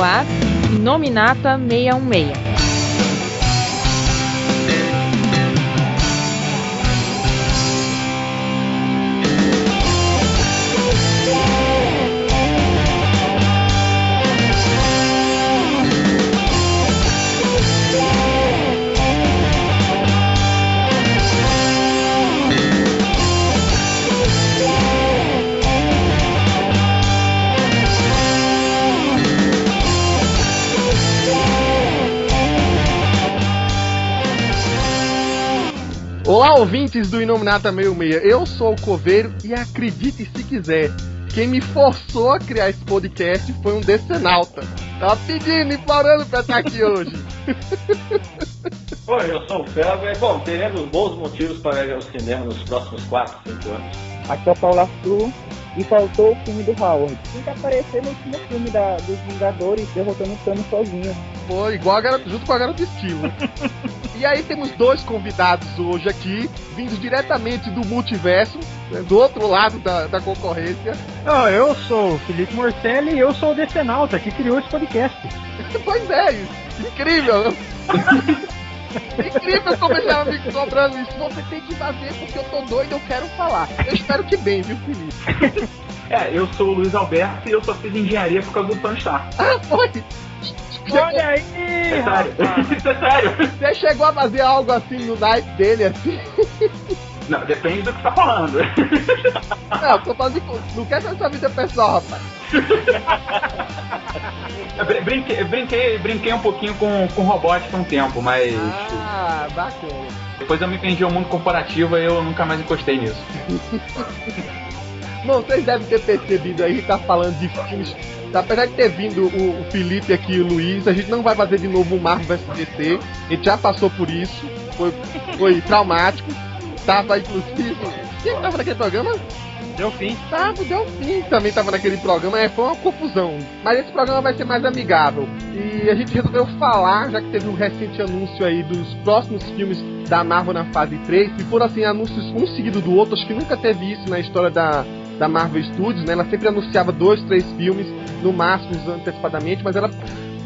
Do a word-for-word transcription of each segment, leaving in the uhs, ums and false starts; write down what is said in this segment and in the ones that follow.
no ar, Inominata seiscentos e dezesseis. Olá, ouvintes do Inominata seiscentos e dezesseis, eu sou o Coveiro e acredite se quiser, quem me forçou a criar esse podcast foi um decenalta. Tava pedindo e parando pra estar aqui hoje. Oi, eu sou o Felgo e, bom, teremos bons motivos para ir ao cinema nos próximos quatro, cinco anos. Aqui é o Paula Fru e faltou o filme do Howard. Tem que aparecer no último filme da, dos Vingadores derrotando o Thanos sozinho. Foi, igual a garota, junto com a garota estilo. E aí temos dois convidados hoje aqui, vindos diretamente do multiverso, do outro lado da, da concorrência. Ah, eu sou o Felipe Morselli e eu sou o Decenalta, que criou esse podcast. Pois é, incrível! Incrível como ele estava me cobrando isso. Você tem que fazer porque eu tô doido, eu quero falar. Eu espero que bem, viu, Felipe? É, eu sou o Luiz Alberto e eu só fiz engenharia por causa do Panchar. Ah, foi! Olha aí, é sério. É sério. Você chegou a fazer algo assim no night dele, assim? Não, depende do que tá falando. Não, tô falando de... Não quer saber sua vida pessoal, rapaz. Eu brinquei, brinquei, brinquei um pouquinho com, com robótica um tempo, mas... Ah, bacana. Depois eu me entendi ao mundo corporativo e eu nunca mais encostei nisso. Bom, vocês devem ter percebido aí, tá falando de filmes. Apesar de ter vindo o, o Felipe aqui e o Luiz, a gente não vai fazer de novo o Marvel versus. D C. A gente já passou por isso, foi, foi traumático. Tava inclusive. Quem tava naquele programa? Deu fim. Tava, deu fim. Também tava naquele programa, é, foi uma confusão. Mas esse programa vai ser mais amigável. E a gente resolveu falar, já que teve um recente anúncio aí dos próximos filmes da Marvel na fase três. E foram assim, anúncios um seguido do outro, acho que nunca teve isso na história da. da Marvel Studios, né? Ela sempre anunciava dois, três filmes, no máximo antecipadamente, mas ela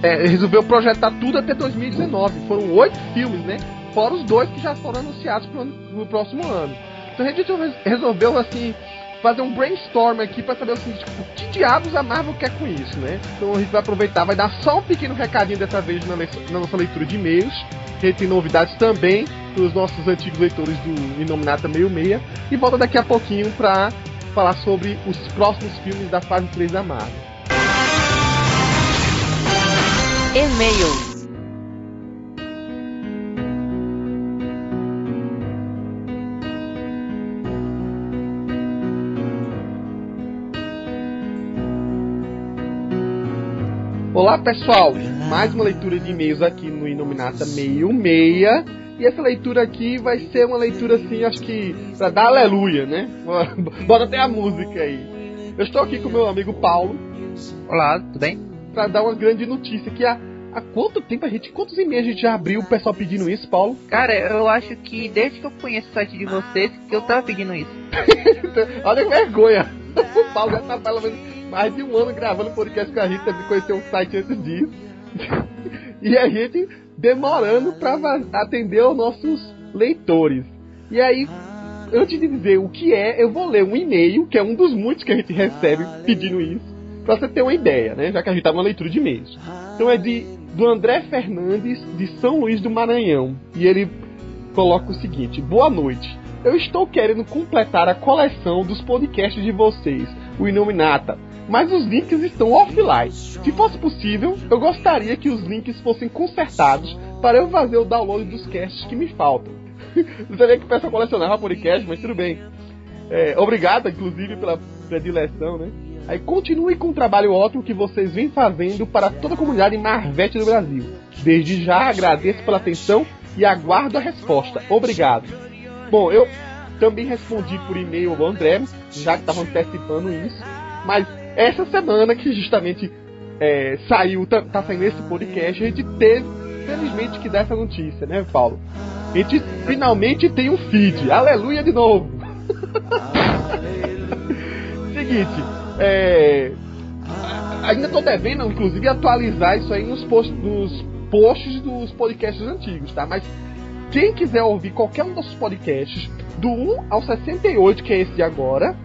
é, resolveu projetar tudo até dois mil e dezenove. Foram oito filmes, né? Fora os dois que já foram anunciados pro, no próximo ano. Então a gente resolveu, assim, fazer um brainstorm aqui pra saber, assim, tipo, o que diabos a Marvel quer com isso, né? Então a gente vai aproveitar, vai dar só um pequeno recadinho dessa vez na, leitura, na nossa leitura de e-mails. A gente tem novidades também pros nossos antigos leitores do Inominata seiscentos e dezesseis e volta daqui a pouquinho pra... falar sobre os próximos filmes da fase três da Marvel. E-mails. Olá, pessoal! Mais uma leitura de e-mails aqui no Inominata seiscentos e dezesseis. E essa leitura aqui vai ser uma leitura, assim, acho que pra dar aleluia, né? Bora ter a música aí. Eu estou aqui com o meu amigo Paulo. Olá, tudo bem? Pra dar uma grande notícia, que há, há quanto tempo a gente, quantos e-mails a gente já abriu o pessoal pedindo isso, Paulo? Cara, eu acho que desde que eu conheço o site de vocês, que eu tava pedindo isso. Olha que vergonha. O Paulo já tá pelo menos mais de um ano gravando podcast com a Rita, me conheceu um site antes disso. E a gente demorando pra atender aos nossos leitores. E aí, antes de dizer o que é, eu vou ler um e-mail, que é um dos muitos que a gente recebe pedindo isso, pra você ter uma ideia, né? Já que a gente tá numa leitura de e-mails. Então é de, do André Fernandes, de São Luís do Maranhão. E ele coloca o seguinte: boa noite. Eu estou querendo completar a coleção dos podcasts de vocês, o Inominata, mas os links estão offline. Se fosse possível, eu gostaria que os links fossem consertados para eu fazer o download dos casts que me faltam. Não sabia que o pessoal colecionava podcast, mas tudo bem. É, obrigado, inclusive, pela predileção, né? Aí continue com o trabalho ótimo que vocês vêm fazendo para toda a comunidade Marvete do Brasil. Desde já agradeço pela atenção e aguardo a resposta. Obrigado. Bom, eu também respondi por e-mail ao André, já que estava antecipando isso, mas essa semana que justamente é, saiu, tá, tá saindo esse podcast, a gente teve, felizmente, que dá essa notícia, né, Paulo? A gente finalmente tem um feed. Aleluia de novo! Seguinte, é, ainda tô devendo, inclusive, atualizar isso aí nos posts, nos posts dos podcasts antigos, tá? Mas quem quiser ouvir qualquer um dos podcasts, do um ao sessenta e oito, que é esse de agora,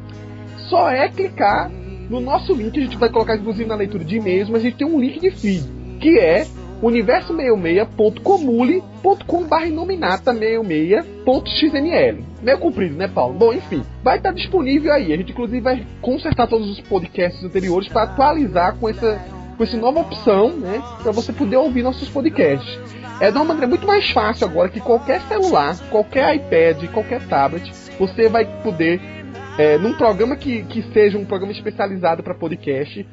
só é clicar no nosso link. A gente vai colocar, inclusive, na leitura de e-mails, mas a gente tem um link de feed, que é universo sessenta e seis ponto comule ponto com barra inominata sessenta e seis ponto x m l. Meio comprido, né, Paulo? Bom, enfim, vai estar disponível aí. A gente, inclusive, vai consertar todos os podcasts anteriores para atualizar com essa, com essa nova opção, né, para você poder ouvir nossos podcasts. É de uma maneira muito mais fácil agora, que qualquer celular, qualquer iPad, qualquer tablet, você vai poder, é, num programa que, que seja um programa especializado para podcast,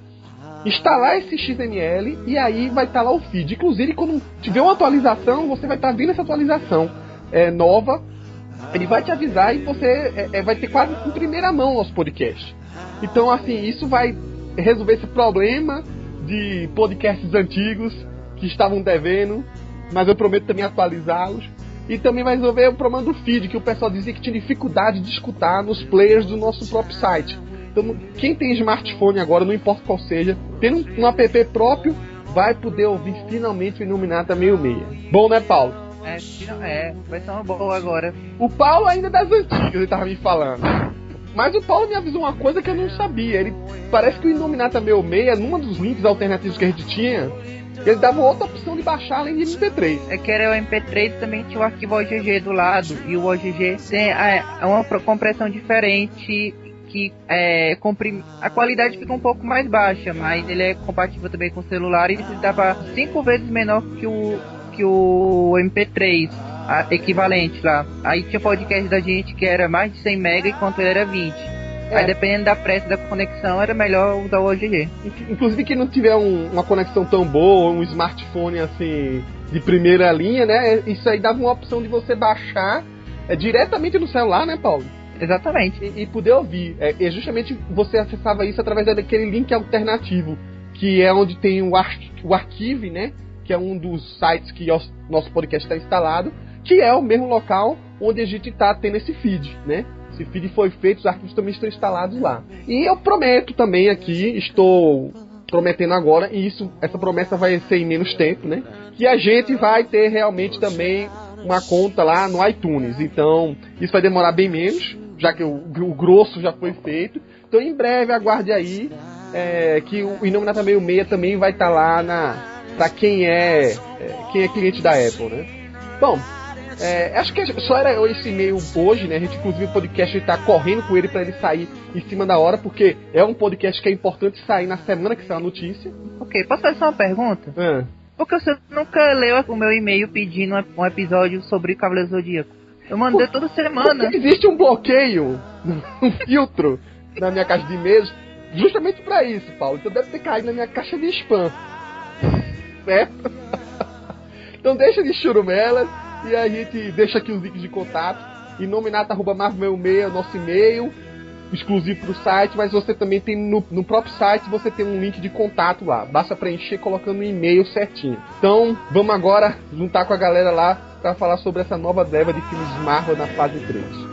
instalar esse X M L e aí vai estar lá o feed. Inclusive, quando tiver uma atualização, você vai estar vendo essa atualização é, nova. Ele vai te avisar e você é, é, vai ter quase em primeira mão o nosso podcast. Então, assim, isso vai resolver esse problema de podcasts antigos que estavam devendo, mas eu prometo também atualizá-los. E também vai resolver o problema do feed, que o pessoal dizia que tinha dificuldade de escutar nos players do nosso próprio site. Então, quem tem smartphone agora, não importa qual seja, tendo um, um app próprio, vai poder ouvir finalmente o Inuminata sessenta e seis. Bom, né, Paulo? É, é, vai ser uma boa agora. O Paulo ainda é das antigas, ele tava me falando. Mas o Paulo me avisou uma coisa que eu não sabia. Ele, parece que o Inuminata sessenta e seis, numa dos links alternativos que a gente tinha, ele dava outra opção de baixar além de M P três. É que era o M P três, também tinha o arquivo O G G do lado, e o O G G tem é, uma compressão diferente. Que é, comprim... a qualidade fica um pouco mais baixa, mas ele é compatível também com o celular, e ele dava cinco vezes menor que o, que o M P três a, equivalente lá. Aí tinha podcast da gente que era mais de cem mega, enquanto ele era vinte. É. Aí, dependendo da pressa da conexão, era melhor usar o O G G. Inclusive, quem não tiver um, uma conexão tão boa, um smartphone assim de primeira linha, né? Isso aí dava uma opção de você baixar é, diretamente no celular, né, Paulo? Exatamente. E, e poder ouvir. É, e justamente você acessava isso através daquele link alternativo, que é onde tem o, ar, o arquivo, né? Que é um dos sites que o nosso podcast está instalado, que é o mesmo local onde a gente está tendo esse feed, né? Esse feed foi feito, os arquivos também estão instalados lá. E eu prometo também aqui, estou prometendo agora, e isso, essa promessa vai ser em menos tempo, né? Que a gente vai ter realmente também uma conta lá no iTunes. Então, isso vai demorar bem menos, já que o, o grosso já foi feito. Então, em breve, aguarde aí é, que o Inominata sessenta e seis também vai estar tá lá na, pra quem é, é quem é cliente da Apple, né? Bom, é, acho que só era esse e-mail hoje, né? A gente, inclusive, o podcast está correndo com ele para ele sair em cima da hora, porque é um podcast que é importante sair na semana que sai a notícia. Ok, posso fazer só uma pergunta? Ah. Porque você nunca leu o meu e-mail pedindo um episódio sobre Cavaleiro Zodíaco. Eu mandei toda semana. Porque existe um bloqueio, um filtro na minha caixa de e-mails, justamente pra isso, Paulo. Então deve ter caído na minha caixa de spam. Né? Então deixa de churumelas e a gente deixa aqui os links de contato. Inominata arroba marvel sessenta e seis é o nosso e-mail, exclusivo pro site, mas você também tem no, no próprio site, você tem um link de contato lá, basta preencher colocando o e-mail certinho. Então, vamos agora juntar com a galera lá para falar sobre essa nova leva de filmes Marvel na fase três.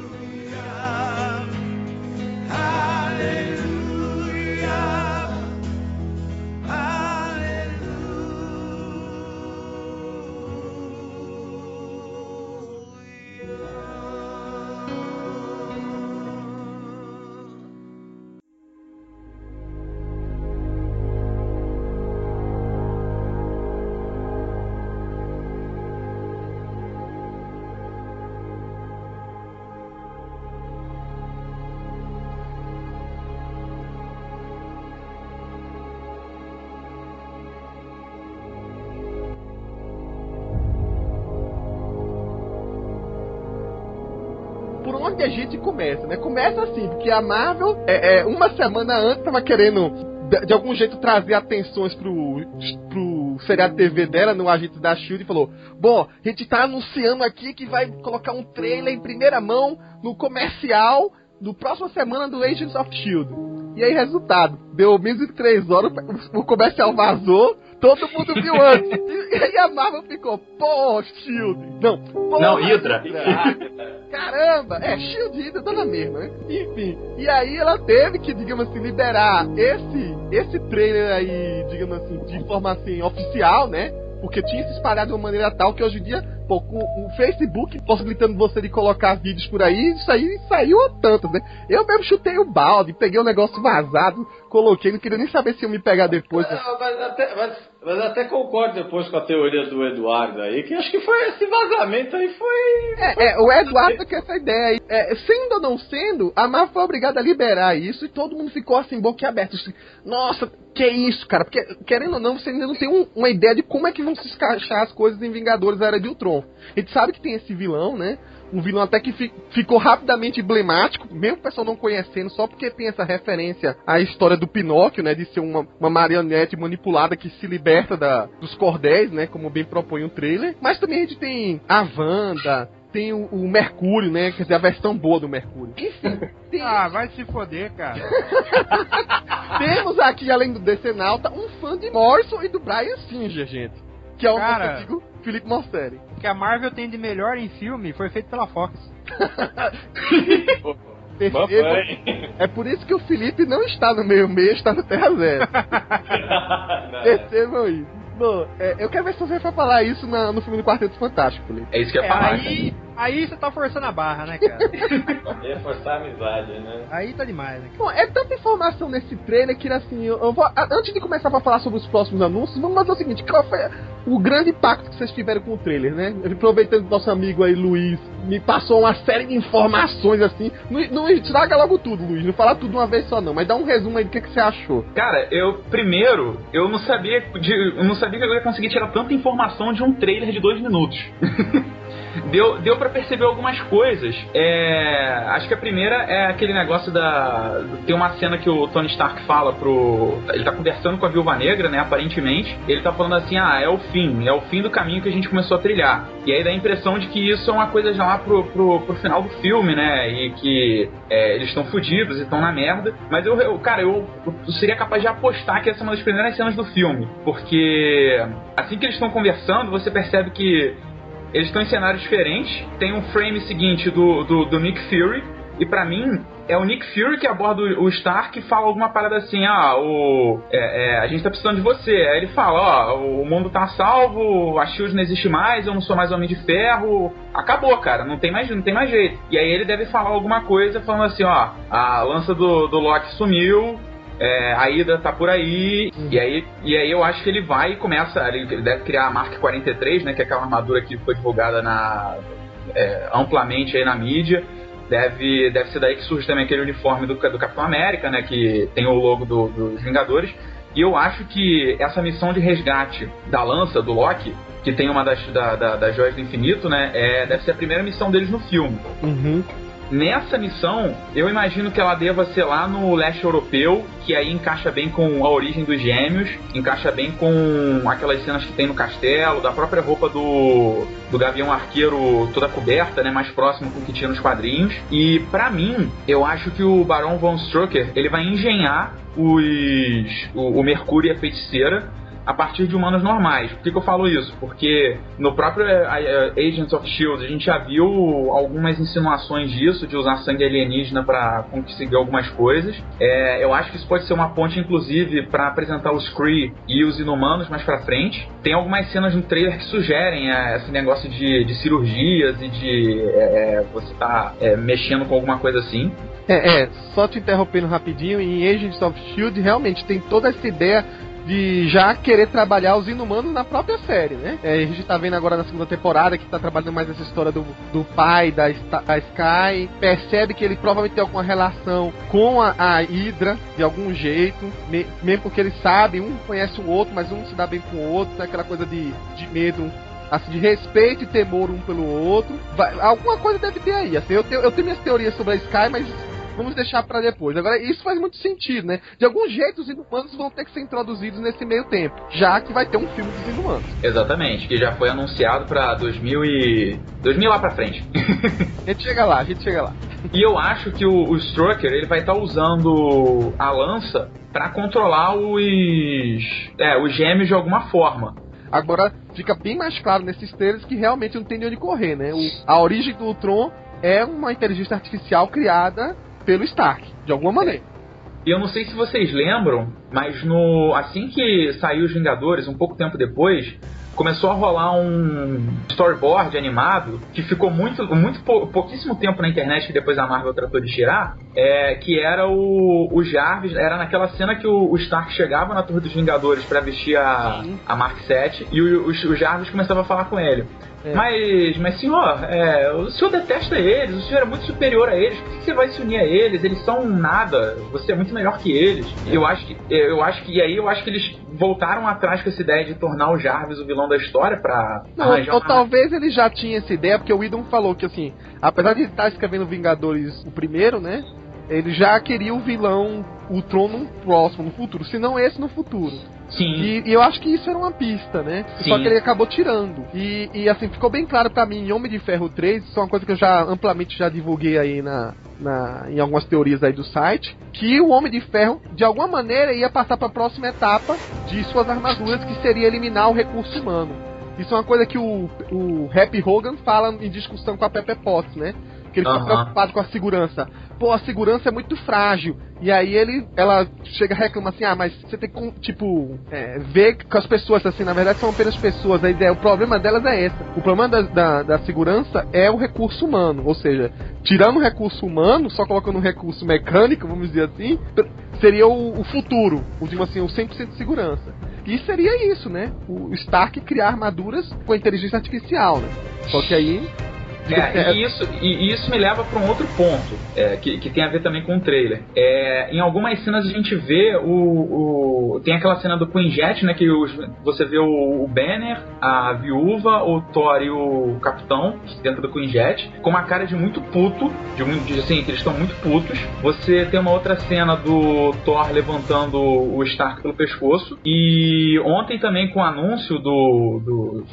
A gente começa, né? Começa assim, porque a Marvel, é, é, uma semana antes, tava querendo, de, de algum jeito, trazer atenções pro, pro seriado T V dela, no Agentes da S H I E L D, e falou, bom, a gente tá anunciando aqui que vai colocar um trailer em primeira mão no comercial do próxima semana do Agents of S H I E L D. E aí, resultado, deu menos de três horas, o comercial vazou, todo mundo viu antes. E aí a Marvel ficou, pô, S H I E L D. Não, pô, não, Hydra. Caramba, é cheio de Hydra, tá na mesma, né? Enfim, e aí ela teve que, digamos assim, liberar esse, esse trailer aí, digamos assim, de forma assim, oficial, né? Porque tinha se espalhado de uma maneira tal que hoje em dia, pô, com o Facebook possibilitando você de colocar vídeos por aí, isso aí saiu a tantas, né? Eu mesmo chutei o balde, peguei um negócio vazado, coloquei, não queria nem saber se eu me pegar depois. Não, assim. mas, até, mas, mas até concordo depois com a teoria do Eduardo aí, que acho que foi esse vazamento aí foi... É, é o Eduardo que essa ideia aí. É, sendo ou não sendo, a Marvel foi obrigada a liberar isso e todo mundo ficou assim, boquiaberto, assim, nossa... Que isso, cara? Porque, querendo ou não, você ainda não tem um, uma ideia de como é que vão se encaixar as coisas em Vingadores Era de Ultron. A gente sabe que tem esse vilão, né? Um vilão até que fi, ficou rapidamente emblemático, mesmo o pessoal não conhecendo, só porque tem essa referência à história do Pinóquio, né? De ser uma, uma marionete manipulada que se liberta da, dos cordéis, né? Como bem propõe o trailer. Mas também a gente tem a Wanda... Tem o, o Mercúrio, né? Quer dizer, a versão boa do Mercúrio. Enfim. Tem... Ah, vai se foder, cara. Temos aqui, além do D C Nauta, um fã de Morrison e do Bryan Singer, gente. Que é o nosso antigo Felipe Morselli. O que a Marvel tem de melhor em filme foi feito pela Fox. É por isso que o Felipe não está no meio-meio, está no Terra Zero. Percebam isso. Bom, é, eu quero ver se você vai falar isso na, no filme do Quarteto Fantástico, Felipe. É isso que eu ia é, falar. Aí, né? Aí você tá forçando a barra, né, cara? Ia forçar a amizade, né? Aí tá demais, né? Cara? Bom, é tanta informação nesse trailer que, assim, eu, eu vou, antes de começar pra falar sobre os próximos anúncios, vamos fazer o seguinte, qual foi o grande impacto que vocês tiveram com o trailer, né? Aproveitando que nosso amigo aí, Luiz, me passou uma série de informações, assim. Não, não estraga logo tudo, Luiz. Não fala tudo de uma vez só, não. Mas dá um resumo aí do que, que você achou. Cara, eu, primeiro, eu não sabia de... Eu não Eu sabia que eu ia conseguir tirar tanta informação de um trailer de dois minutos. Deu, deu pra perceber algumas coisas. É, acho que a primeira é aquele negócio da... Tem uma cena que o Tony Stark fala pro... Ele tá conversando com a Viúva Negra, né, aparentemente. Ele tá falando assim, ah, é o fim. É o fim do caminho que a gente começou a trilhar. E aí dá a impressão de que isso é uma coisa já lá pro, pro, pro final do filme, né? E que é, eles estão fodidos e estão na merda. Mas eu, eu cara, eu, eu seria capaz de apostar que essa é uma das primeiras cenas do filme. Porque assim que eles estão conversando, você percebe que eles estão em cenários diferentes. Tem um frame seguinte do, do, do Nick Fury. E pra mim, é o Nick Fury que aborda o Stark e fala alguma parada assim, ah, o, é, é, a gente tá precisando de você. Aí ele fala, ó, oh, o mundo tá salvo, a shield não existe mais, eu não sou mais Homem de Ferro. Acabou, cara, não tem mais, não tem mais jeito. E aí ele deve falar alguma coisa falando assim, ó, a lança do, do Loki sumiu. É, a Hydra tá por aí, uhum. e aí e aí eu acho que ele vai e começa, ele deve criar a marca quarenta e três, né, que é aquela armadura que foi divulgada na, é, amplamente aí na mídia. Deve, deve ser daí que surge também aquele uniforme do, do Capitão América, né, que tem o logo do, dos Vingadores. E eu acho que essa missão de resgate da lança, do Loki, que tem uma das, da, da, das joias do infinito, né, é, deve ser a primeira missão deles no filme. Uhum. Nessa missão, eu imagino que ela deva ser lá no leste europeu, que aí encaixa bem com a origem dos gêmeos, encaixa bem com aquelas cenas que tem no castelo, da própria roupa do, do Gavião Arqueiro toda coberta, né, mais próximo com o que tinha nos quadrinhos. E pra mim, eu acho que o Barão Von Strucker, ele vai engenhar os, o, o Mercúrio e a Feiticeira a partir de humanos normais. Por que, que eu falo isso? Porque no próprio Agents of S H I E L D a gente já viu algumas insinuações disso, de usar sangue alienígena para conseguir algumas coisas. É, eu acho que isso pode ser uma ponte, inclusive, para apresentar os Kree e os Inumanos mais pra frente. Tem algumas cenas no trailer que sugerem é, esse negócio de, de cirurgias e de é, você tá é, mexendo com alguma coisa assim. É, é, só te interrompendo rapidinho, em Agents of S H I E L D realmente tem toda essa ideia de já querer trabalhar os Inumanos na própria série, né? É, a gente tá vendo agora na segunda temporada que tá trabalhando mais essa história do, do pai da, da Sky. Percebe que ele provavelmente tem alguma relação com a, a Hydra, de algum jeito. Me, mesmo porque eles sabem, um conhece o outro, mas um se dá bem com o outro. Né? Aquela coisa de, de medo, assim, de respeito e temor um pelo outro. Vai, alguma coisa deve ter aí. Assim, eu, tenho, eu tenho minhas teorias sobre a Sky, mas... Vamos deixar pra depois. Agora, isso faz muito sentido, né? De algum jeito, os Inumanos vão ter que ser introduzidos nesse meio tempo, já que vai ter um filme dos Inumanos. Exatamente, que já foi anunciado pra dois mil lá pra frente. A gente chega lá, a gente chega lá. E eu acho que o, o Strucker, ele vai estar tá usando a lança pra controlar os, é, os gêmeos de alguma forma. Agora, fica bem mais claro nesses trailers que realmente não tem de onde correr, né? O, a origem do Ultron é uma inteligência artificial criada pelo Stark, de alguma maneira. E eu não sei se vocês lembram, mas no, assim que saiu os Vingadores, um pouco tempo depois, começou a rolar um storyboard animado que ficou muito, muito pou, pouquíssimo tempo na internet, que depois a Marvel tratou de tirar, é, que era o, o Jarvis, era naquela cena que o, o Stark chegava na Torre dos Vingadores pra vestir a, a Mark sete e o, o, o Jarvis começava a falar com ele. É. Mas, mas senhor, é, o senhor detesta eles, o senhor é muito superior a eles, por que você vai se unir a eles? Eles são nada, você é muito melhor que eles. É. Eu acho que, eu acho que, e aí eu acho que eles voltaram atrás com essa ideia de tornar o Jarvis o vilão da história pra... Não, ou, ou talvez ele já tinha essa ideia, porque o Idon falou que, assim, apesar de ele estar escrevendo Vingadores o primeiro, né, ele já queria o vilão, o Ultron no próximo, no futuro, se não esse no futuro. Sim. E, e eu acho que isso era uma pista, né? Sim. Só que ele acabou tirando. E, e assim, ficou bem claro pra mim em Homem de Ferro três, isso é uma coisa que eu já amplamente já divulguei aí na, na, em algumas teorias aí do site, que o Homem de Ferro, de alguma maneira, ia passar pra próxima etapa de suas armaduras, que seria eliminar o recurso humano. Isso é uma coisa que o, o Happy Hogan fala em discussão com a Pepper Potts, né? Que ele fica uhum. preocupado com a segurança. Pô, a segurança é muito frágil. E aí ele, ela chega e reclama assim, ah, mas você tem que, tipo, é, ver que as pessoas, assim, na verdade são apenas pessoas. A ideia, o problema delas é essa. O problema da, da, da segurança é o recurso humano. Ou seja, tirando o recurso humano, só colocando um recurso mecânico, vamos dizer assim, seria o, o futuro. O, digamos assim, o cem por cento de segurança. E seria isso, né? O Stark criar armaduras com a inteligência artificial, né? Só que aí... É, e, isso, e isso me leva para um outro ponto, é, que, que tem a ver também com o trailer. É, em algumas cenas a gente vê o, o tem aquela cena do Queen Jet, né, que os, você vê o, o Banner, a Viúva, o Thor e o Capitão dentro do Queen Jet, com uma cara de muito puto, de muito, de, assim, que eles estão muito putos. Você tem uma outra cena do Thor levantando o Stark pelo pescoço. E ontem também, com o anúncio do, do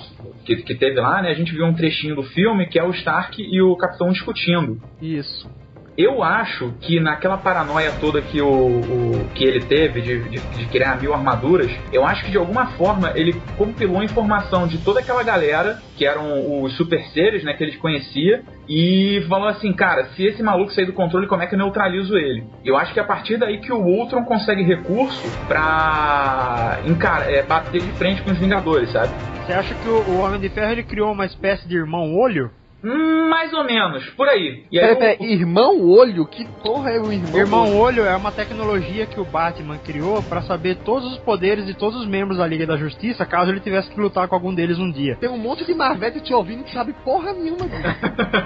que, que teve lá, né, a gente viu um trechinho do filme que é o Stark e o Capitão discutindo. Isso. Eu acho que naquela paranoia toda que, o, o, que ele teve de, de, de criar mil armaduras, eu acho que de alguma forma ele compilou informação de toda aquela galera, que eram os super seres, né, que ele conhecia, e falou assim, cara, se esse maluco sair do controle, como é que eu neutralizo ele? Eu acho que é a partir daí que o Ultron consegue recurso pra encar- é, bater de frente com os Vingadores, sabe? Você acha que o, o Homem de Ferro ele criou uma espécie de irmão-olho? Hum, mais ou menos, por aí. E aí é, eu... é, irmão olho? Que porra é o irmão olho? Irmão olho é uma tecnologia que o Batman criou pra saber todos os poderes de todos os membros da Liga da Justiça, caso ele tivesse que lutar com algum deles um dia. Tem um monte de Marvete te ouvindo que sabe porra nenhuma.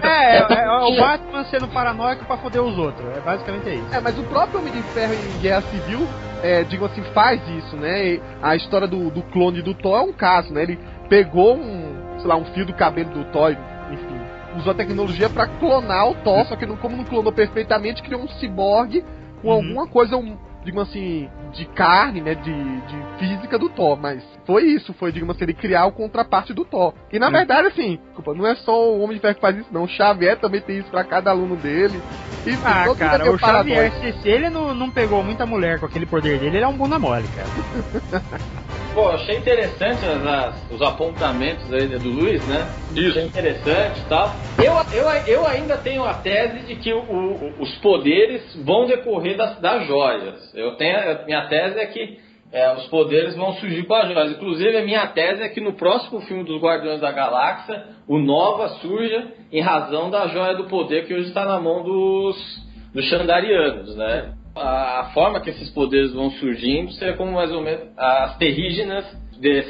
é, é, é, é o Batman sendo paranoico pra foder os outros. É basicamente isso. É, mas o próprio Homem de Ferro em Guerra Civil, é, digo assim, faz isso, né? E a história do, do clone do Thor é um caso, né? Ele pegou um, sei lá, um fio do cabelo do Thor, enfim, usou a tecnologia pra clonar o Thor, só que não, como não clonou perfeitamente, criou um ciborgue com uhum. alguma coisa, um, digamos assim, de carne, né, de, de física do Thor, mas foi isso, foi, digamos assim, ele criar o contraparte do Thor. E na uhum. verdade, assim, não é só o Homem de Ferro que faz isso, não, o Xavier também tem isso pra cada aluno dele. E, ah, todo cara, o Xavier, se, se ele não, não pegou muita mulher com aquele poder dele, ele é um bunda mole, cara. Pô, achei interessante as, as, os apontamentos aí do Luiz, né? Isso. Achei interessante e tal. Eu, eu, eu ainda tenho a tese de que o, o, os poderes vão decorrer das, das joias. Eu tenho, minha tese é que é, os poderes vão surgir com as joias. Inclusive, a minha tese é que no próximo filme dos Guardiões da Galáxia, o Nova surja em razão da joia do poder que hoje está na mão dos, dos Xandarianos, né? A forma que esses poderes vão surgindo seria como mais ou menos as terrígenas,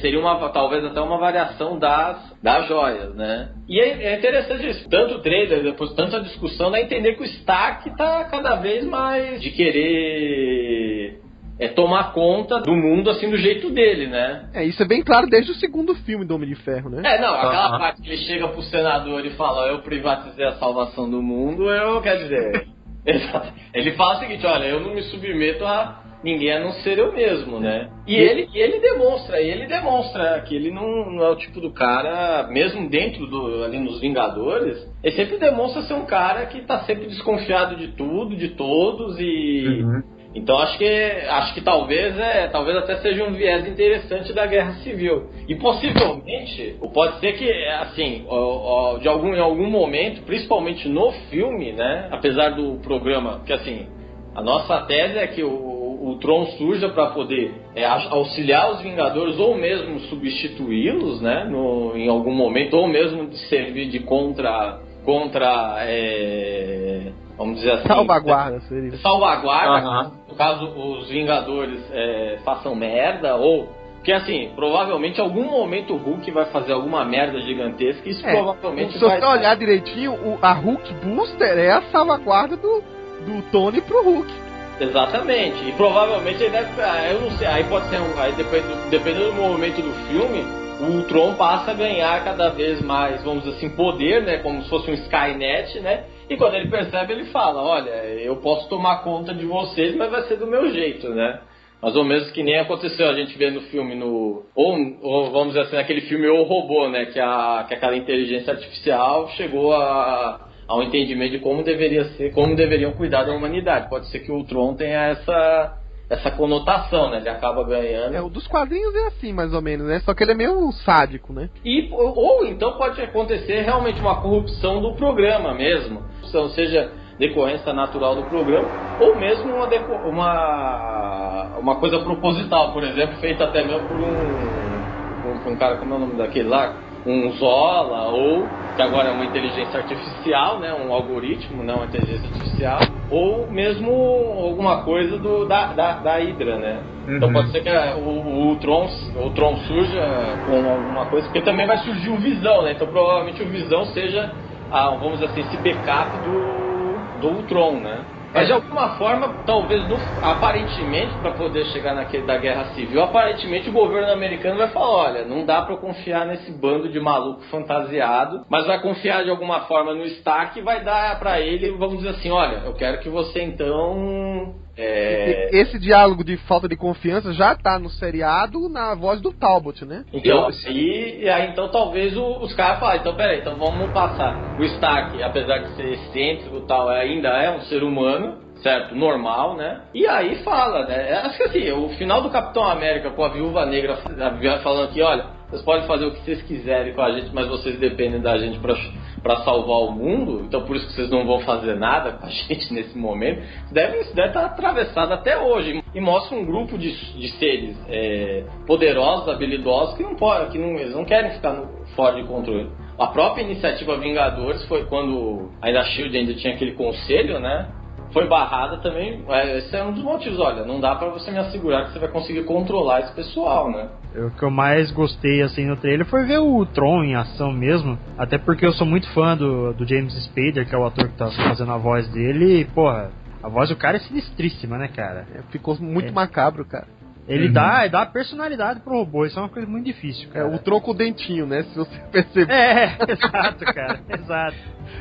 seria uma, talvez até uma variação das, das joias, né? E é interessante isso, tanto o trailer, depois tanta discussão, dá a entender que o Stark está cada vez mais de querer é, tomar conta do mundo assim do jeito dele, né? É, isso é bem claro desde o segundo filme do Homem de Ferro, né? É, não, aquela uh-huh. parte que ele chega pro senador e fala, eu privatizei a salvação do mundo, eu quero dizer... Exato. Ele fala o seguinte, olha, eu não me submeto a ninguém a não ser eu mesmo, né? E ele, ele demonstra, ele demonstra que ele não, não é o tipo do cara, mesmo dentro do, ali nos Vingadores, ele sempre demonstra ser um cara que tá sempre desconfiado de tudo, de todos e... Uhum. Então acho que, acho que talvez, é, talvez até seja um viés interessante da Guerra Civil. E possivelmente, pode ser que, assim, de algum, em algum momento, principalmente no filme, né, apesar do programa, que assim, a nossa tese é que o o Tron surja para poder é, auxiliar os Vingadores ou mesmo substituí-los, né, no, em algum momento, ou mesmo de servir de contra, contra é, vamos dizer assim... Salvaguarda. Seria. Salvaguarda, uhum. No caso os Vingadores é, façam merda, ou... Porque assim, provavelmente em algum momento o Hulk vai fazer alguma merda gigantesca, e isso é, provavelmente vai... Se você olhar direitinho, o, a Hulkbuster é a salvaguarda do, do Tony pro Hulk. Exatamente, e provavelmente ele deve, eu não sei, aí pode ser um, aí dependendo, dependendo do momento do filme, o Ultron passa a ganhar cada vez mais, vamos dizer assim, poder, né, como se fosse um Skynet, né, e quando ele percebe ele fala, olha, eu posso tomar conta de vocês, mas vai ser do meu jeito, né, mais ou menos que nem aconteceu, a gente vê no filme, no ou, ou vamos dizer assim, naquele filme O Robô, né, que, a, que aquela inteligência artificial chegou a... ao entendimento de como deveria ser, como deveriam cuidar da humanidade. Pode ser que o Ultron tenha essa, essa conotação, né? Ele acaba ganhando. É, o dos quadrinhos é assim, mais ou menos, né? Só que ele é meio sádico, né? E, ou, ou então pode acontecer realmente uma corrupção do programa mesmo. Ou seja, decorrência natural do programa, ou mesmo uma, deco- uma, uma coisa proposital, por exemplo, feita até mesmo por um, por um cara, como é o nome daquele lá? Um Zola, ou que agora é uma inteligência artificial, né, um algoritmo, não uma inteligência artificial, ou mesmo alguma coisa do, da, da, da Hydra, né? Uhum. Então pode ser que a, o, o, Tron, o Tron surja com alguma coisa, porque também vai surgir o Visão, né? Então provavelmente o Visão seja, a, vamos dizer assim, esse backup do, do Ultron, né? Mas de alguma forma, talvez, no, aparentemente, para poder chegar naquele da Guerra Civil, aparentemente o governo americano vai falar, olha, não dá para confiar nesse bando de maluco fantasiado, mas vai confiar de alguma forma no Stark e vai dar para ele, vamos dizer assim, olha, eu quero que você então... É... Esse diálogo de falta de confiança já tá no seriado na voz do Talbot, né? Então, e aí então talvez o, os caras falem, então peraí, então vamos passar. O Stark, apesar de ser excêntrico e tal, ainda é um ser humano, certo? Normal, né? E aí fala, né? Acho que assim, o final do Capitão América com a Viúva Negra falando que, olha, vocês podem fazer o que vocês quiserem com a gente, mas vocês dependem da gente pra, pra salvar o mundo, então por isso que vocês não vão fazer nada com a gente nesse momento. Isso deve estar tá atravessado até hoje. E mostra um grupo de, de seres é, poderosos, habilidosos, que, não, pode, que não, eles não querem ficar no, fora de controle. A própria iniciativa Vingadores foi quando ainda a S H I E L D ainda tinha aquele conselho, né? Foi barrada também, esse é um dos motivos, olha, não dá pra você me assegurar que você vai conseguir controlar esse pessoal, né? O que eu mais gostei, assim, no trailer foi ver o Tron em ação mesmo, até porque eu sou muito fã do, do James Spader, que é o ator que tá fazendo a voz dele, e, porra, a voz do cara é sinistríssima, né, cara? É, ficou muito é. macabro, cara. Ele uhum. dá, dá personalidade pro robô, isso é uma coisa muito difícil, cara. É, o troco o dentinho, né, se você perceber. É, exato, cara, exato.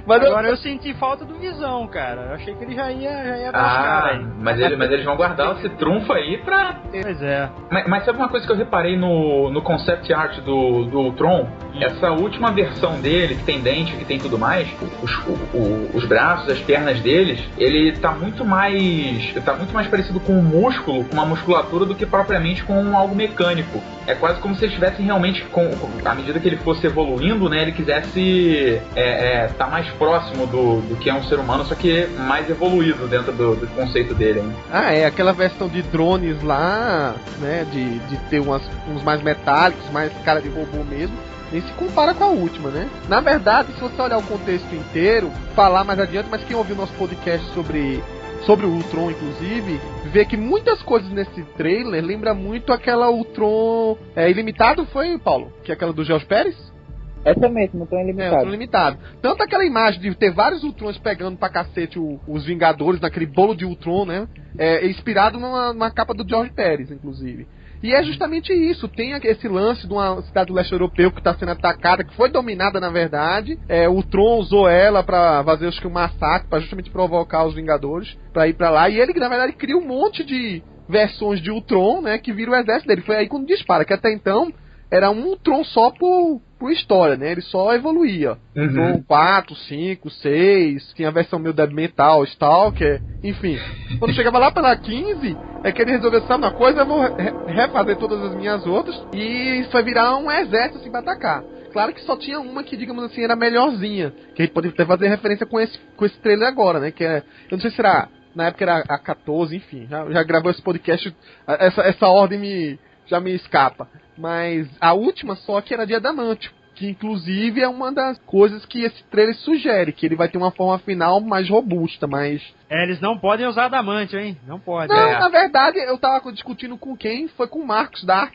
Mas agora eu... eu senti falta do Visão, cara. Eu achei que ele já ia, já ia ah, aí. Mas, ele, mas eles vão guardar esse trunfo aí pra... Pois é. Mas, mas sabe uma coisa que eu reparei no, no concept art do, do Tron? Essa última versão dele, que tem dente, que tem tudo mais, os, o, o, os braços, as pernas deles, ele tá muito mais... tá muito mais parecido com um músculo, com uma musculatura, do que propriamente com algo mecânico. É quase como se eles estivessem realmente, com, com, à medida que ele fosse evoluindo, né, ele quisesse é, é, tá mais próximo do, do que é um ser humano, só que mais evoluído dentro do, do conceito dele, hein? Ah, é, aquela versão de drones lá, né, de, de ter umas, uns mais metálicos, mais cara de robô mesmo, nem se compara com a última, né? Na verdade, se você olhar o contexto inteiro, falar mais adiante, mas quem ouviu nosso podcast sobre... sobre o Ultron, inclusive, vê que muitas coisas nesse trailer lembra muito aquela Ultron é, Ilimitado, foi, Paulo? Que é aquela do George Pérez? Essa mesmo, Ultron Ilimitado. É, Ultron Ilimitado. Tanto aquela imagem de ter vários Ultrons pegando pra cacete o, os Vingadores, naquele bolo de Ultron, né? É inspirado numa, numa capa do George Pérez, inclusive. E é justamente isso, tem esse lance de uma cidade do leste europeu que está sendo atacada, que foi dominada na verdade, é, o Tron usou ela para fazer acho que um massacre, para justamente provocar os Vingadores, para ir para lá, e ele na verdade cria um monte de versões de Ultron, né, que vira o exército dele, foi aí quando dispara, que até então era um Ultron só por, por história, né? Ele só evoluía. Uhum. Ultron quatro, cinco, seis, tinha a versão meio Dead Metal, Stalker, enfim. Quando chegava lá pela quinze, é que ele resolveu, sabe uma coisa, eu vou re- refazer todas as minhas outras, e isso vai virar um exército assim pra atacar. Claro que só tinha uma que, digamos assim, era melhorzinha, que a gente pode até fazer referência com esse, com esse trailer agora, né? Que é, eu não sei se será, na época era a catorze, enfim, já, já gravou esse podcast, essa, essa ordem me, já me escapa. Mas a última só que era de Adamantium, que inclusive é uma das coisas que esse trailer sugere, que ele vai ter uma forma final mais robusta, mais... É, eles não podem usar Adamantium, hein? Não pode. Não, é. Na verdade, eu tava discutindo com quem, foi com o Marcos Dark.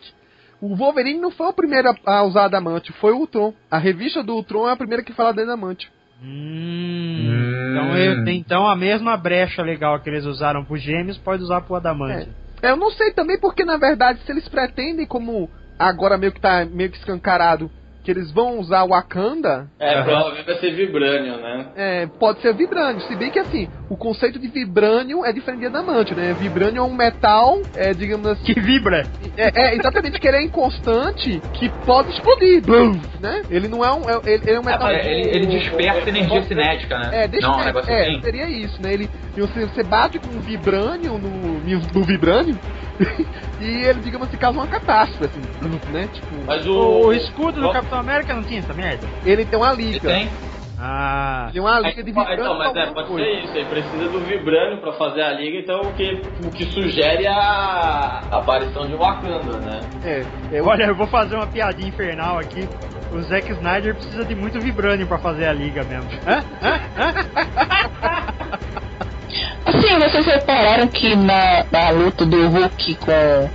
O Wolverine não foi o primeiro a usar Adamantium, foi o Ultron. A revista do Ultron é a primeira que fala de Adamantium. Hum, então, eu, então a mesma brecha legal que eles usaram pro Gêmeos pode usar pro Adamantium. É. Eu não sei também porque, na verdade, se eles pretendem como... Agora meio que tá meio que escancarado que eles vão usar o Wakanda. É, provavelmente vai ser Vibranium, né? É, pode ser Vibranium. Se bem que assim, o conceito de Vibranium é diferente de Adamantium, né? Vibranium é um metal, é, digamos assim... Que vibra! É, é exatamente, que ele é inconstante, que pode explodir, blum, né? Ele não é um... É, ele, ele é um metal... Ah, de, ele, ele desperta o, energia pode... cinética, né? É, deixa não, um negócio é, assim. Seria isso, né? Ele, você, você bate com um Vibranium no, no Vibranium... e ele, digamos assim, causa uma catástrofe, assim, né? Tipo, mas o... o escudo do o... Capitão América não tinha essa merda? Ele tem uma liga. Ele tem? Ah. Ele tem uma liga aí, de vibrânio. Então, mas é, pode coisa. Ser isso. Ele precisa do vibrânio pra fazer a liga, então o que, o que sugere a... a aparição de Wakanda, né? É. Eu... Olha, eu vou fazer uma piadinha infernal aqui. O Zack Snyder precisa de muito vibrânio pra fazer a liga mesmo. Hã? Hã? Hã? Assim, vocês repararam que na, na luta do Hulk com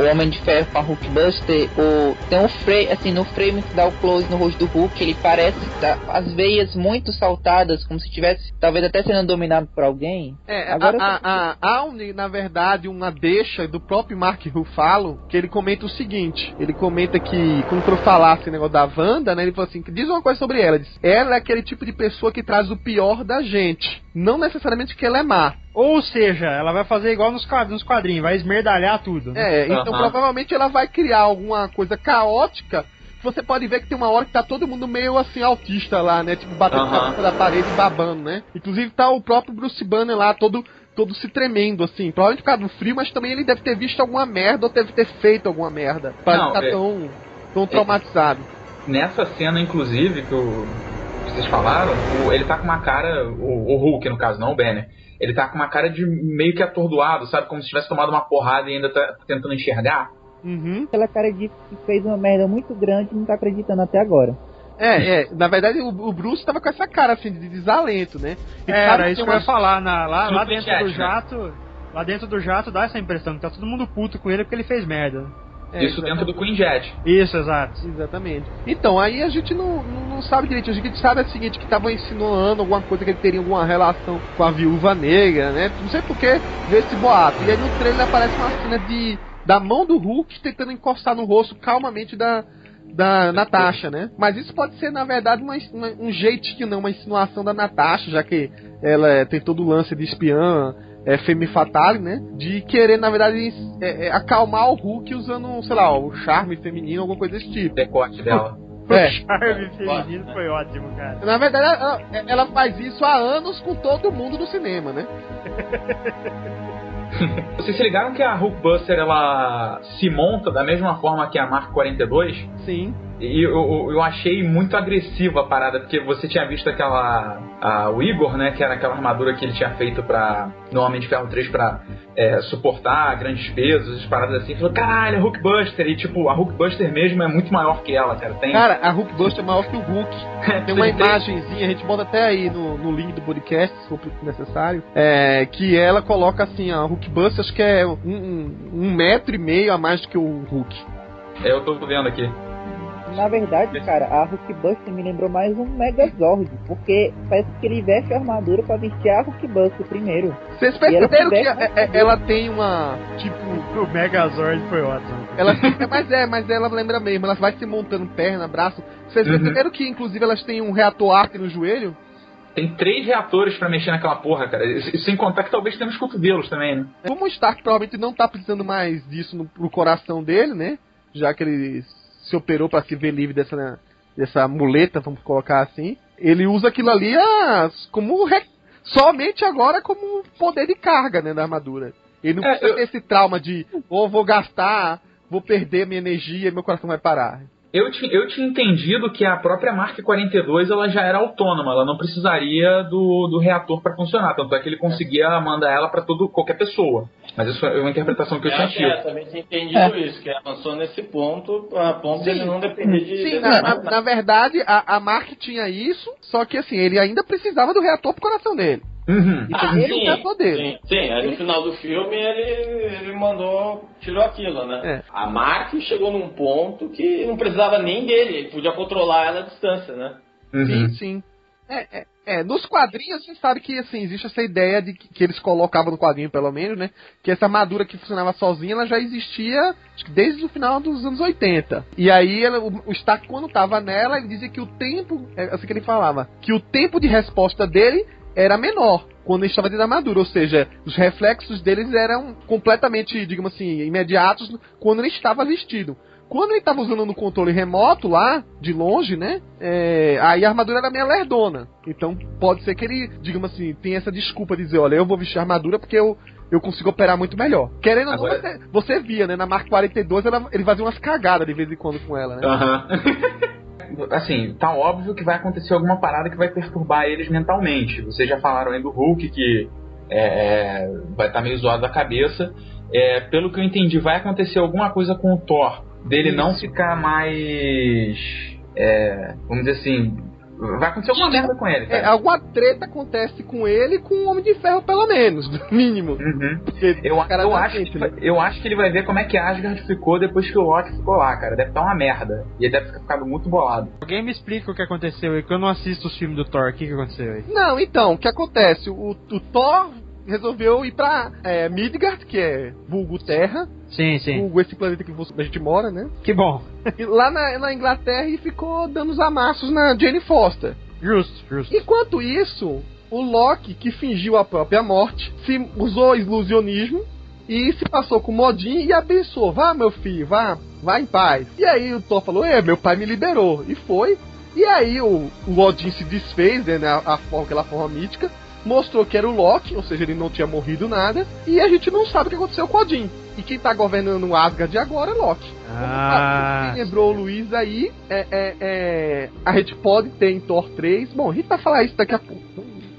o Homem de Ferro, com a Hulkbuster, o, tem um frame, assim, no frame que dá o close no rosto do Hulk, ele parece tá, as veias muito saltadas, como se tivesse, talvez até sendo dominado por alguém. É, agora a, a, a, a, na verdade, uma deixa do próprio Mark Ruffalo, que ele comenta o seguinte, ele comenta que, quando for falar esse negócio da Wanda, né, ele falou assim, diz uma coisa sobre ela, diz, ela é aquele tipo de pessoa que traz o pior da gente. Não necessariamente que ela é má. Ou seja, ela vai fazer igual nos quadrinhos, vai esmerdalhar tudo. Né? É, então uhum. Provavelmente ela vai criar alguma coisa caótica. Você pode ver que tem uma hora que tá todo mundo meio assim, autista lá, né? Tipo, batendo uhum. na da parede e babando, né? Inclusive tá o próprio Bruce Banner lá, todo, todo se tremendo, assim. Provavelmente por causa do frio, mas também ele deve ter visto alguma merda ou deve ter feito alguma merda. Pra não ficar é... tão, tão é... traumatizado. Nessa cena, inclusive, que o... vocês falaram, o, ele tá com uma cara, o, o Hulk no caso, não o Banner, ele tá com uma cara de meio que atordoado, sabe, como se tivesse tomado uma porrada e ainda tá tentando enxergar. Uhum. Aquela cara de que fez uma merda muito grande e não tá acreditando até agora. É, é, na verdade o, o Bruce tava com essa cara assim, de desalento, né? E é, era isso que eu ia falar, na, lá, lá dentro do jato, lá dentro do jato dá essa impressão, que tá todo mundo puto com ele porque ele fez merda. É, isso exatamente. Dentro do Queen Jet. Isso, exato. Exatamente. Então, aí a gente não, não, não sabe direito. A gente sabe é o seguinte, que estavam insinuando alguma coisa que ele teria alguma relação com a Viúva Negra, né? Não sei por que veio esse boato. E aí no trailer aparece uma cena de, da mão do Hulk tentando encostar no rosto calmamente da, da Natasha, né? Mas isso pode ser, na verdade, uma, uma, um jeitinho, não, uma insinuação da Natasha, já que ela é, tem todo o lance de espiã... É, Femme Fatale, né? De querer, na verdade, é, é, acalmar o Hulk usando, sei lá, o charme feminino, alguma coisa desse tipo. Decote dela. É. O charme feminino foi ótimo, cara. Na verdade, ela, ela faz isso há anos com todo mundo no cinema, né? Vocês se ligaram que a Hulkbuster, ela se monta da mesma forma que a Mark quarenta e dois? Sim. E eu, eu achei muito agressiva a parada, porque você tinha visto aquela... A, o Igor, né, que era aquela armadura que ele tinha feito pra, no Homem de Ferro três pra é, suportar grandes pesos, paradas assim. Falou, caralho, a Hulkbuster. E, tipo, a Hulkbuster mesmo é muito maior que ela, cara. Tem... Cara, a Hulkbuster é maior que o Hulk. Tem uma imagenzinha, a gente bota até aí no, no link do podcast, se for necessário, é, que ela coloca, assim, a Hulkbuster, acho que é um, um, um metro e meio a mais do que o Hulk. É, eu tô vendo aqui. Na verdade, cara, a Hulkbuster me lembrou mais um Megazord, porque parece que ele veste a armadura pra vestir a Hulkbuster primeiro. Vocês perceberam que a, é, ela tem uma, tipo... O Megazord foi ótimo. Ela, mas é, mas ela lembra mesmo, ela vai se montando perna, braço. Vocês uhum. perceberam que, inclusive, elas têm um reator arc no joelho? Tem três reatores pra mexer naquela porra, cara. E sem contar que talvez tenha os cotovelos também, né? Como o Stark provavelmente não tá precisando mais disso no, pro coração dele, né? Já que ele... se operou para se ver livre dessa, dessa muleta, vamos colocar assim, ele usa aquilo ali as, como re, somente agora como poder de carga, né, da armadura. Ele não é, precisa eu... ter esse trauma de oh, vou gastar, vou perder minha energia e meu coração vai parar. Eu tinha eu tinha entendido que a própria marca quarenta e dois ela já era autônoma, ela não precisaria do, do reator para funcionar, tanto é que ele conseguia mandar ela para todo qualquer pessoa. Mas isso é uma interpretação que eu tinha tido. É, eu também tinha entendido é. isso, que avançou nesse ponto, a ponto sim, de ele não depender de... Sim, na, na, na verdade, a, a Mark tinha isso, só que assim, ele ainda precisava do reator pro coração dele. Uhum. E ah, ele sim, o reator dele. Sim, sim. Aí no final do filme ele, ele mandou, tirou aquilo, né? É. A Mark chegou num ponto que não precisava nem dele, ele podia controlar ela à distância, né? Uhum. Sim, sim. É, é, é, nos quadrinhos a gente sabe que assim, existe essa ideia de que, que eles colocavam no quadrinho, pelo menos, né? Que essa armadura que funcionava sozinha, ela já existia acho que desde o final dos anos oitenta. E aí ela, o, o Stark, quando tava nela, ele dizia que o tempo, é assim que ele falava, que o tempo de resposta dele era menor quando ele estava dentro da armadura, ou seja, os reflexos deles eram completamente, digamos assim, imediatos quando ele estava vestido. Quando ele estava usando no controle remoto lá, de longe, né? É, aí a armadura era meio lerdona. Então pode ser que ele, digamos assim, tenha essa desculpa de dizer, olha, eu vou vestir a armadura porque eu, eu consigo operar muito melhor. Querendo ou não, você, você via, né? Na Mark quarenta e dois ela, ele fazia umas cagadas de vez em quando com ela, né? Uhum. Assim, tá óbvio que vai acontecer alguma parada que vai perturbar eles mentalmente. Vocês já falaram aí do Hulk que é, vai estar tá meio zoado da cabeça. É, pelo que eu entendi, vai acontecer alguma coisa com o Thor. Dele não ficar mais... É, vamos dizer assim... Vai acontecer alguma merda com ele, cara. É, alguma treta acontece com ele e com o Homem de Ferro, pelo menos, no mínimo. Uhum. Eu, eu, acho frente, que, né? eu acho que ele vai ver como é que Asgard ficou depois que o Loki ficou lá, cara. Deve estar uma merda. E ele deve ficar ficado muito bolado. Alguém me explica o que aconteceu aí, que eu não assisto os filmes do Thor. O que, que aconteceu aí? Não, então, o que acontece? O, o Thor resolveu ir pra é, Midgard, que é vulgo Terra. Sim, sim. Vulgo esse planeta que a gente mora, né? Que bom. Lá na, na Inglaterra, e ficou dando os amassos na Jane Foster. Justo, justo. Enquanto isso, o Loki, que fingiu a própria morte, se usou ilusionismo e se passou com o Odin e abençoou. Vá, meu filho, vá, vá em paz. E aí o Thor falou, é, meu pai me liberou. E foi. E aí o, o Odin se desfez, né, a, a, aquela forma mítica. Mostrou que era o Loki, ou seja, ele não tinha morrido nada. E a gente não sabe o que aconteceu com o Odin. E quem tá governando Asgard agora é Loki. Ah, quem lembrou o Luiz aí, é, é, é, a gente pode ter em Thor três. Bom, a gente vai falar isso daqui a pouco.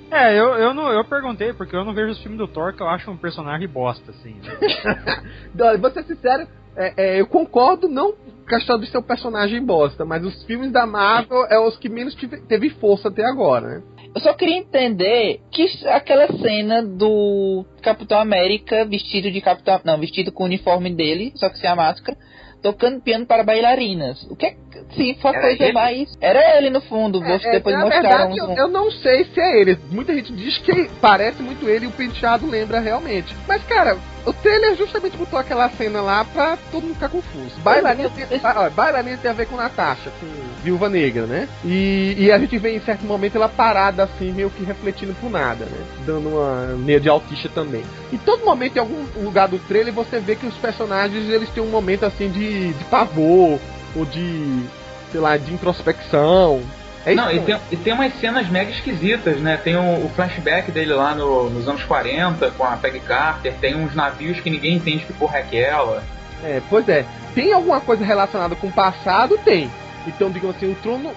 É, eu, eu, não, eu perguntei, porque eu não vejo os filmes do Thor, que eu acho um personagem bosta, assim. Né? Vou ser sincero, é, é, eu concordo, não questão de ser um personagem bosta, mas os filmes da Marvel é os que menos tive, teve força até agora, né? Eu só queria entender que aquela cena do Capitão América vestido de Capitão... Não, vestido com o uniforme dele, só que sem a máscara, tocando piano para bailarinas. O que é que... Se for era coisa ele? mais... Era ele no fundo, é, é, depois mostraram... Na verdade, um... eu, eu não sei se é ele. Muita gente diz que parece muito ele e o penteado lembra realmente. Mas, cara, o trailer justamente botou aquela cena lá pra todo mundo ficar confuso. Bailarina tem, bailarina tem a ver com Natasha, com Viúva Negra, né? E, e a gente vê em certo momento ela parada assim, meio que refletindo por nada, né? Dando uma meia de autista também. E todo momento, em algum lugar do trailer, você vê que os personagens, eles têm um momento assim de, de pavor, ou de, sei lá, de introspecção. É isso. Não, e tem, e tem umas cenas mega esquisitas, né? Tem o, o flashback dele lá no, nos anos quarenta, com a Peggy Carter, tem uns navios que ninguém entende que porra é aquela. É, pois é. Tem alguma coisa relacionada com o passado? Tem. Então, digamos assim, o Ultron,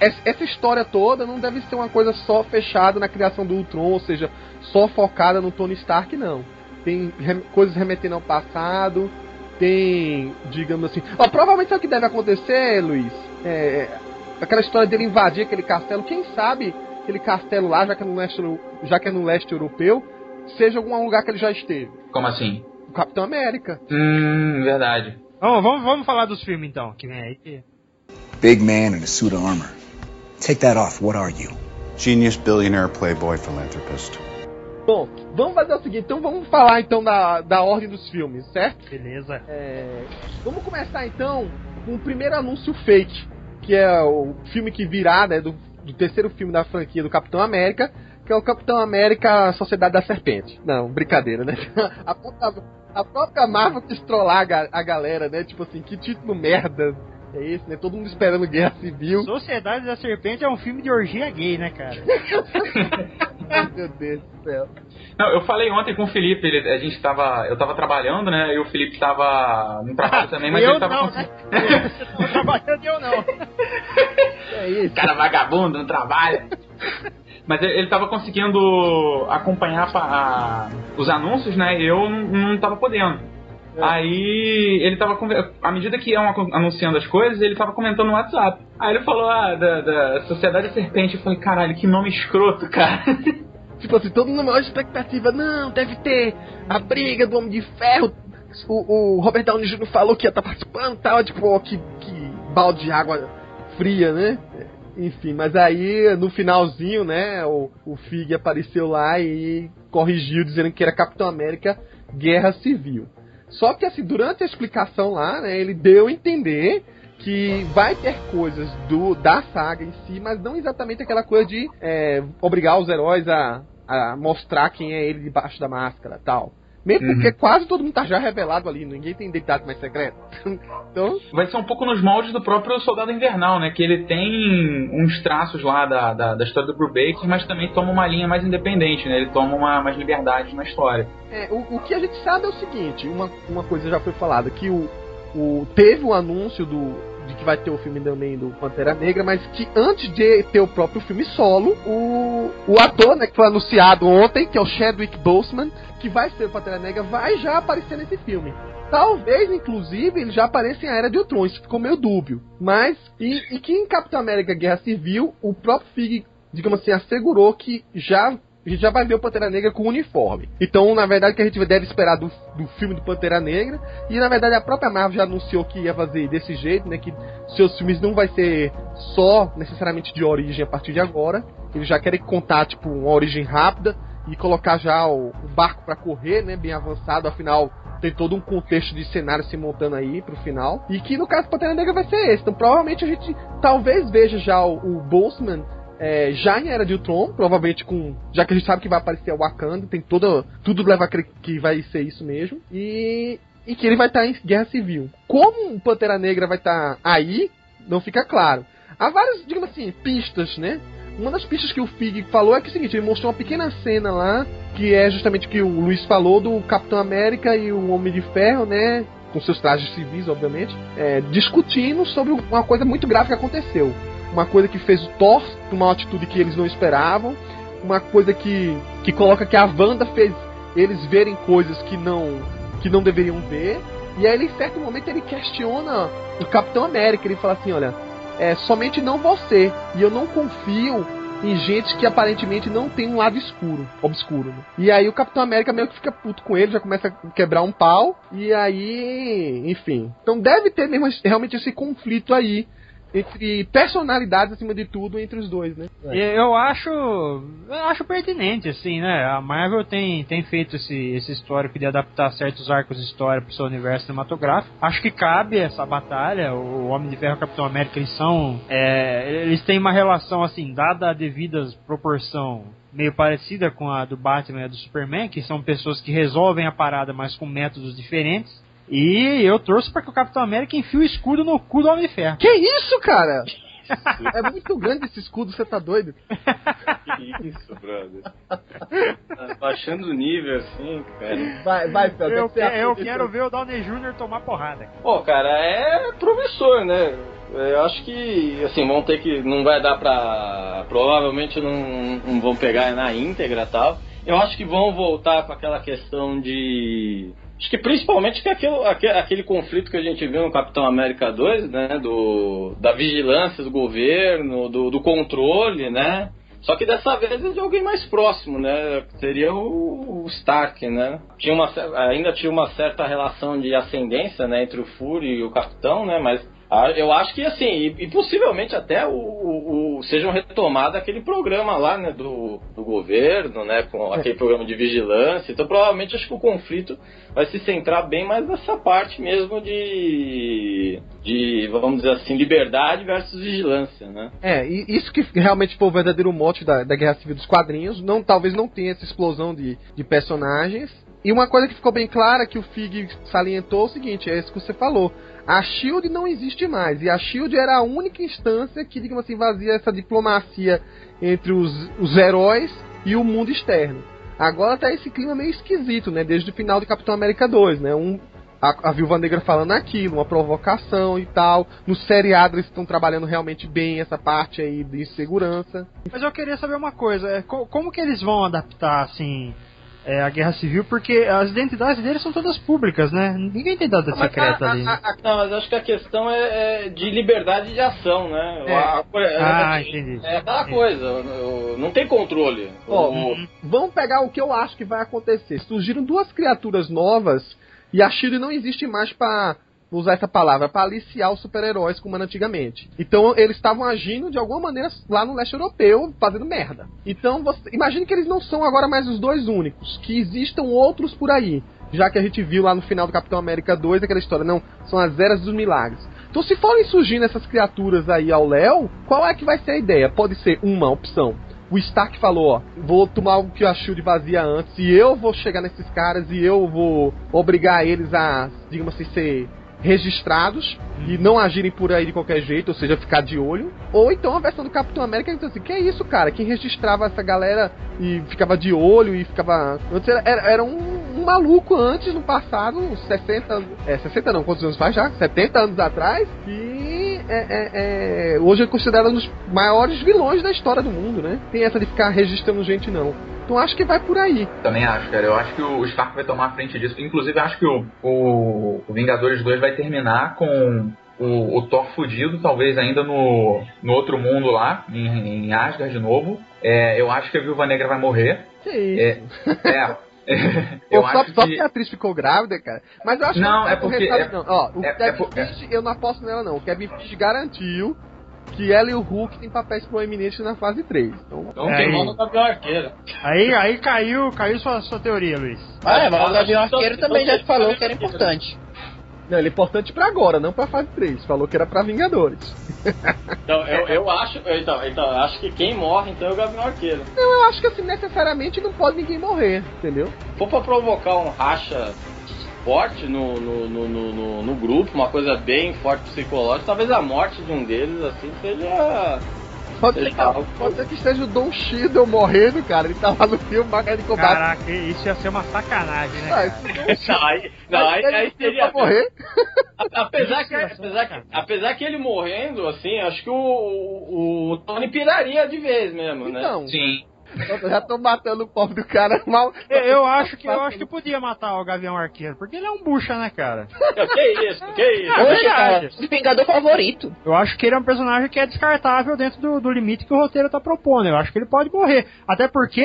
essa história toda não deve ser uma coisa só fechada na criação do Ultron, ou seja, só focada no Tony Stark, não. Tem re, coisas remetendo ao passado, tem, digamos assim... Ó, provavelmente é o que deve acontecer, Luiz, é, aquela história dele invadir aquele castelo, quem sabe aquele castelo lá, já que é no leste, já que é no leste europeu, seja algum lugar que ele já esteve. Como assim? O Capitão América. Hum, verdade. Oh, vamos, vamos falar dos filmes, então, que vem aí que... Big man in a suit of armor. Take that off, what are you? Genius, billionaire, playboy, philanthropist. Bom, vamos fazer o seguinte, então vamos falar então da, da ordem dos filmes, certo? Beleza. É, vamos começar então com o primeiro anúncio fake, que é o filme que virá, né, do, do terceiro filme da franquia do Capitão América, que é o Capitão América Sociedade da Serpente. Não, brincadeira, né? A, a, a própria Marvel quis trollar a, a galera, né? Tipo assim, que título merda. é esse, né? Todo mundo esperando Guerra Civil. Sociedade da Serpente é um filme de orgia gay, né, cara? Meu Deus do céu. Não, eu falei ontem com o Felipe, ele, a gente tava, eu tava trabalhando, né? E o Felipe tava no trabalho também, mas eu ele tava... Não, com... né? Eu não tava trabalhando e eu não. É isso. Cara vagabundo, não trabalha. Mas ele tava conseguindo acompanhar a, a, os anúncios, né? E eu não, não tava podendo. É. Aí ele tava... À medida que iam anunciando as coisas, ele tava comentando no WhatsApp. Aí ele falou, ah, da, da Sociedade Serpente. Eu falei, caralho, que nome escroto, cara. Tipo assim, todo mundo na maior expectativa. Não, deve ter a briga do Homem de Ferro. O, o Robert Downey Júnior falou que ia estar tá participando e tal. Tipo, ó, que, que balde de água fria, né? Enfim, mas aí no finalzinho, né, o, o Fig apareceu lá e corrigiu dizendo que era Capitão América Guerra Civil. Só que assim, durante a explicação lá, né, ele deu a entender que vai ter coisas do, da saga em si, mas não exatamente aquela coisa de é, obrigar os heróis a, a mostrar quem é ele debaixo da máscara e tal. Mesmo uhum. porque quase todo mundo tá já revelado ali, ninguém tem identidade mais secreta. Então... Vai ser um pouco nos moldes do próprio Soldado Invernal, né? Que ele tem uns traços lá da, da, da história do Brubaker, mas também toma uma linha mais independente, né? Ele toma uma, mais liberdade na história. É, o, o que a gente sabe é o seguinte, uma, uma coisa já foi falada, que o, o, teve um anúncio do... de que vai ter o filme também do Pantera Negra, mas que antes de ter o próprio filme solo, o, o ator, né, que foi anunciado ontem, que é o Chadwick Boseman, que vai ser o Pantera Negra, vai já aparecer nesse filme. Talvez, inclusive, ele já apareça em A Era de Ultron, isso ficou meio dúbio. Mas, e, e que em Capitão América Guerra Civil, o próprio Fig, digamos assim, assegurou que já... a gente já vai ver o Pantera Negra com o uniforme. Então, na verdade, o que a gente deve esperar do, do filme do Pantera Negra. E, na verdade, a própria Marvel já anunciou que ia fazer desse jeito, né? Que seus filmes não vai ser só, necessariamente, de origem a partir de agora. Eles já querem contar, tipo, uma origem rápida e colocar já o, o barco pra correr, né? Bem avançado, afinal... tem todo um contexto de cenário se montando aí pro final. E que, no caso, o Pantera Negra vai ser esse. Então, provavelmente, a gente talvez veja já o, o Boseman... É, já em Era de Ultron, provavelmente com... já que a gente sabe que vai aparecer o Wakanda, tem toda... tudo leva a crer que vai ser isso mesmo. E, e que ele vai estar em Guerra Civil. Como o Pantera Negra vai estar aí, não fica claro. Há várias, digamos assim, pistas, né? Uma das pistas que o Fig falou é que é o seguinte, ele mostrou uma pequena cena lá, que é justamente o que o Luiz falou do Capitão América e o Homem de Ferro, né? Com seus trajes civis, obviamente. É, discutindo sobre uma coisa muito grave que aconteceu. Uma coisa que fez o Thor tomar uma atitude que eles não esperavam. Uma coisa que, que coloca que a Wanda fez eles verem coisas que não, que não deveriam ver. E aí, em certo momento, ele questiona o Capitão América. Ele fala assim, olha, é somente não você. E eu não confio em gente que aparentemente não tem um lado escuro, obscuro. Né? E aí o Capitão América meio que fica puto com ele, já começa a quebrar um pau. E aí, enfim. Então deve ter mesmo realmente esse conflito aí. Entre personalidades, acima de tudo, entre os dois, né? É. Eu acho eu acho pertinente, assim, né? A Marvel tem, tem feito esse, esse histórico de adaptar certos arcos de história pro seu universo cinematográfico. Acho que cabe essa batalha. O Homem de Ferro e o Capitão América, eles são... É, eles têm uma relação, assim, dada a devida proporção, meio parecida com a do Batman e a do Superman, que são pessoas que resolvem a parada, mas com métodos diferentes. E eu torço pra que o Capitão América enfie o escudo no cu do Homem de Ferro. Que isso, cara? É muito grande esse escudo, você tá doido? Que isso, brother. Tá baixando o nível assim, cara. Vai, vai, Pedro. Eu, que, eu quero ver o Downey Júnior tomar porrada. Pô, cara, é promissor, né? Eu acho que, assim, vão ter que... Não vai dar pra... Provavelmente não, não vão pegar na íntegra e tal. Eu acho que vão voltar com aquela questão de... Acho que principalmente que aquele, aquele, aquele conflito que a gente viu no Capitão América dois, né, do, da vigilância do governo, do, do controle, né, só que dessa vez é de alguém mais próximo, né, seria o, o Stark, né, tinha uma, ainda tinha uma certa relação de ascendência, né, entre o Fury e o Capitão, né, mas eu acho que assim, e, e possivelmente até o, o, o, sejam retomado aquele programa lá, né, do, do governo, né, com aquele programa de vigilância. Então provavelmente acho que o conflito vai se centrar bem mais nessa parte mesmo de, de vamos dizer assim, liberdade versus vigilância, né. É, e isso que realmente foi o verdadeiro mote da, da Guerra Civil dos quadrinhos, não, talvez não tenha essa explosão de, de personagens. E uma coisa que ficou bem clara, que o Fig salientou, é o seguinte, é isso que você falou. A S H I E L D não existe mais, e a S H I E L D era a única instância que, digamos assim, fazia essa diplomacia entre os, os heróis e o mundo externo. Agora tá esse clima meio esquisito, né? Desde o final de Capitão América dois, né? Um, a, a Viúva Negra falando aquilo, uma provocação e tal. No seriado eles estão trabalhando realmente bem essa parte aí de insegurança. Mas eu queria saber uma coisa, é, co- como que eles vão adaptar, assim... É, a Guerra Civil, porque as identidades deles são todas públicas, né? Ninguém tem dado secreta ali. A, a, não, mas acho que a questão é, é de liberdade de ação, né? É. A, a, a, ah, é, entendi. É aquela entendi. coisa, o, o, não tem controle. Ó, uhum. Vamos pegar o que eu acho que vai acontecer. Surgiram duas criaturas novas e a S H I E L D não existe mais pra... Vou usar essa palavra, para aliciar os super-heróis como era antigamente. Então, eles estavam agindo de alguma maneira lá no leste europeu, fazendo merda. Então, você, imagine que eles não são agora mais os dois únicos, que existam outros por aí. Já que a gente viu lá no final do Capitão América dois, aquela história, não, são as eras dos milagres. Então, se forem surgindo essas criaturas aí ao léu, qual é que vai ser a ideia? Pode ser uma opção. O Stark falou, ó, vou tomar o que a S H I E L D vazia antes, e eu vou chegar nesses caras, e eu vou obrigar eles a, digamos assim, ser... registrados e não agirem por aí de qualquer jeito, ou seja, ficar de olho. Ou então a versão do Capitão América então assim, que é isso, cara, quem registrava essa galera e ficava de olho e ficava... Antes era, era um, um maluco antes, no passado, sessenta... É, sessenta não, quantos anos faz já? setenta anos atrás. E é, é, é, hoje é considerado um dos maiores vilões da história do mundo, né? Tem essa de ficar registrando gente, não. Então acho que vai por aí. Também acho, cara. Eu acho que o Stark vai tomar a frente disso. Inclusive, acho que o, o, o Vingadores dois vai terminar com o, o Thor fudido, talvez ainda no, no outro mundo lá, em, em Asgard de novo. É, eu acho que a Viúva Negra vai morrer. Que isso? É... é eu Pô, acho só, só que... que a atriz ficou grávida, cara. Mas eu acho não, que não é porque é, não. Ó, o é, Kevin é, Feige, é... eu não aposto nela, não. O Kevin Feige garantiu que ela e o Hulk têm papéis proeminentes na fase três. Então, então é quem manda o Gavião Arqueiro. Aí, aí caiu, caiu sua, sua teoria, Luiz. Ah, é, mas o Gavião Arqueiro também já te falou que era importante. Não, ele é importante pra agora, não pra fase três. Falou que era pra Vingadores. Então, eu, eu acho. Então, então, eu acho que quem morre então é o Gavião Arqueiro. Não, eu acho que assim, necessariamente não pode ninguém morrer, entendeu? Foi pra provocar um racha forte no, no, no, no, no grupo, uma coisa bem forte psicológica, talvez a morte de um deles assim seja... Pode, seja ser, algo... pode ser que esteja o Don Cheadle morrendo, cara, ele tava no filme, marca de combate. Caraca, isso ia ser uma sacanagem, né, cara? Não, aí, não, aí, aí, aí seria... morrer. Apesar que, apesar, que, apesar que ele morrendo, assim, acho que o, o, o Tony piraria de vez mesmo, né? Então, sim. Eu já tô matando o pobre do cara mal. Eu acho que, eu acho que podia matar o Gavião Arqueiro, porque ele é um bucha, né, cara? Que isso, que isso? É, Hoje, cara, o Vingador favorito. Eu acho que ele é um personagem que é descartável dentro do, do limite que o roteiro tá propondo. Eu acho que ele pode morrer. Até porque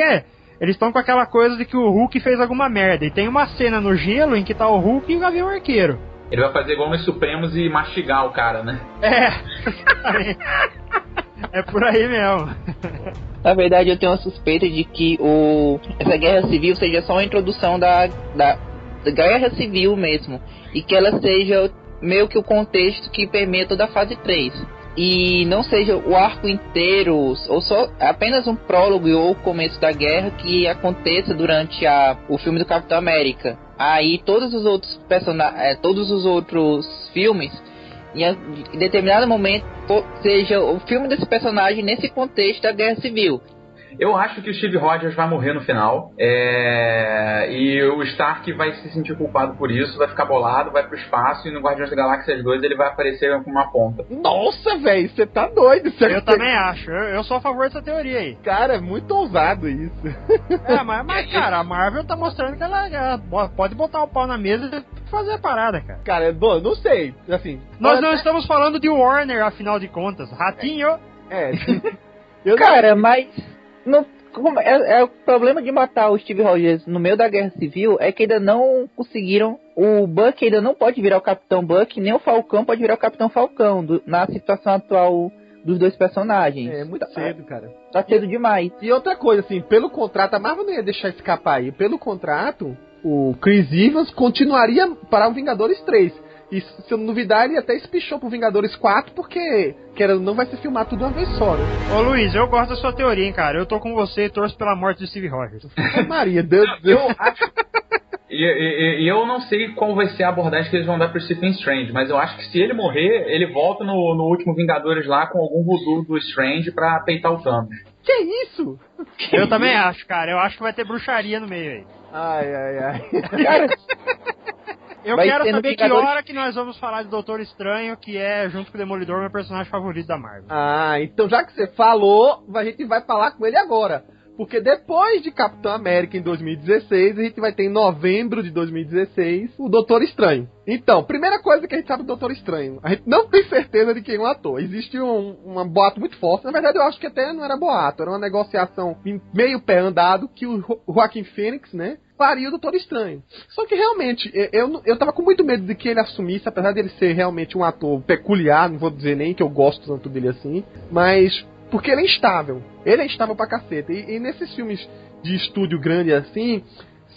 eles estão com aquela coisa de que o Hulk fez alguma merda. E tem uma cena no gelo em que tá o Hulk e o Gavião Arqueiro. Ele vai fazer igual nos Supremos e mastigar o cara, né? É. É por aí mesmo. Na verdade, eu tenho uma suspeita de que o... essa guerra civil seja só uma introdução da... da... da guerra civil mesmo. E que ela seja meio que o contexto que permeia toda a fase três. E não seja o arco inteiro, ou só apenas um prólogo ou o começo da guerra que aconteça durante a... o filme do Capitão América. Aí todos os outros personagens, todos os outros filmes, em determinado momento seja o filme desse personagem nesse contexto da Guerra Civil. Eu acho que o Steve Rogers vai morrer no final, é... e o Stark vai se sentir culpado por isso, vai ficar bolado, vai pro espaço, e no Guardiões da Galáxia dois ele vai aparecer com uma ponta. Nossa, velho, você tá doido. Cê eu tá... também acho, eu, eu sou a favor dessa teoria aí. Cara, é muito ousado isso. É, mas, mas cara, a Marvel tá mostrando que ela, ela pode botar o pau na mesa e fazer a parada, cara. Cara, eu não sei, assim... Nós não é... estamos falando de Warner, afinal de contas, ratinho. É, é. Cara, não... mas... Não, é, é, o problema de matar o Steve Rogers no meio da Guerra Civil é que ainda não conseguiram. O Buck ainda não pode virar o Capitão Buck, nem o Falcão pode virar o Capitão Falcão do, na situação atual dos dois personagens. É muito cedo, cara. Tá cedo demais. E outra coisa, assim, pelo contrato, a Marvel não ia deixar escapar aí. Pelo contrato, o Chris Evans continuaria para o Vingadores três. E se eu não duvidar, ele até espichou pro Vingadores quatro, porque querendo, não vai se filmar tudo uma vez só, né? Ô Luiz, eu gosto da sua teoria, hein, cara. Eu tô com você e torço pela morte de Steve Rogers. Maria, Deus, Deus. Eu acho... E, e, e eu não sei qual vai ser a abordagem que eles vão dar pro Stephen Strange, mas eu acho que se ele morrer, ele volta no, no último Vingadores lá com algum voodoo do Strange pra peitar o Thanos. Que isso? Que eu isso? também acho, cara. Eu acho que vai ter bruxaria no meio aí. Ai, ai, ai. Cara... Eu vai quero saber Vingadores... que hora que nós vamos falar de Doutor Estranho, que é, junto com o Demolidor, meu personagem favorito da Marvel. Ah, então já que você falou, a gente vai falar com ele agora. Porque depois de Capitão América em dois mil e dezesseis, a gente vai ter em novembro de dois mil e dezesseis o Doutor Estranho. Então, primeira coisa que a gente sabe do Doutor Estranho, a gente não tem certeza de quem é o ator. Existe um, um boato muito forte. Na verdade, eu acho que até não era boato, era uma negociação meio pé andado que o jo- Joaquin Phoenix, né, faria o Doutor Estranho. Só que realmente, eu, eu tava com muito medo de que ele assumisse, apesar de ele ser realmente um ator peculiar, não vou dizer nem que eu gosto tanto dele assim, mas... Porque ele é instável. Ele é instável pra caceta. E, e nesses filmes de estúdio grande assim,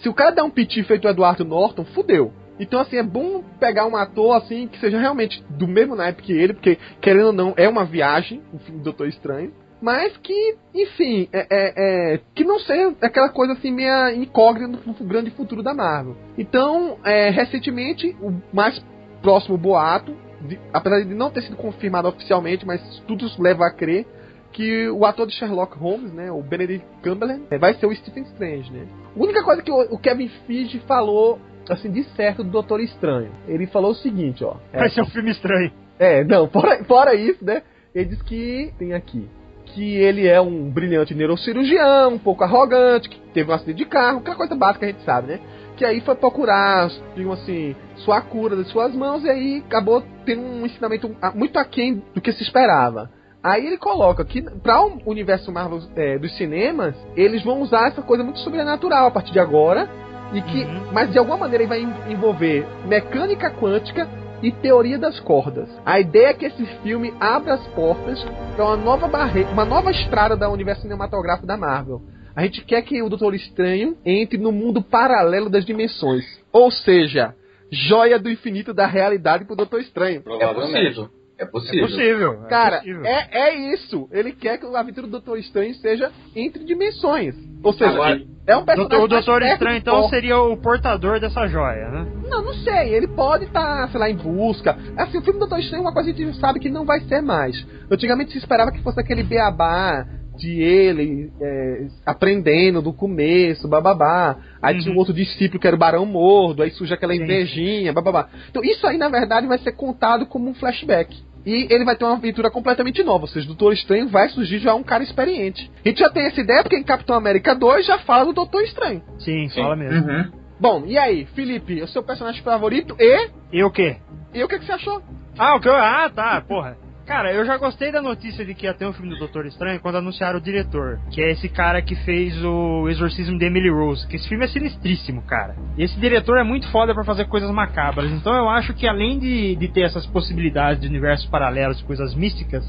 se o cara der um piti feito o Edward Norton, fudeu. Então, assim, é bom pegar um ator, assim, que seja realmente do mesmo naipe que ele, porque, querendo ou não, é uma viagem, o filme do Doutor Estranho. Mas que, enfim, é, é, é, que não seja aquela coisa assim meio incógnita no grande futuro da Marvel. Então, é, recentemente, o mais próximo boato, de, apesar de não ter sido confirmado oficialmente, mas tudo leva a crer, que o ator de Sherlock Holmes, né, o Benedict Cumberbatch, vai ser o Stephen Strange, né? A única coisa que o Kevin Feige falou, assim, de certo, do Doutor Estranho, ele falou o seguinte, ó... Vai é, ser um filme estranho. É, não, fora, fora isso, né, ele diz que... Tem aqui... Que ele é um brilhante neurocirurgião, um pouco arrogante, que teve um acidente de carro, aquela coisa básica que a gente sabe, né? Que aí foi procurar, digamos assim, sua cura das suas mãos, e aí acabou tendo um ensinamento muito aquém do que se esperava. Aí ele coloca que para o universo Marvel é, dos cinemas, eles vão usar essa coisa muito sobrenatural a partir de agora, e que, uhum. mas de alguma maneira ele vai envolver mecânica quântica e teoria das cordas. A ideia é que esse filme abra as portas para uma nova barreira, uma nova estrada do universo cinematográfico da Marvel. A gente quer que o Doutor Estranho entre no mundo paralelo das dimensões, ou seja, joia do infinito da realidade para o Doutor Estranho. Provavelmente. É possível. É possível. É possível. Cara, é, possível. É, é isso. Ele quer que a aventura do Doutor Estranho seja entre dimensões. Ou seja, agora, é um personagem. O Doutor Estranho, então, seria o portador dessa joia, né? Não, não sei. Ele pode estar, tá, sei lá, em busca. Assim, o filme do Doutor Estranho é uma coisa que a gente sabe que não vai ser mais. Antigamente se esperava que fosse aquele beabá de ele é, aprendendo do começo, bababá. Aí uhum. tinha um outro discípulo que era o Barão Mordo. Aí surge aquela invejinha, bababá. Então, isso aí, na verdade, vai ser contado como um flashback. E ele vai ter uma aventura completamente nova. Ou seja, o Doutor Estranho vai surgir já um cara experiente. A gente já tem essa ideia porque em Capitão América dois já fala do Doutor Estranho. Sim, Sim. fala mesmo. Uhum. Bom, e aí, Felipe, o seu personagem favorito e... E o quê? E o que, que você achou? Ah, o que eu... Ah, tá, porra. Cara, eu já gostei da notícia de que ia ter um filme do Doutor Estranho quando anunciaram o diretor, que é esse cara que fez o Exorcismo de Emily Rose, que esse filme é sinistríssimo, cara. E esse diretor é muito foda pra fazer coisas macabras, então eu acho que além de, de ter essas possibilidades de universos paralelos, coisas místicas,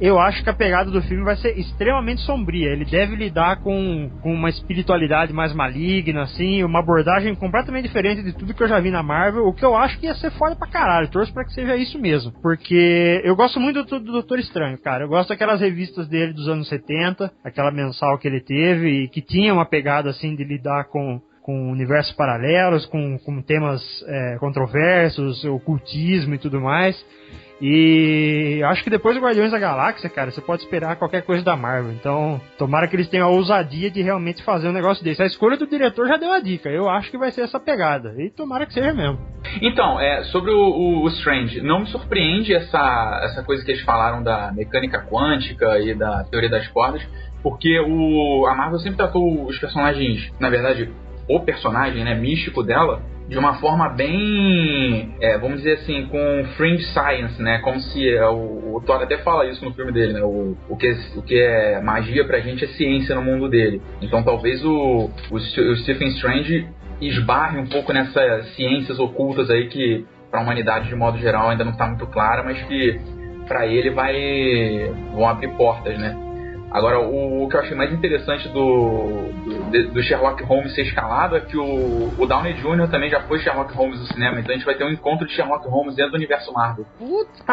eu acho que a pegada do filme vai ser extremamente sombria. Ele deve lidar com, com uma espiritualidade mais maligna, assim, uma abordagem completamente diferente de tudo que eu já vi na Marvel, o que eu acho que ia ser foda pra caralho. Torço pra que seja isso mesmo, porque eu gosto muito do Do, do Doutor Estranho, cara. Eu gosto daquelas revistas dele dos anos setenta, aquela mensal que ele teve, e que tinha uma pegada assim de lidar com, com universos paralelos, com, com temas é, controversos, ocultismo e tudo mais. E acho que depois do Guardiões da Galáxia, cara, você pode esperar qualquer coisa da Marvel. Então, tomara que eles tenham a ousadia de realmente fazer um negócio desse. A escolha do diretor já deu a dica. Eu acho que vai ser essa pegada. E tomara que seja mesmo. Então, é, sobre o, o, o Strange, não me surpreende essa, essa coisa que eles falaram da mecânica quântica e da teoria das cordas, porque o, a Marvel sempre tratou os personagens, na verdade, o personagem, né, místico dela, de uma forma bem, é, vamos dizer assim, com fringe science, né? Como se, o, o Thor até fala isso no filme dele, né? O, o, que, o que é magia pra gente é ciência no mundo dele. Então talvez o, o, o Stephen Strange esbarre um pouco nessas ciências ocultas aí que pra humanidade de modo geral ainda não tá muito clara, mas que pra ele vai, vão abrir portas, né? Agora, o, o que eu achei mais interessante do, do, do Sherlock Holmes ser escalado é que o, o Downey Júnior também já foi Sherlock Holmes no cinema, então a gente vai ter um encontro de Sherlock Holmes dentro do universo Marvel. Putz!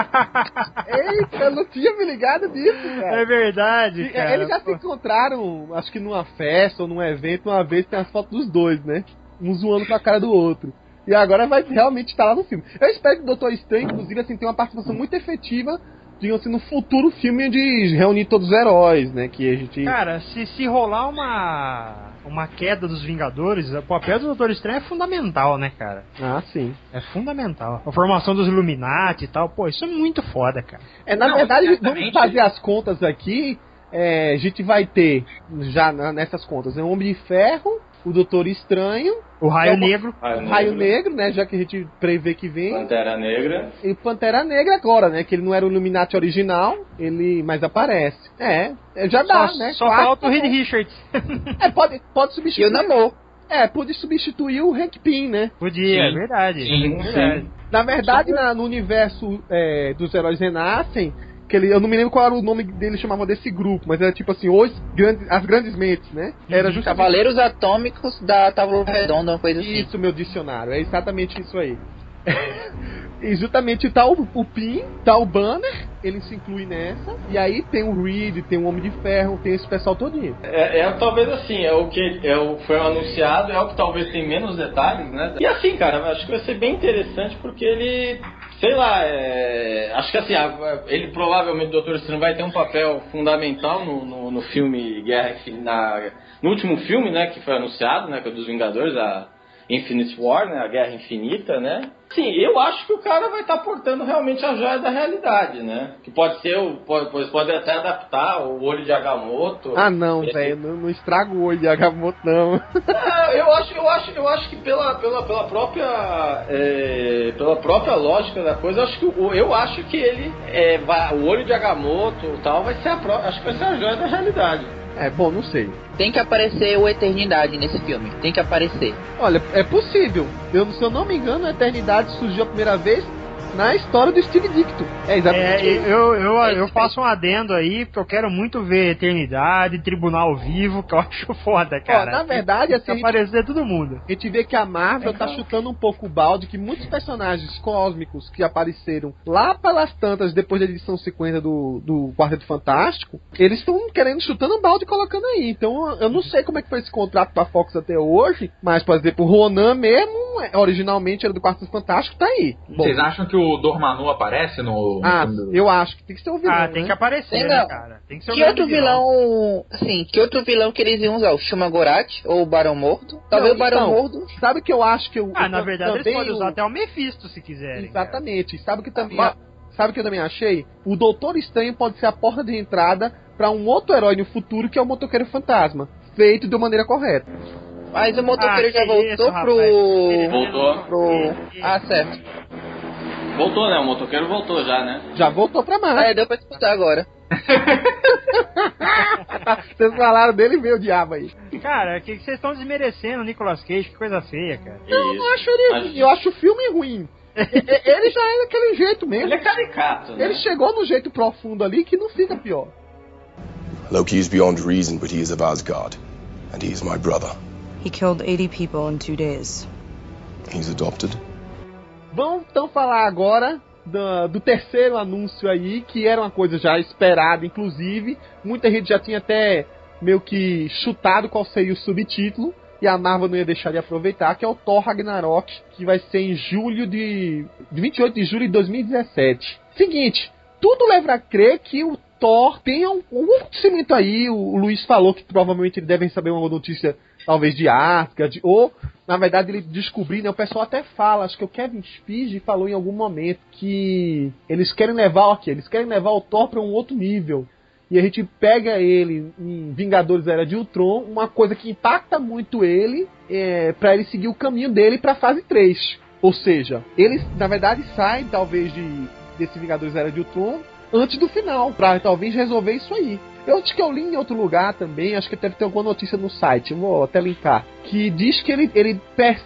Eita, eu não tinha me ligado disso, cara. É verdade, cara. Eles já se encontraram, acho que numa festa ou num evento, uma vez tem as fotos dos dois, né? um zoando com a cara do outro. E agora vai realmente estar lá no filme. Eu espero que o Doutor Estranho, inclusive, assim, tenha uma participação muito efetiva, digamos assim, no futuro filme de reunir todos os heróis, né? Que a gente... Cara, se, se rolar uma, uma queda dos Vingadores, o papel do Doutor Estranho é fundamental, né, cara? Ah, sim. É fundamental. A formação dos Illuminati e tal, pô, isso é muito foda, cara. É, na Não, verdade, exatamente. Vamos fazer as contas aqui. É, a gente vai ter, já nessas contas, né, o Homem de Ferro, o Doutor Estranho, o Raio é uma... Negro, Raio, Raio Negro. Negro, né, já que a gente prevê que vem. Pantera Negra. E Pantera Negra agora, né, que ele não era o Illuminati original, ele mais aparece. É, já dá, só, né? Só Quatro, falta o Reed Richards. É, pode, pode substituir. E o Namor. É, pode substituir o Hank Pym, né? Podia, sim. É verdade. Sim, é verdade. Sim. Na verdade, na, no universo é, dos Heróis Renascem, que ele, eu não me lembro qual era o nome dele, chamava desse grupo, mas era tipo assim, os grandes, as grandes mentes, né? Era justamente... Cavaleiros Atômicos da Tábua Redonda, uma coisa assim. Isso, meu dicionário, é exatamente isso aí. E justamente tá o, o Pym, tá o Banner, ele se inclui nessa, e aí tem o Reed, tem o Homem de Ferro, tem esse pessoal todinho. É, é talvez assim, é o que é o, foi anunciado, é o que talvez tem menos detalhes, né? E assim, cara, acho que vai ser bem interessante, porque ele... Sei lá, é, acho que assim, ele provavelmente, o Doutor Estranho vai ter um papel fundamental no, no, no filme Guerra, na, no último filme, né, que foi anunciado, né, que é dos Vingadores, a Infinite War, né, a Guerra Infinita, né. Sim, eu acho que o cara vai estar tá portando realmente a joia da realidade, né, que pode ser, pode, pode até adaptar o olho de Agamotto. Ah não, esse... velho, não, não estraga o olho de Agamotto, não. É, eu acho, eu acho, eu acho que pela, pela, pela própria, é, pela própria lógica da coisa, eu acho que, eu acho que ele, é, vai, o olho de Agamotto e tal, vai ser a pró- acho que vai ser a joia da realidade. É, bom, não sei. Tem que aparecer o Eternidade nesse filme. Tem que aparecer. Olha, é possível. Eu, se eu não me engano, a Eternidade surgiu a primeira vez na história do Steve Ditko. É, exatamente. É, eu, eu, é, eu faço um adendo aí, porque eu quero muito ver Eternidade, Tribunal Vivo, que eu acho foda, cara. Ó, na verdade, assim... Tem que aparecer todo mundo. A gente vê que a Marvel é, tá chutando um pouco o balde, que muitos personagens cósmicos que apareceram lá pelas tantas, depois da edição cinquenta do, do Quarteto Fantástico, eles estão querendo, chutando um balde e colocando aí. Então, eu não sei como é que foi esse contrato com a Fox até hoje, mas, por exemplo, o Ronan mesmo, originalmente era do Quarteto Fantástico, tá aí. Bom, vocês acham que o Dormammu aparece no... Ah, no... eu acho que tem que ser o um vilão, Ah, tem né? que aparecer, não, né, cara? Tem que ser o um vilão. Que outro vilão... Assim, que outro vilão que eles iam usar? O Shumagorat ou o Barão Mordo? Talvez não, o Barão então, Mordo... Sabe que eu acho que... Eu, ah, eu, na verdade eles podem usar o... até o Mephisto, se quiserem. Exatamente. Cara. Sabe que também... Ah, sabe que eu também achei? O Doutor Estranho pode ser a porta de entrada pra um outro herói no futuro, que é o Motoqueiro Fantasma. Feito de maneira correta. Mas o Motoqueiro ah, já voltou isso, pro... Voltou. Pro... Ah, certo. Voltou, né? O Motoqueiro voltou já, né? Já voltou pra Marvel. É, deu pra disputar agora. Vocês falaram dele e veio o diabo aí. Cara, que vocês estão desmerecendo o Nicolas Cage, que coisa feia, cara. Não, eu acho ele Mas... ruim. Eu acho o filme ruim. Ele já é daquele jeito mesmo. Ele é caricato, né? Ele chegou no jeito profundo ali que não fica pior. Loki is beyond reason, but he is of Asgard. And he is my brother. He killed eighty people in two days. He's adopted. Vamos então falar agora do, do terceiro anúncio aí, que era uma coisa já esperada, inclusive. Muita gente já tinha até meio que chutado qual seria o subtítulo, e a Marvel não ia deixar de aproveitar, que é o Thor Ragnarok, que vai ser em julho de... vinte e oito de julho de dois mil e dezessete. Seguinte, tudo leva a crer que o Thor tenha um, um acontecimento aí. O, o Luiz falou que provavelmente eles devem saber uma notícia... Talvez de Asgard, ou, na verdade, ele descobriu, né? O pessoal até fala, acho que o Kevin Feige falou em algum momento que eles querem levar, ok, eles querem levar o Thor para um outro nível. E a gente pega ele em Vingadores Era de Ultron, uma coisa que impacta muito ele, é, para ele seguir o caminho dele para a fase três. Ou seja, ele, na verdade, sai, talvez, de, desse Vingadores Era de Ultron antes do final, para talvez resolver isso aí. Eu acho que eu li em outro lugar também, acho que deve ter alguma notícia no site, eu vou até linkar, que diz que ele, ele,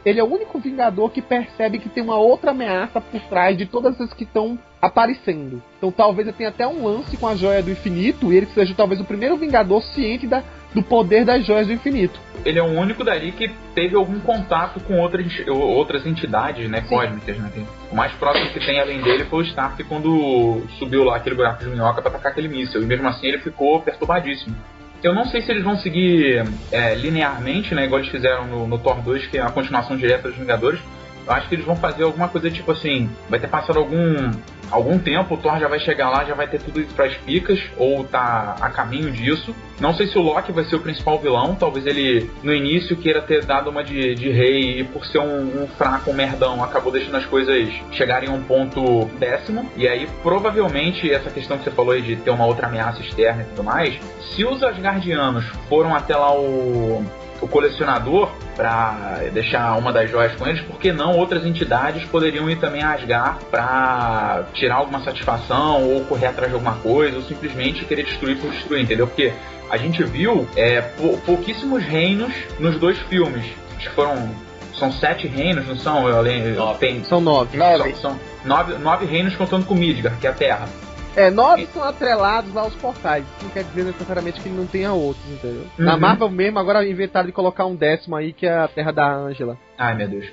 ele é o único Vingador que percebe que tem uma outra ameaça por trás de todas as que estão aparecendo. Então talvez ele tenha até um lance com a Joia do Infinito, e ele seja talvez o primeiro Vingador ciente da, do poder das Joias do Infinito. Ele é o único dali que teve algum contato com outras, outras entidades, né, cósmicas, né? O mais próximo que tem além dele foi o Stark, quando subiu lá aquele buraco de minhoca pra atacar aquele míssil, e mesmo assim ele ficou perturbadíssimo. Eu não sei se eles vão seguir é, linearmente, né, igual eles fizeram no, no Thor dois, que é a continuação direta dos Vingadores. Eu acho que eles vão fazer alguma coisa tipo assim, vai ter passado algum, algum tempo, o Thor já vai chegar lá, já vai ter tudo isso pras picas, ou tá a caminho disso. Não sei se o Loki vai ser o principal vilão, talvez ele no início queira ter dado uma de, de rei e por ser um, um fraco, um merdão, acabou deixando as coisas chegarem a um ponto péssimo. E aí provavelmente essa questão que você falou aí de ter uma outra ameaça externa e tudo mais, se os Asgardianos foram até lá o... o colecionador para deixar uma das joias com eles, porque não outras entidades poderiam ir também a Asgard para tirar alguma satisfação ou correr atrás de alguma coisa ou simplesmente querer destruir por destruir, entendeu? Porque a gente viu é, pou- pouquíssimos reinos nos dois filmes, que foram são sete reinos, não são? Eu, eu, nove. Tem, são nove. Nove. São, são nove, nove reinos contando com Midgar, que é a Terra. É, nove são atrelados aos portais. Isso não quer dizer necessariamente que ele não tenha outros, entendeu? Uhum. Na Marvel mesmo, agora inventaram de colocar um décimo aí, que é a Terra da Ângela. Ai, meu Deus.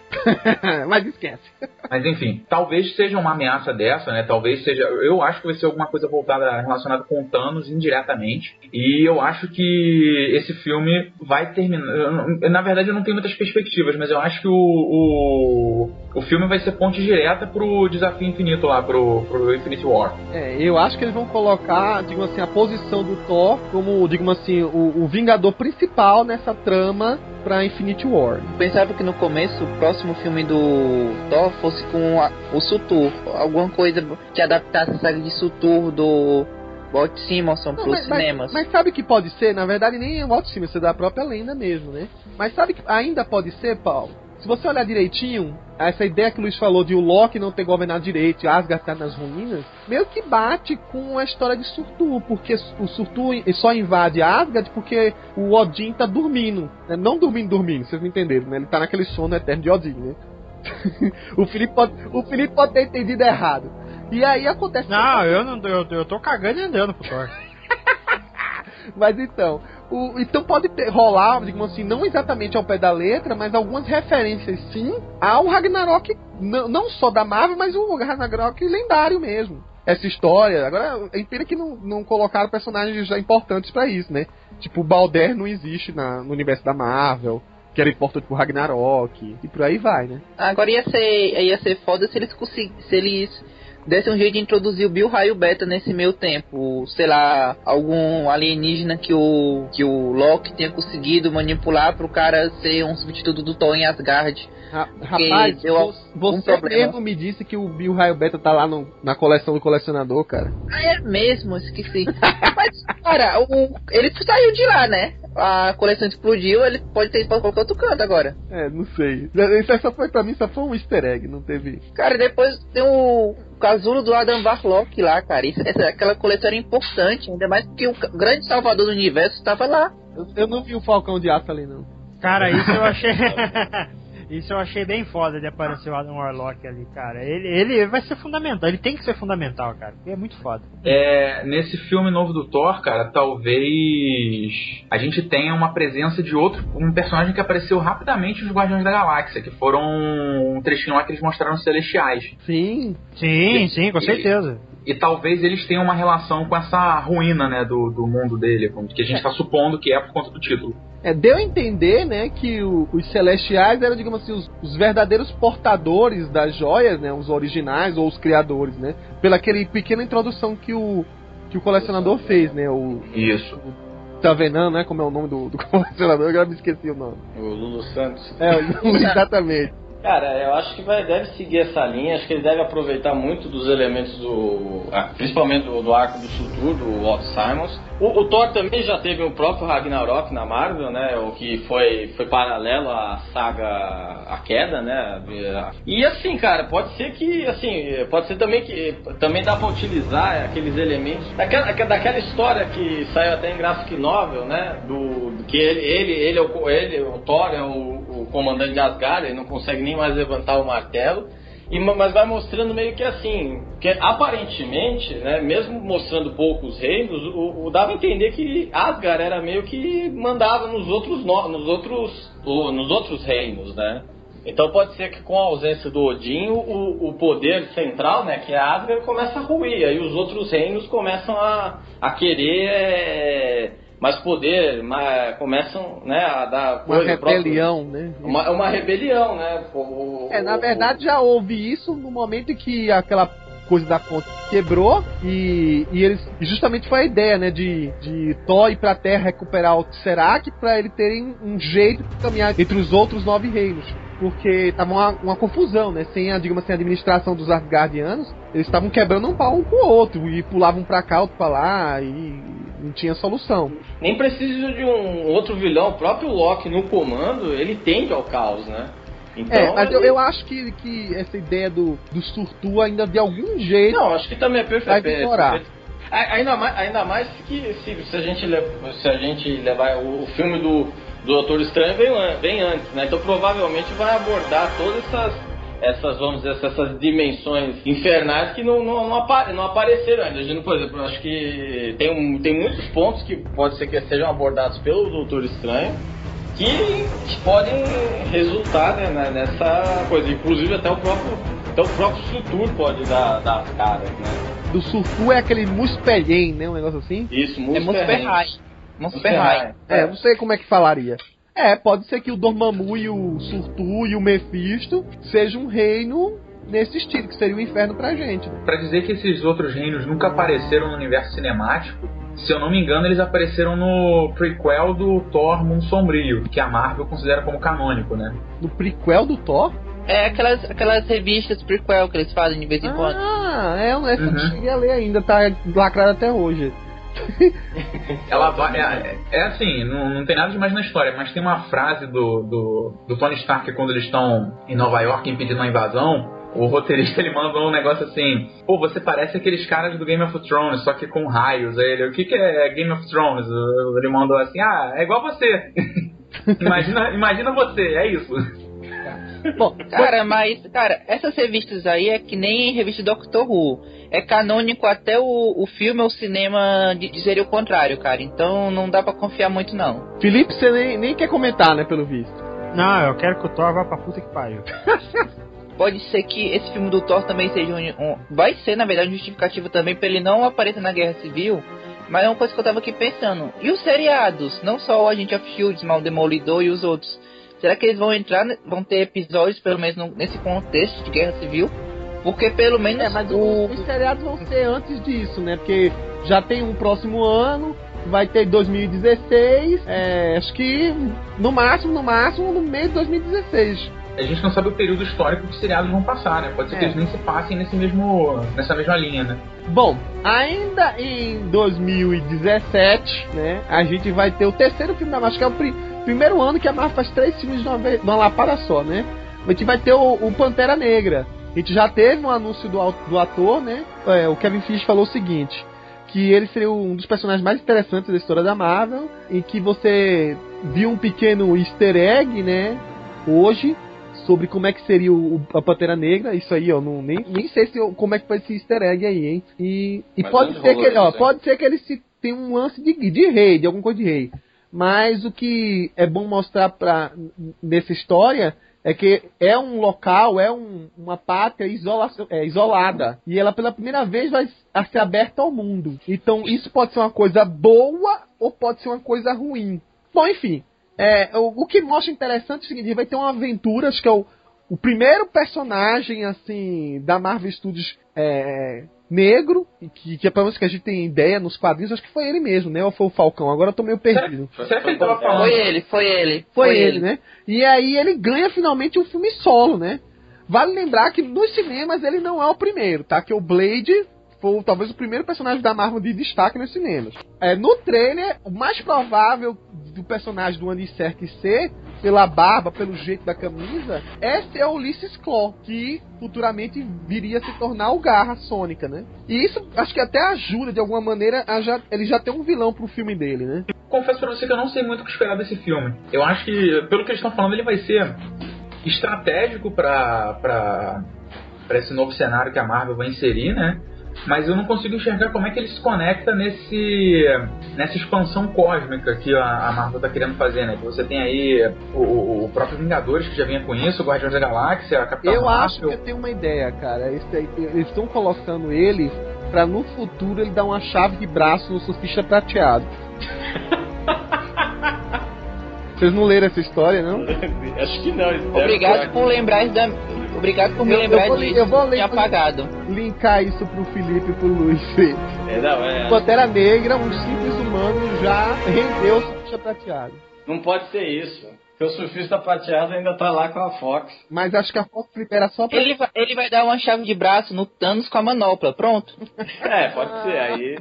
Mas esquece. Mas enfim, talvez seja uma ameaça dessa, né? Talvez seja... Eu acho que vai ser alguma coisa voltada, relacionada com Thanos indiretamente. E eu acho que esse filme vai terminar... Na verdade, eu não tenho muitas perspectivas, mas eu acho que o, o, o filme vai ser ponte direta pro Desafio Infinito lá, pro, pro Infinity War. É, eu acho que eles vão colocar, digamos assim, a posição do Thor como, digamos assim, o, o vingador principal nessa trama pra Infinity War. Pensava que no começo o próximo filme do Thor fosse com a, o Surtur, alguma coisa que adaptasse a série de Surtur do Walt Simonson para os cinemas. Mas, mas sabe que pode ser? Na verdade nem é o Walt Simonson, é da própria lenda mesmo, né? Mas sabe que ainda pode ser, Paulo? Se você olhar direitinho, essa ideia que o Luiz falou de o Loki não ter governado direito e Asgard estar nas ruínas, meio que bate com a história de Surtur, porque o Surtur só invade Asgard porque o Odin tá dormindo, né? Não dormindo, dormindo, vocês me entenderam, né? Ele tá naquele sono eterno de Odin, né? o, Felipe pode, o Felipe pode ter entendido errado. E aí acontece... Não, eu, não eu, eu tô cagando e andando pro Thor. Mas então... O, então pode ter, rolar, digamos assim, não exatamente ao pé da letra, mas algumas referências sim ao Ragnarok, n- não só da Marvel, mas o Ragnarok lendário mesmo. Essa história, agora é pena que não, não colocaram personagens já importantes pra isso, né? Tipo, o Balder não existe na, no universo da Marvel, que era importante pro Ragnarok, e por aí vai, né? Agora ia ser, ia ser foda se eles conseguissem, se eles... desse um jeito de introduzir o Bill Raio Beta nesse meio tempo, sei lá, algum alienígena que o, que o Loki tenha conseguido manipular pro cara ser um substituto do Thor em Asgard. Ra- Rapaz, deu você um mesmo me disse que o Bill Raio Beta tá lá no, na coleção do colecionador, cara. Ah, é mesmo, esqueci. Mas, cara, o, ele saiu de lá, né? A coleção explodiu, ele pode ter ido pra qualquer outro canto agora. É, não sei. Essa foi, pra mim, só foi um easter egg, não teve... Cara, depois tem o... o casulo do Adam Warlock lá, cara. Isso, essa, aquela coleção era importante, ainda mais porque o grande salvador do universo estava lá. Eu, eu não vi o Falcão de Aço ali, não. Cara, isso eu achei... isso eu achei bem foda de aparecer o Adam Warlock ali, cara. Ele, ele vai ser fundamental. Ele tem que ser fundamental, cara. Ele é muito foda. É, nesse filme novo do Thor, cara, talvez a gente tenha uma presença de outro... Um personagem que apareceu rapidamente nos Guardiões da Galáxia, que foram um trechinho lá que eles mostraram nos Celestiais. Sim. Sim, e, sim, com certeza. E, e talvez eles tenham uma relação com essa ruína, né, do, do mundo dele, que a gente tá supondo que é por conta do título. É, deu a entender, né, que o, os Celestiais eram, digamos assim, os, os verdadeiros portadores das joias, né, os originais ou os criadores, né, pela aquele pequena introdução que o, que o colecionador fez, né, o... Isso. O Tavenan, né, como é o nome do, do colecionador, eu agora me esqueci o nome. O Lulu Santos. É, o, exatamente. Cara, eu acho que vai, deve seguir essa linha, acho que ele deve aproveitar muito dos elementos do... principalmente do, do arco do Surtur, do Walt Simons. O, o Thor também já teve o próprio Ragnarok na Marvel, né, o que foi, foi paralelo à saga A Queda, né, e assim, cara, pode ser que, assim, pode ser também que, também dá pra utilizar aqueles elementos, daquela, daquela história que saiu até em Graphic Novel, né, do, do que ele, ele, ele, ele, ele, o Thor é o, o comandante de Asgard, ele não consegue nem mais levantar o martelo. E, mas vai mostrando meio que assim, que aparentemente, né, mesmo mostrando poucos reinos, o, o dava a entender que Asgard era meio que mandava nos outros, nos outros, nos outros reinos, né? Então pode ser que com a ausência do Odin, o, o poder central, né, que é Asgard, começa a ruir, aí os outros reinos começam a, a querer... É... mas poder, mas começam, né, a dar coisa, uma rebelião, própria, né? Uma, uma rebelião, né? O, é, o, na verdade o... já houve isso no momento em que aquela coisa da conta quebrou e, e eles, justamente foi a ideia, né, de, de Thor ir pra Terra recuperar o Tesseract pra ele ter um jeito de caminhar entre os outros nove reinos. Porque tava uma, uma confusão, né? Sem a, digamos assim, a administração dos Asgardianos, eles estavam quebrando um pau um com o outro e pulavam pra cá, outro pra lá, e não tinha solução. Nem preciso de um outro vilão, o próprio Loki no comando, ele tende ao caos, né? Então, é, mas ele... eu, eu acho que, que essa ideia do, do Surtur ainda de algum jeito... Não, acho que também é perfeito. Vai ainda mais, ainda mais que se, se, a gente, se a gente levar o, o filme do... Doutor Estranho vem, vem antes, né? Então provavelmente vai abordar todas essas, essas, vamos dizer, essas dimensões infernais que não, não, não, apare, não apareceram ainda. Por exemplo, acho que tem, um, tem muitos pontos que pode ser que sejam abordados pelo Doutor Estranho que podem resultar, né, nessa coisa. Inclusive até o próprio, até o próprio Surtur pode dar, dar as caras, né? Do Surtur é aquele Muspelheim, né? Um negócio assim? Isso, Muspelheim. É Monsterheim. É, não sei como é que falaria. É, pode ser que o Dormammu e o Surtur e o Mephisto seja um reino nesse estilo, que seria o um inferno pra gente. Pra dizer que esses outros reinos nunca apareceram no universo cinemático, se eu não me engano, eles apareceram no prequel do Thor Mundo Sombrio, que a Marvel considera como canônico, né? No prequel do Thor? É, aquelas, aquelas revistas prequel que eles fazem de vez em quando. Ah, é, essa uhum. Eu cheguei a ler ainda, tá lacrada até hoje. Ela vai, é, é assim, não, não tem nada demais na história, mas tem uma frase do, do, do Tony Stark quando eles estão em Nova York impedindo a invasão. O roteirista, ele manda um negócio assim: pô, você parece aqueles caras do Game of Thrones, só que com raios. Aí ele, o que, que é Game of Thrones? Ele mandou assim: ah, é igual você. Imagina, imagina você, é isso. Bom, cara, mas, cara, essas revistas aí é que nem revista Doctor Who. É canônico até o, o filme ou o cinema de dizer o contrário, cara. Então não dá pra confiar muito, não. Felipe, você nem, nem quer comentar, né, pelo visto. Não, eu quero que o Thor vá pra puta que pariu. Pode ser que esse filme do Thor também seja um... um vai ser, na verdade, um justificativo também pra ele não aparecer na Guerra Civil. Mas é uma coisa que eu tava aqui pensando. E os seriados? Não só o Agents of S H I E L D, mas o Demolidor e os outros. Será que eles vão entrar, vão ter episódios, pelo menos no, nesse contexto de Guerra Civil? Porque pelo menos... É, mas o... os seriados vão ser antes disso, né? Porque já tem um próximo ano, vai ter dois mil e dezesseis, é, acho que no máximo, no máximo, no meio de dois mil e dezesseis. A gente não sabe o período histórico que os seriados vão passar, né? Pode ser é. que eles nem se passem nesse mesmo, nessa mesma linha, né? Bom, ainda em dois mil e dezessete, né, a gente vai ter o terceiro filme da Marvel, que é o primeiro... Primeiro ano que a Marvel faz três filmes de uma, vez, de uma lapada só, né? A gente vai ter o, o Pantera Negra. A gente já teve um anúncio do, do ator, né? É, o Kevin Feige falou o seguinte, que ele seria um dos personagens mais interessantes da história da Marvel, e que você viu um pequeno easter egg, né? Hoje, sobre como é que seria o, a Pantera Negra. Isso aí, ó, não, nem, nem sei se eu, como é que foi esse easter egg aí, hein? E, e pode, ser que, ó, pode ser que ele se, tenha um lance de, de rei, de alguma coisa de rei. Mas o que é bom mostrar pra, nessa história é que é um local, é um, uma pátria isola, é, isolada. E ela pela primeira vez vai ser aberta ao mundo. Então isso pode ser uma coisa boa ou pode ser uma coisa ruim. Bom, enfim. É, o, o que mostra interessante é o seguinte: vai ter uma aventura, acho que é o, o primeiro personagem assim da Marvel Studios... É, negro, que, que é pelo menos que a gente tem ideia nos quadrinhos, acho que foi ele mesmo, né? Ou foi o Falcão, agora eu tô meio perdido. Será, será que ele tava falando? Foi ele, foi ele. Foi, foi ele, ele, né? E aí ele ganha finalmente um filme solo, né? Vale lembrar que nos cinemas ele não é o primeiro, tá? Que o Blade foi talvez o primeiro personagem da Marvel de destaque nos cinemas. É, no trailer, o mais provável do personagem do Andy Serkis ser, pela barba, pelo jeito da camisa, é ser o Ulysses Claw, que futuramente viria a se tornar o Garra Sônica, né? E isso acho que até ajuda, de alguma maneira, a já, ele já tem um vilão pro filme dele, né? Confesso pra você que eu não sei muito o que esperar desse filme. Eu acho que, pelo que eles estão falando, ele vai ser estratégico pra, pra, pra esse novo cenário que a Marvel vai inserir, né? Mas eu não consigo enxergar como é que ele se conecta nesse, nessa expansão cósmica que a, a Marvel tá querendo fazer, né? Que você tem aí o, o próprio Vingadores, que já vinha com isso, o Guardiões da Galáxia, a Capitão América. Eu Marvel. Acho que eu tenho uma ideia, cara. Eles estão colocando ele pra no futuro ele dar uma chave de braço no surfista prateado. Vocês não leram essa história, não? Acho que não. Obrigado por lembrar isso da... Obrigado por me eu, lembrar eu vou, disso. Eu vou ler, apagado. Linkar isso pro Felipe e pro Luiz. É, não, é... Pantera Negra, um simples humano, já rendeu o surfista prateado. Não pode ser isso. Porque o surfista prateado ainda tá lá com a Fox. Mas acho que a Fox libera só pra... Ele vai, ele vai dar uma chave de braço no Thanos com a manopla. Pronto. É, pode ser. Aí...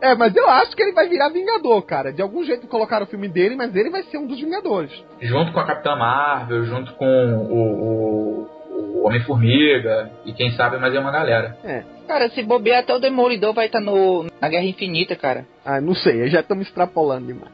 É, mas eu acho que ele vai virar Vingador, cara. De algum jeito colocaram o filme dele, mas ele vai ser um dos Vingadores. Junto com a Capitã Marvel, junto com o... o... o Homem-Formiga, e quem sabe mais é uma galera. É. Cara, se bobear até o Demolidor vai estar tá no na Guerra Infinita, cara. Ah, não sei, eu já estamos extrapolando demais.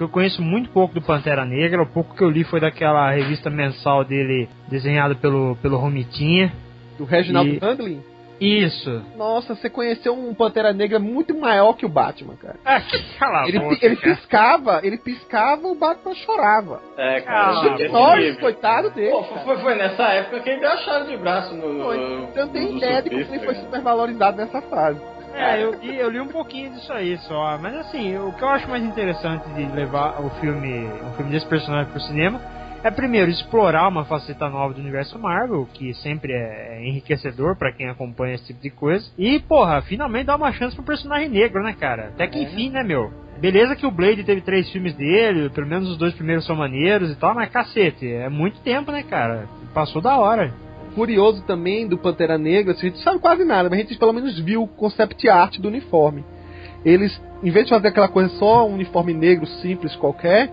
Eu conheço muito pouco do Pantera Negra, o pouco que eu li foi daquela revista mensal dele, desenhada pelo, pelo Romitinha. Do Reginaldo e... Handling? Isso. Nossa, você conheceu um Pantera Negra muito maior que o Batman, cara. Ah, cala a ele, boca, ele cara. piscava, ele piscava, o Batman chorava. É, cara. Ah, nós, coitado dele. Pô, foi, foi nessa época que ele deu a chave de braço no... no Você não tem ideia de como ele foi supervalorizado nessa fase. É, eu, eu li um pouquinho disso aí só, mas assim, o que eu acho mais interessante de levar o filme, o filme desse personagem pro cinema é, primeiro, explorar uma faceta nova do universo Marvel, que sempre é enriquecedor pra quem acompanha esse tipo de coisa. E, porra, finalmente dá uma chance pro personagem negro, né, cara? Até que enfim, né, meu? Beleza que o Blade teve três filmes dele, pelo menos os dois primeiros são maneiros e tal, mas cacete, é muito tempo, né, cara? Passou da hora. Curioso também do Pantera Negra, assim, a gente sabe quase nada, mas a gente pelo menos viu o concept art do uniforme. Eles, em vez de fazer aquela coisa só um uniforme negro simples qualquer...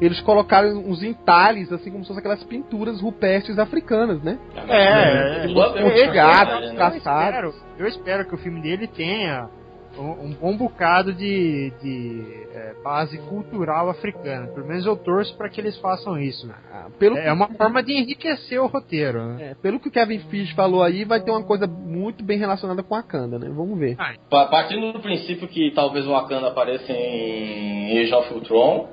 Eles colocaram uns entalhes, assim como se fossem aquelas pinturas rupestres africanas, né? É, é, é, é gatos, traçados. Eu espero que o filme dele tenha um, um bom bocado de, de é, base cultural africana. Pelo menos eu torço para que eles façam isso. Ah, pelo é, que... é uma forma de enriquecer o roteiro, né? É, pelo que o Kevin Feige falou aí, vai ter uma coisa muito bem relacionada com a Wakanda, né? Vamos ver. Ah, partindo do princípio que talvez o Wakanda apareça em Age of Ultron,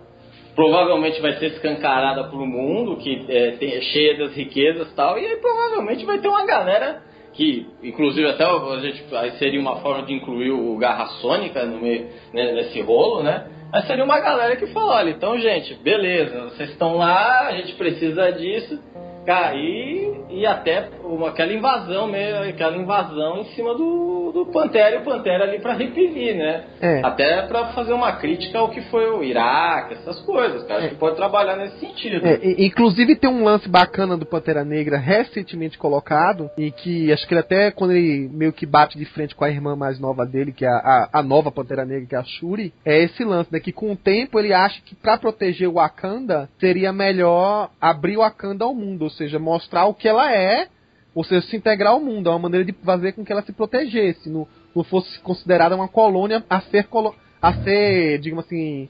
provavelmente vai ser escancarada pro mundo, que é, tem, é cheia das riquezas e tal, e aí provavelmente vai ter uma galera que, inclusive até a gente, aí seria uma forma de incluir o Garra Sônica no meio, né, nesse rolo, né? Aí seria uma galera que fala, olha, então gente, beleza, vocês estão lá, a gente precisa disso, cara, e, e até uma, aquela invasão mesmo, aquela invasão em cima do, do Pantera, e o Pantera ali pra reprimir, né? É. Até pra fazer uma crítica ao que foi o Iraque, essas coisas, cara. É. Acho que pode trabalhar nesse sentido. É, e, inclusive tem um lance bacana do Pantera Negra recentemente colocado, e que acho que ele até, quando ele meio que bate de frente com a irmã mais nova dele, que é a, a, a nova Pantera Negra, que é a Shuri, é esse lance, né? Que com o tempo ele acha que pra proteger o Wakanda, seria melhor abrir o Wakanda ao mundo, ou seja, mostrar o que ela é, ou seja, se integrar ao mundo, é uma maneira de fazer com que ela se protegesse, não, não fosse considerada uma colônia a ser, colo- a ser digamos assim...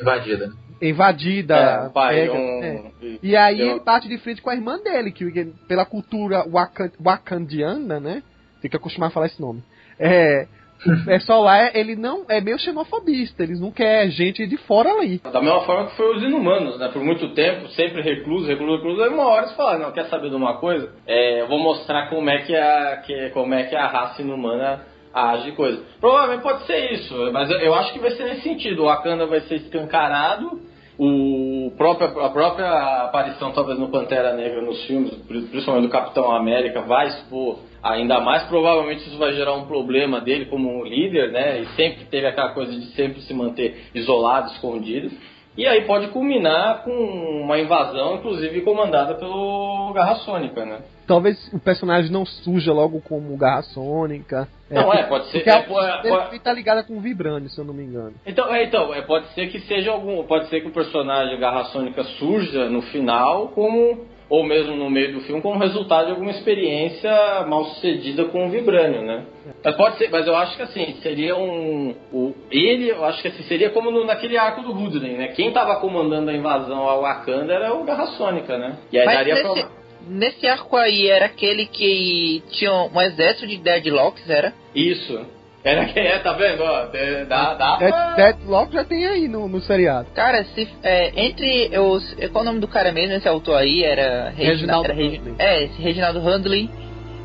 Invadida. Invadida. É, pai, pega, um... é. E aí Eu... ele bate de frente com a irmã dele, que pela cultura wakan- wakandiana, né, tem que acostumar a falar esse nome, é... O pessoal lá, ele não, é meio xenofobista, eles não querem gente de fora ali. Da mesma forma que foi os Inumanos, né? Por muito tempo, sempre recluso, recluso, recluso. Aí uma hora eles falaram, não, quer saber de uma coisa? É, eu vou mostrar como é que a, que, como é que a raça inumana age e coisa. Provavelmente pode ser isso, mas eu, eu acho que vai ser nesse sentido. O Wakanda vai ser escancarado, o próprio, a própria aparição talvez no Pantera Negra nos filmes, principalmente do Capitão América, vai expor... Ainda mais, provavelmente, isso vai gerar um problema dele como líder, né? E sempre teve aquela coisa de sempre se manter isolado, escondido. E aí pode culminar com uma invasão, inclusive comandada pelo Garra Sônica, né? Talvez o personagem não surja logo como Garra Sônica. Não, é, é pode ser... É, pode, pode... tá ligada com o Vibranium, se eu não me engano. Então, é, então é, pode ser que seja algum... Pode ser que o personagem Garra Sônica surja no final como... ou mesmo no meio do filme, como resultado de alguma experiência mal sucedida com o Vibranium, né? Mas pode ser, mas eu acho que assim, seria um... O, ele, eu acho que assim, seria como no, naquele arco do Hydra, né? Quem tava comandando a invasão ao Wakanda era o Garra Sônica, né? E aí mas daria nesse, pra... nesse arco aí, era aquele que tinha um exército de Deadlocks, era? Isso. Era quem é, tá vendo? Ó, dá, dá pra... Deadlock já tem aí no, no seriado. Cara, se, é, entre os... Qual o nome do cara mesmo, esse autor aí? Era... Reginaldo era, Handling. Regi, é, esse Reginaldo Handling.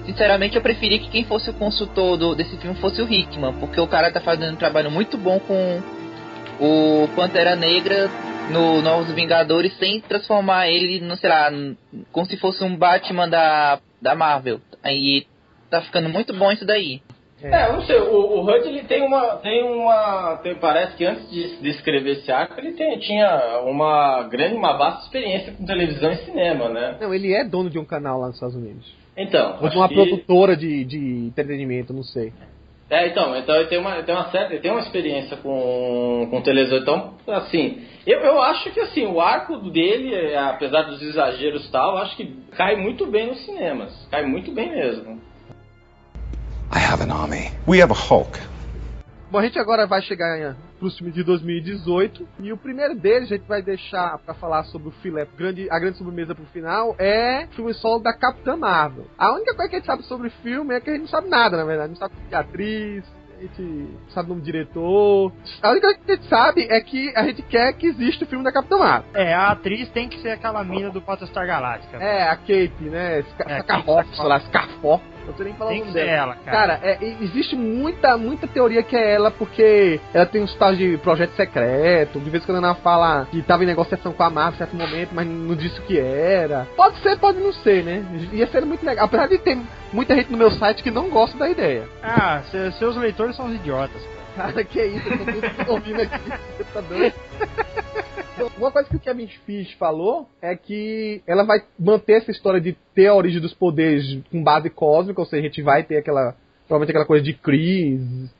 Sinceramente, eu preferia que quem fosse o consultor do, desse filme fosse o Hickman, porque o cara tá fazendo um trabalho muito bom com o Pantera Negra no Novos Vingadores sem transformar ele, não sei lá, como se fosse um Batman da, da Marvel. Aí tá ficando muito bom isso daí. É, eu não sei, o, o H U D, ele tem uma, tem uma, tem, parece que antes de, de escrever esse arco, ele tem, tinha uma grande, uma vasta experiência com televisão e cinema, né? Não, ele é dono de um canal lá nos Estados Unidos. Então, ou de uma que... produtora de, de entretenimento, não sei. É, então, então ele tem uma, ele tem uma certa, ele tem uma experiência com, com televisão, então, assim, eu, eu acho que, assim, o arco dele, apesar dos exageros e tal, eu acho que cai muito bem nos cinemas, cai muito bem mesmo. I have an army. We have a Hulk. Bom, a gente agora vai chegar para os filmes de dois mil e dezoito, e o primeiro deles a gente vai deixar para falar sobre o filé, grande, a grande sobremesa pro final, é o filme solo da Capitã Marvel. A única coisa que a gente sabe sobre o filme é que a gente não sabe nada, na verdade, não sabe que atriz, a gente não sabe o nome do diretor. A única coisa que a gente sabe é que a gente quer que exista o filme da Capitã Marvel. É, a atriz tem que ser aquela mina do Battlestar Galáctica. É, a Kate, né? Scarfox, lá, Scarfox. Não sei nem falar o nome dela. Ela, cara, cara é, existe muita, muita teoria que é ela, porque ela tem um tal de projeto secreto. De vez em quando ela fala que tava em negociação com a Marvel em certo momento, mas não disse o que era. Pode ser, pode não ser, né? Ia ser muito legal. Apesar de ter muita gente no meu site que não gosta da ideia. Ah, se, seus leitores são os idiotas. Cara, que isso? Eu tô tudo ouvindo aqui. Você tá doido? Uma coisa que o Kevin Feige falou é que ela vai manter essa história de ter a origem dos poderes com base cósmica, ou seja, a gente vai ter aquela, provavelmente aquela coisa de Kree,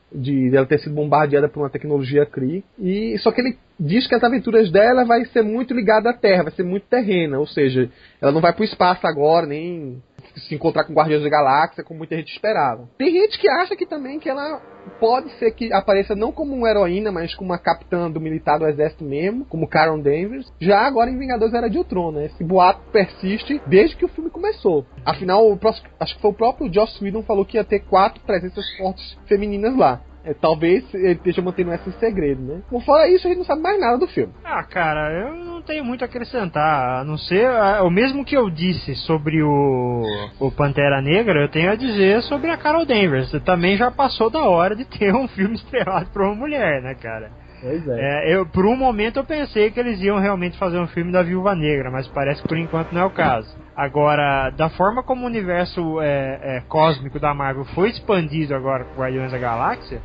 de ela ter sido bombardeada por uma tecnologia Kree. E só que ele diz que as aventuras dela vai ser muito ligada à Terra, vai ser muito terrena, ou seja, ela não vai pro espaço agora, nem se encontrar com Guardiões da Galáxia, como muita gente esperava. Tem gente que acha que também que ela pode ser que apareça não como uma heroína, mas como uma capitã do militar do exército mesmo, como Carol Danvers. Já agora em Vingadores Era de Ultron, né? Esse boato persiste desde que o filme começou. Afinal, o próximo, acho que foi o próprio Joss Whedon falou que ia ter quatro presenças fortes femininas lá. É, talvez ele esteja mantendo esse segredo, né? Por fora isso, a gente não sabe mais nada do filme. Ah, cara, eu não tenho muito a acrescentar. A não ser a, o mesmo que eu disse sobre o, o Pantera Negra, eu tenho a dizer sobre a Carol Danvers. Também já passou da hora de ter um filme estrelado por uma mulher, né, cara? Pois é. É, eu, por um momento eu pensei que eles iam realmente fazer um filme da Viúva Negra, mas parece que por enquanto não é o caso. Agora, da forma como o universo é, é, cósmico da Marvel foi expandido agora com Guardiões da Galáxia,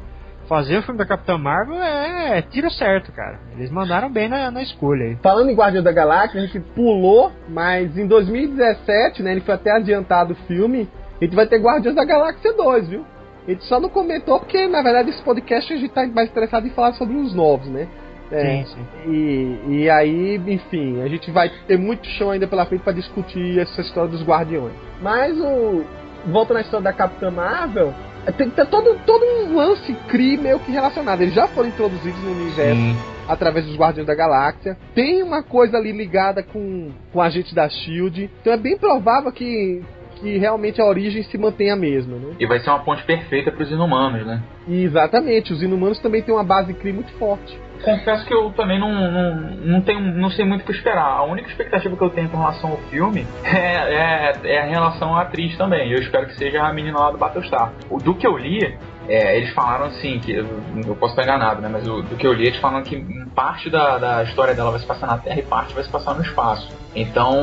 fazer o filme da Capitã Marvel é, é tiro certo, cara. Eles mandaram bem na, na escolha aí. Falando em Guardiões da Galáxia, a gente pulou, mas em dois mil e dezessete, né, ele foi até adiantado o filme, a gente vai ter Guardiões da Galáxia dois, viu? A gente só não comentou porque, na verdade, esse podcast a gente tá mais interessado em falar sobre os novos, né? É, sim, sim. E, e aí, enfim, a gente vai ter muito chão ainda pela frente pra discutir essa história dos Guardiões. Mas, o voltando à história da Capitã Marvel, tem, tem todo, todo um lance Kree meio que relacionado. Eles já foram introduzidos no universo, sim, através dos Guardiões da Galáxia. Tem uma coisa ali ligada com, com a gente da shield. Então é bem provável que... que realmente a origem se mantém a mesma, né? E vai ser uma ponte perfeita para os Inumanos, né? Exatamente, os Inumanos também têm uma base Kree muito forte. Confesso que eu também não, não, não, tenho, não sei muito o que esperar. A única expectativa que eu tenho com relação ao filme é, é, é a relação à atriz também. Eu espero que seja a menina lá do Battlestar. Do que eu li, é, eles falaram assim, que eu, eu posso estar enganado, né? Mas do, do que eu li, eles falaram que parte da, da história dela vai se passar na Terra e parte vai se passar no espaço. Então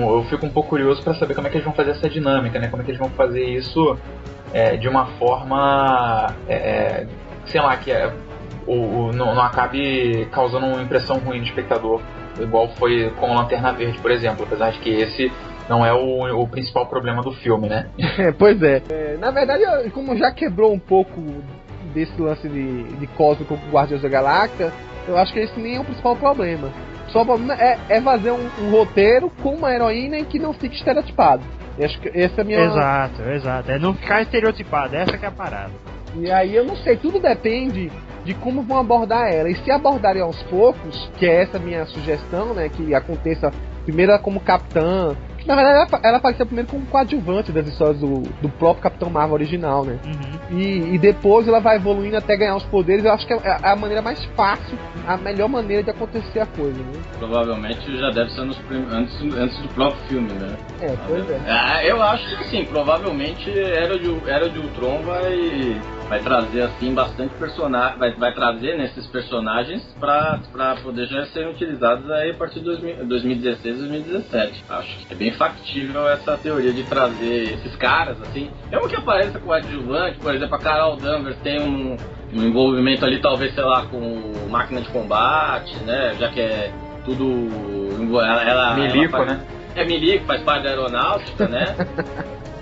eu fico um pouco curioso para saber como é que eles vão fazer essa dinâmica, né? Como é que eles vão fazer isso é, de uma forma, é, sei lá, que é... Ou, ou não, não acabe causando uma impressão ruim no espectador, igual foi com Lanterna Verde, por exemplo, apesar de que esse não é o, o principal problema do filme, né? É, pois é. É, na verdade, como já quebrou um pouco desse lance de, de cósmico com Guardiões da Galáxia, eu acho que esse nem é o principal problema. Só o problema é, é fazer um, um roteiro com uma heroína em que não fique estereotipado. Eu acho que essa é a minha... Exato, exato. É não ficar estereotipado, essa que é a parada. E aí, eu não sei, tudo depende de como vão abordar ela. E se abordarem aos poucos, que é essa minha sugestão, né, que aconteça primeiro como capitã. Na verdade, ela, ela apareceu primeiro como coadjuvante das histórias do, do próprio Capitão Marvel original, né? Uhum. E, e depois ela vai evoluindo até ganhar os poderes. Eu acho que é a maneira mais fácil, a melhor maneira de acontecer a coisa, né? Provavelmente já deve ser nos prim... antes, antes do próprio filme, né? É, pois é. Ah, eu acho que sim, provavelmente Era de, Era de Ultron vai... vai trazer assim bastante personagem, vai, vai trazer nesses personagens para para poder já serem utilizados aí a partir de dois mil, dois mil e dezesseis, dois mil e dezessete. Acho que é bem factível essa teoria de trazer esses caras assim. É uma que aparece com o adjuvante, por exemplo, a Carol Danvers tem um, um envolvimento ali, talvez, sei lá, com máquina de combate, né? Já que é tudo ela, ela milico, ela faz, né? É milico, faz parte da aeronáutica, né?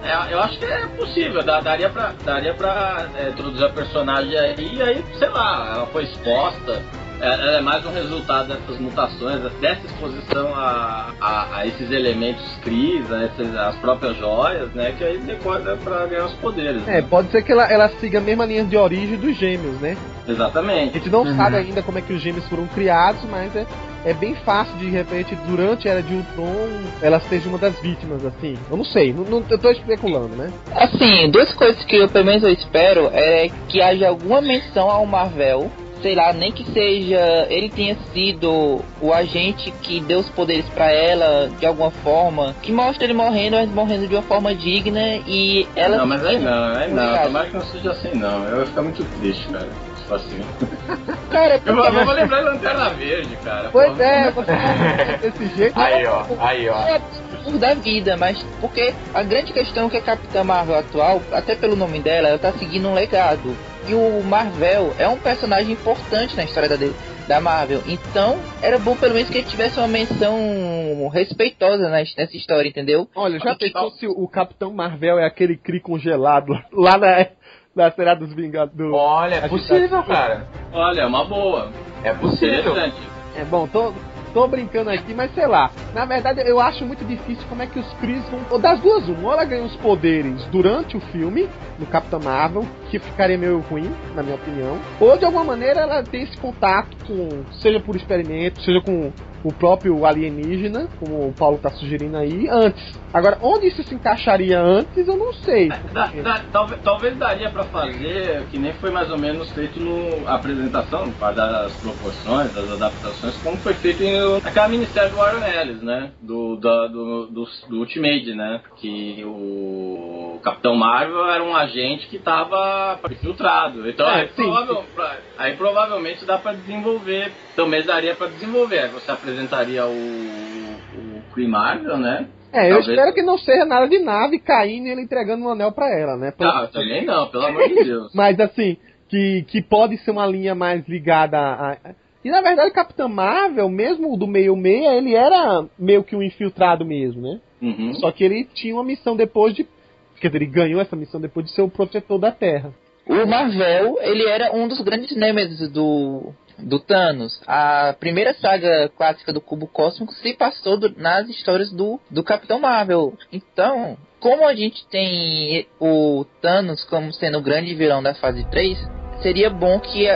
É, eu acho que é possível, dá, daria pra, daria pra é, introduzir a personagem aí, e aí, sei lá, ela foi exposta, é, ela é mais um resultado dessas mutações, dessa exposição a, a, a esses elementos Krees, a esses, as próprias joias, né, que aí depois é pra ganhar os poderes. É, né? Pode ser que ela, ela siga a mesma linha de origem dos gêmeos, né? Exatamente. A gente não uhum. sabe ainda como é que os gêmeos foram criados, mas é... é bem fácil, de repente, durante a Era de Ultron, ela seja uma das vítimas, assim. Eu não sei, não, não, eu tô especulando, né? Assim, duas coisas que eu, pelo menos eu espero é que haja alguma menção ao Marvel. Sei lá, nem que seja... ele tenha sido o agente que deu os poderes pra ela, de alguma forma. Que mostra ele morrendo, mas morrendo de uma forma digna e ela... Não, mas aí não, aí não. Tomara que não seja assim, não. Eu vou ficar muito triste, cara. Assim. Cara, eu, vou, eu vou lembrar Lanterna Verde, cara. Pois Pô, é, você é desse jeito. Aí, ó, aí, ó. É absurdo da vida, mas porque a grande questão é que a Capitã Marvel atual, até pelo nome dela, ela tá seguindo um legado. E o Marvel é um personagem importante na história da dele. da Marvel, então era bom pelo menos que ele tivesse uma menção respeitosa nessa história, entendeu? Olha, já pensou se o Capitão Marvel é aquele Kree congelado lá na, na Será dos Vingadores? Olha, é possível, cara. Olha, é uma boa. É possível. É bom, tô... Tô brincando aqui, mas sei lá. Na verdade, eu acho muito difícil como é que os Krees vão... Das duas, uma. Ou ela ganha os poderes durante o filme, no Capitão Marvel, que ficaria meio ruim, na minha opinião. Ou, de alguma maneira, ela tem esse contato com... seja por experimento, seja com o próprio alienígena, como o Paulo tá sugerindo aí, antes. Agora, onde isso se encaixaria antes, eu não sei. Da, da, talvez, talvez daria pra fazer, que nem foi mais ou menos feito na apresentação, para dar as proporções, as adaptações, como foi feito em aquela minissérie do Warren Ellis, né? Do, da, do, do, do Ultimate, né? Que o Capitão Marvel era um agente que estava infiltrado. Então é, aí, sim, provável, sim. Pra, aí provavelmente dá para desenvolver, também daria para desenvolver. Você apresentaria o, o Kree Marvel, né? É, eu Talvez... espero que não seja nada de nave caindo e ele entregando um anel pra ela, né? Pelo... Não, também não, pelo amor de Deus. Mas assim, que, que pode ser uma linha mais ligada a... E na verdade o Capitão Marvel, mesmo do meio-meia, ele era meio que um infiltrado mesmo, né? Uhum. Só que ele tinha uma missão depois de... Quer dizer, ele ganhou essa missão depois de ser o protetor da Terra. O Marvel, ele era um dos grandes nêmesis do... do Thanos. A primeira saga clássica do Cubo Cósmico se passou do, nas histórias do, do Capitão Marvel. Então, como a gente tem o Thanos como sendo o grande vilão da fase três, seria bom que,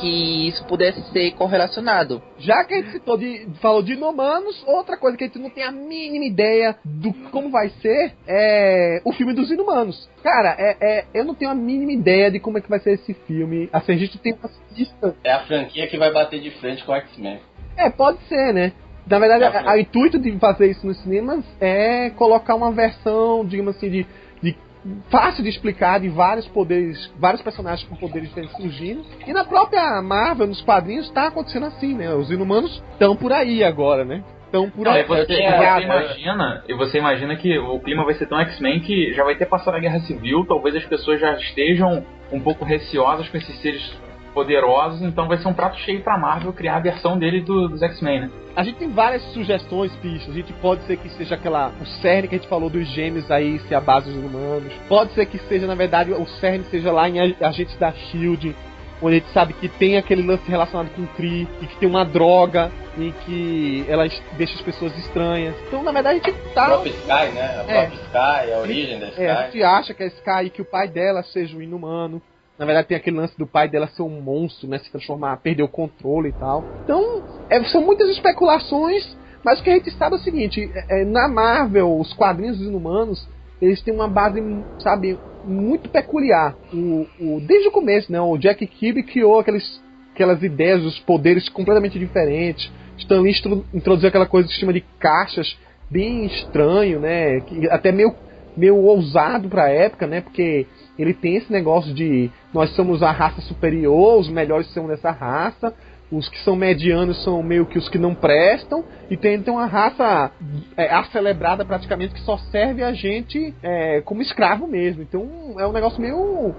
que isso pudesse ser correlacionado. Já que a gente citou de, falou de Inumanos, outra coisa que a gente não tem a mínima ideia do como vai ser é o filme dos Inumanos. Cara, é, é, eu não tenho a mínima ideia de como é que vai ser esse filme. A gente tem uma distância. É a franquia que vai bater de frente com o X-Men. É, pode ser, né? Na verdade, é a, a intuito de fazer isso nos cinemas é colocar uma versão, digamos assim, de... fácil de explicar, de vários poderes, vários personagens com poderes diferentes surgindo. E na própria Marvel, nos quadrinhos, tá acontecendo assim, né? Os Inumanos estão por aí agora, né? Estão por Não, aí. E você, é, você imagina, e você imagina que o clima vai ser tão X-Men que já vai ter passado a Guerra Civil, talvez as pessoas já estejam um pouco receosas com esses seres poderosos, então vai ser um prato cheio pra Marvel criar a versão dele do, dos X-Men, né? A gente tem várias sugestões, bicho. A gente pode ser que seja aquela... o cerne que a gente falou dos gêmeos aí, ser a base dos humanos. Pode ser que seja, na verdade, o cerne seja lá em Agentes da S H I E L D, onde a gente sabe que tem aquele lance relacionado com o Kree, e que tem uma droga, e que ela deixa as pessoas estranhas. Então, na verdade, a gente tá... A própria Sky, né? A própria é. Sky, a origem da Sky. É, a gente acha que a Sky, que o pai dela seja um inumano. Na verdade, tem aquele lance do pai dela ser um monstro, né? Se transformar, perder o controle e tal. Então, é, são muitas especulações, mas o que a gente sabe é o seguinte. É, na Marvel, os quadrinhos dos Inumanos, eles têm uma base, sabe, muito peculiar. O, o, desde o começo, né? O Jack Kirby criou aqueles, aquelas ideias, os poderes completamente diferentes. Stan Lee introduziu aquela coisa que se chama de caixas, bem estranho, né? Que até meio... meio ousado pra época, né? Porque ele tem esse negócio de nós somos a raça superior, os melhores são dessa raça, os que são medianos são meio que os que não prestam, e tem então uma raça é, acelebrada praticamente que só serve a gente é, como escravo mesmo. Então é um negócio meio,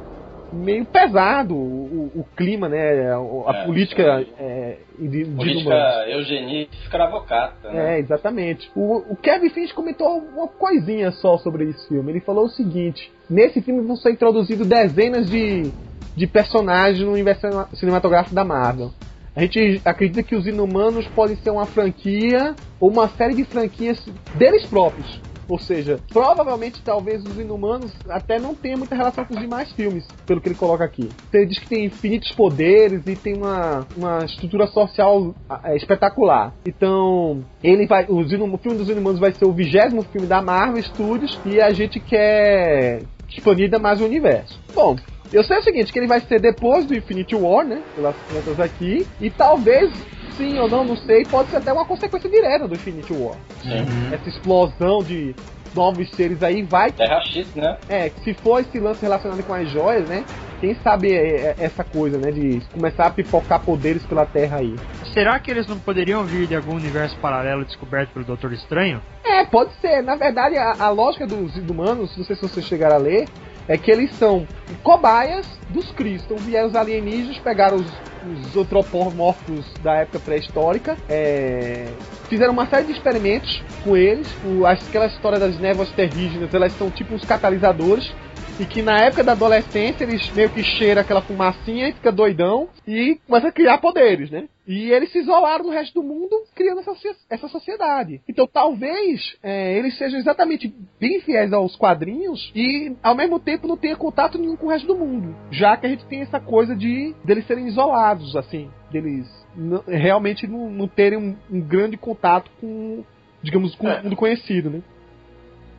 meio pesado o, o clima, né? A, a é, política é, de, política de eugenista escravocata, né? É, exatamente. O, o Kevin Feige comentou uma coisinha só sobre esse filme. Ele falou o seguinte: nesse filme vão ser introduzidos dezenas de, de personagens no universo cinematográfico da Marvel. A gente acredita que os Inumanos podem ser uma franquia ou uma série de franquias deles próprios. Ou seja, provavelmente, talvez, os Inumanos até não tenham muita relação com os demais filmes, pelo que ele coloca aqui. Ele diz que tem infinitos poderes e tem uma, uma estrutura social é, espetacular. Então, ele vai, os Inum, o filme dos Inumanos vai ser o vigésimo filme da Marvel Studios e a gente quer expandir ainda mais o universo. Bom... eu sei o seguinte, que ele vai ser depois do Infinity War, né? Pelas contas aqui. E talvez, sim ou não, não sei, pode ser até uma consequência direta do Infinity War. Uhum. Essa explosão de novos seres aí vai... Terra-X, né? É, se for esse lance relacionado com as joias, né? Quem sabe essa coisa, né? De começar a pipocar poderes pela Terra aí. Será que eles não poderiam vir de algum universo paralelo descoberto pelo Doutor Estranho? É, pode ser. Na verdade, a, a lógica dos humanos, não sei se vocês chegaram a ler... é que eles são cobaias dos Kree. Então vieram os alienígenas, pegaram os, os antropomorfos da época pré-histórica, é, fizeram uma série de experimentos com eles. O, aquela história das névoas terrígenas, elas são tipo uns catalisadores, e que na época da adolescência eles meio que cheiram aquela fumacinha e fica doidão e começa a criar poderes, né? E eles se isolaram do resto do mundo criando essa, essa sociedade. Então talvez é, eles sejam exatamente bem fiéis aos quadrinhos e ao mesmo tempo não tenha contato nenhum com o resto do mundo, já que a gente tem essa coisa de deles serem isolados, assim, deles não, realmente não, não terem um, um grande contato com, digamos, com o mundo conhecido, né?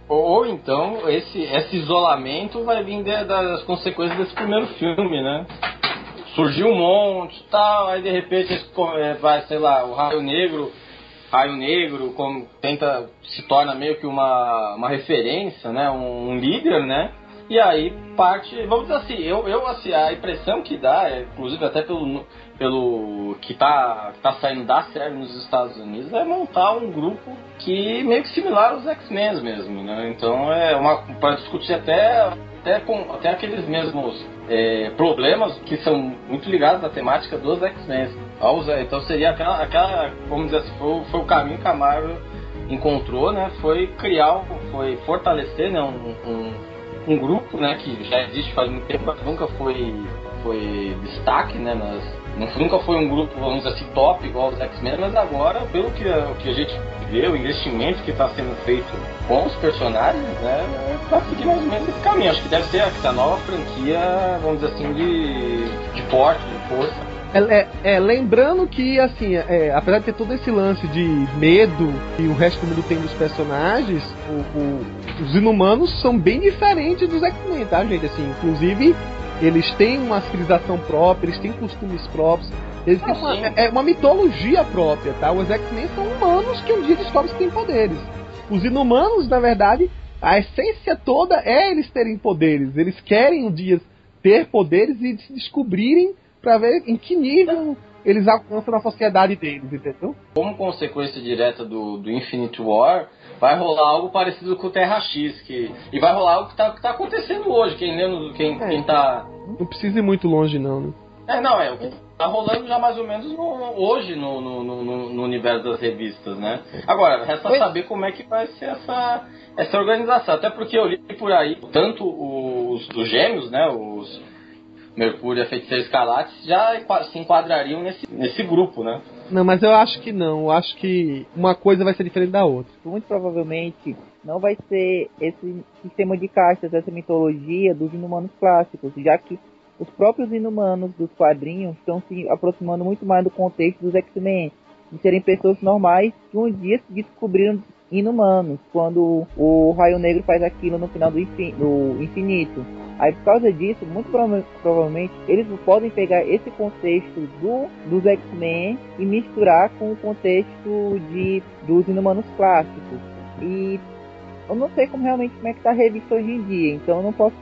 Ou então, esse, esse isolamento vai vir de, das consequências desse primeiro filme, né? Surgiu um monte e tal, aí de repente vai, sei lá, o Raio Negro, Raio Negro como tenta, se torna meio que uma, uma referência, né? Um, um líder, né? E aí parte, vamos dizer assim, eu, eu, assim, a impressão que dá, inclusive até pelo, pelo que tá, que tá saindo da série nos Estados Unidos, é montar um grupo que meio que similar aos X-Men mesmo, né? Então é uma, para discutir até, até, com, até aqueles mesmos é, problemas que são muito ligados à temática dos X-Men. Então seria aquela, aquela, vamos dizer assim, foi, foi o caminho que a Marvel encontrou, né? Foi criar, foi fortalecer, né? um, um um grupo, né, que já existe faz muito tempo, mas nunca foi, foi destaque, né, nas, nunca foi um grupo, vamos dizer assim, top igual os X-Men, mas agora, pelo que, que a gente vê, o investimento que está sendo feito com os personagens, né, está seguindo mais ou menos esse caminho. Acho que deve ser essa nova franquia, vamos dizer assim, de, de porte, de força. É, é, lembrando que, assim, é, apesar de ter todo esse lance de medo que o resto do mundo tem dos personagens, o, o, os Inumanos são bem diferentes dos X-Men, tá, gente? Assim, inclusive, eles têm uma civilização própria, eles têm costumes próprios, eles têm uma, é, uma mitologia própria, tá? Os X-Men são humanos que um dia descobrem que têm poderes. Os Inumanos, na verdade, a essência toda é eles terem poderes. Eles querem um dia ter poderes e se descobrirem pra ver em que nível eles alcançam na sociedade deles, entendeu? Como consequência direta do, do Infinity War, vai rolar algo parecido com o Terra-X, que, e vai rolar algo que tá, que tá acontecendo hoje, quem lembra, quem, é, quem tá... Não precisa ir muito longe, não, né? É, não, é o que tá rolando já mais ou menos no, hoje no, no, no, no universo das revistas, né? Agora, resta pois... saber como é que vai ser essa, essa organização, até porque eu li por aí, tanto os, os gêmeos, né, os... Mercúrio e a Feiticeira Escarlate já se enquadrariam nesse, nesse grupo, né? Não, mas eu acho que não. Eu acho que uma coisa vai ser diferente da outra. Muito provavelmente não vai ser esse sistema de castas, essa mitologia dos Inumanos clássicos, já que os próprios Inumanos dos quadrinhos estão se aproximando muito mais do contexto dos X-Men, de serem pessoas normais que um dia se descobriram Inumanos, quando o Raio Negro faz aquilo no final do Infinito. Aí por causa disso, muito prova- provavelmente, eles podem pegar esse contexto do, dos X-Men e misturar com o contexto de, dos Inumanos clássicos. E eu não sei como realmente como é que tá a revista hoje em dia, então eu não posso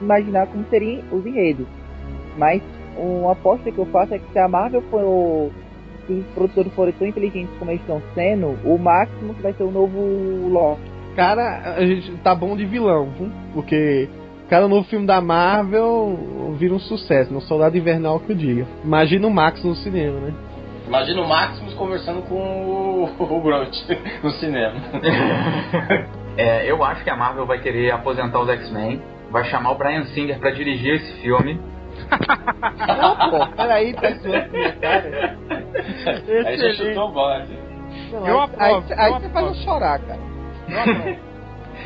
imaginar como seriam os enredos. Mas uma aposta que eu faço é que se a Marvel for, se os produtores forem tão inteligentes como eles estão sendo, o máximo que vai ser o novo Loki. Cara, a gente tá bom de vilão, porque cada novo filme da Marvel vira um sucesso, no Soldado Invernal que eu diga. Imagina o Max no cinema, né? Imagina o Maximus conversando com o, o Groot no cinema. É, eu acho que a Marvel vai querer aposentar os X-Men, vai chamar o Bryan Singer pra dirigir esse filme. Não, pô, peraí, pessoal. Aí já chutou bola. Eu aposto. Aí você faz eu chorar, cara.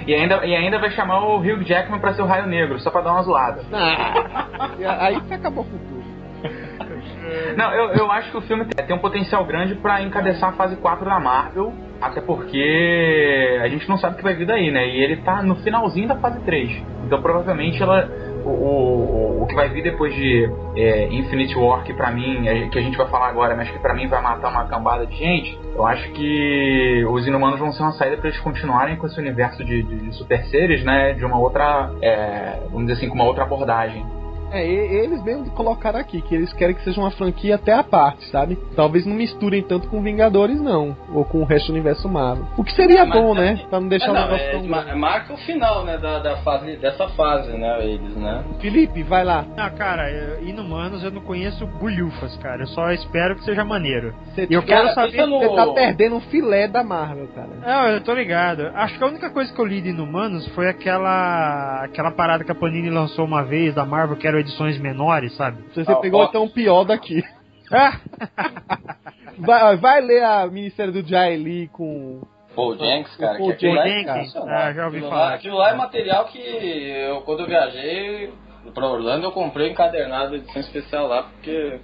E ainda, e ainda vai chamar o Hugh Jackman pra ser o Raio Negro, só pra dar uma zoada. Ah, aí você acabou com tudo. Não, eu, eu acho que o filme tem um potencial grande pra encabeçar a fase quatro da Marvel, até porque a gente não sabe o que vai vir daí, né? E ele tá no finalzinho da fase três. Então provavelmente ela, o, o, o que vai vir depois de é, Infinity War, que pra mim, é, que a gente vai falar agora, mas que pra mim vai matar uma cambada de gente, eu acho que os Inumanos vão ser uma saída pra eles continuarem com esse universo de, de, de super seres, né? De uma outra, é, vamos dizer assim, com uma outra abordagem. É, eles mesmo colocaram aqui que eles querem que seja uma franquia até à parte, sabe? Talvez não misturem tanto com Vingadores, não, ou com o resto do universo Marvel. O que seria é, bom, é, né? Pra não deixar é, não, o negócio é, tão grande. Marca o final, né? Da, da fase, dessa fase, né? Eles, né? Felipe, vai lá. Ah, cara, Inumanos eu não conheço bulhufas, cara. Eu só espero que seja maneiro. Cê, eu cara, quero saber. Você no... tá perdendo um filé da Marvel, cara. Não, eu tô ligado. Acho que a única coisa que eu li de Inumanos foi aquela, aquela parada que a Panini lançou uma vez da Marvel, que era edições menores, sabe? Você ah, pegou até um pior daqui. vai, vai ler a minissérie do Jay Lee com... Paul Jenks, cara. Paul que Jenks, cara. Ah, já ouvi aquilo falar. Lá, aquilo lá é material que eu, quando eu viajei pra Orlando, eu comprei encadernado de edição especial lá, porque...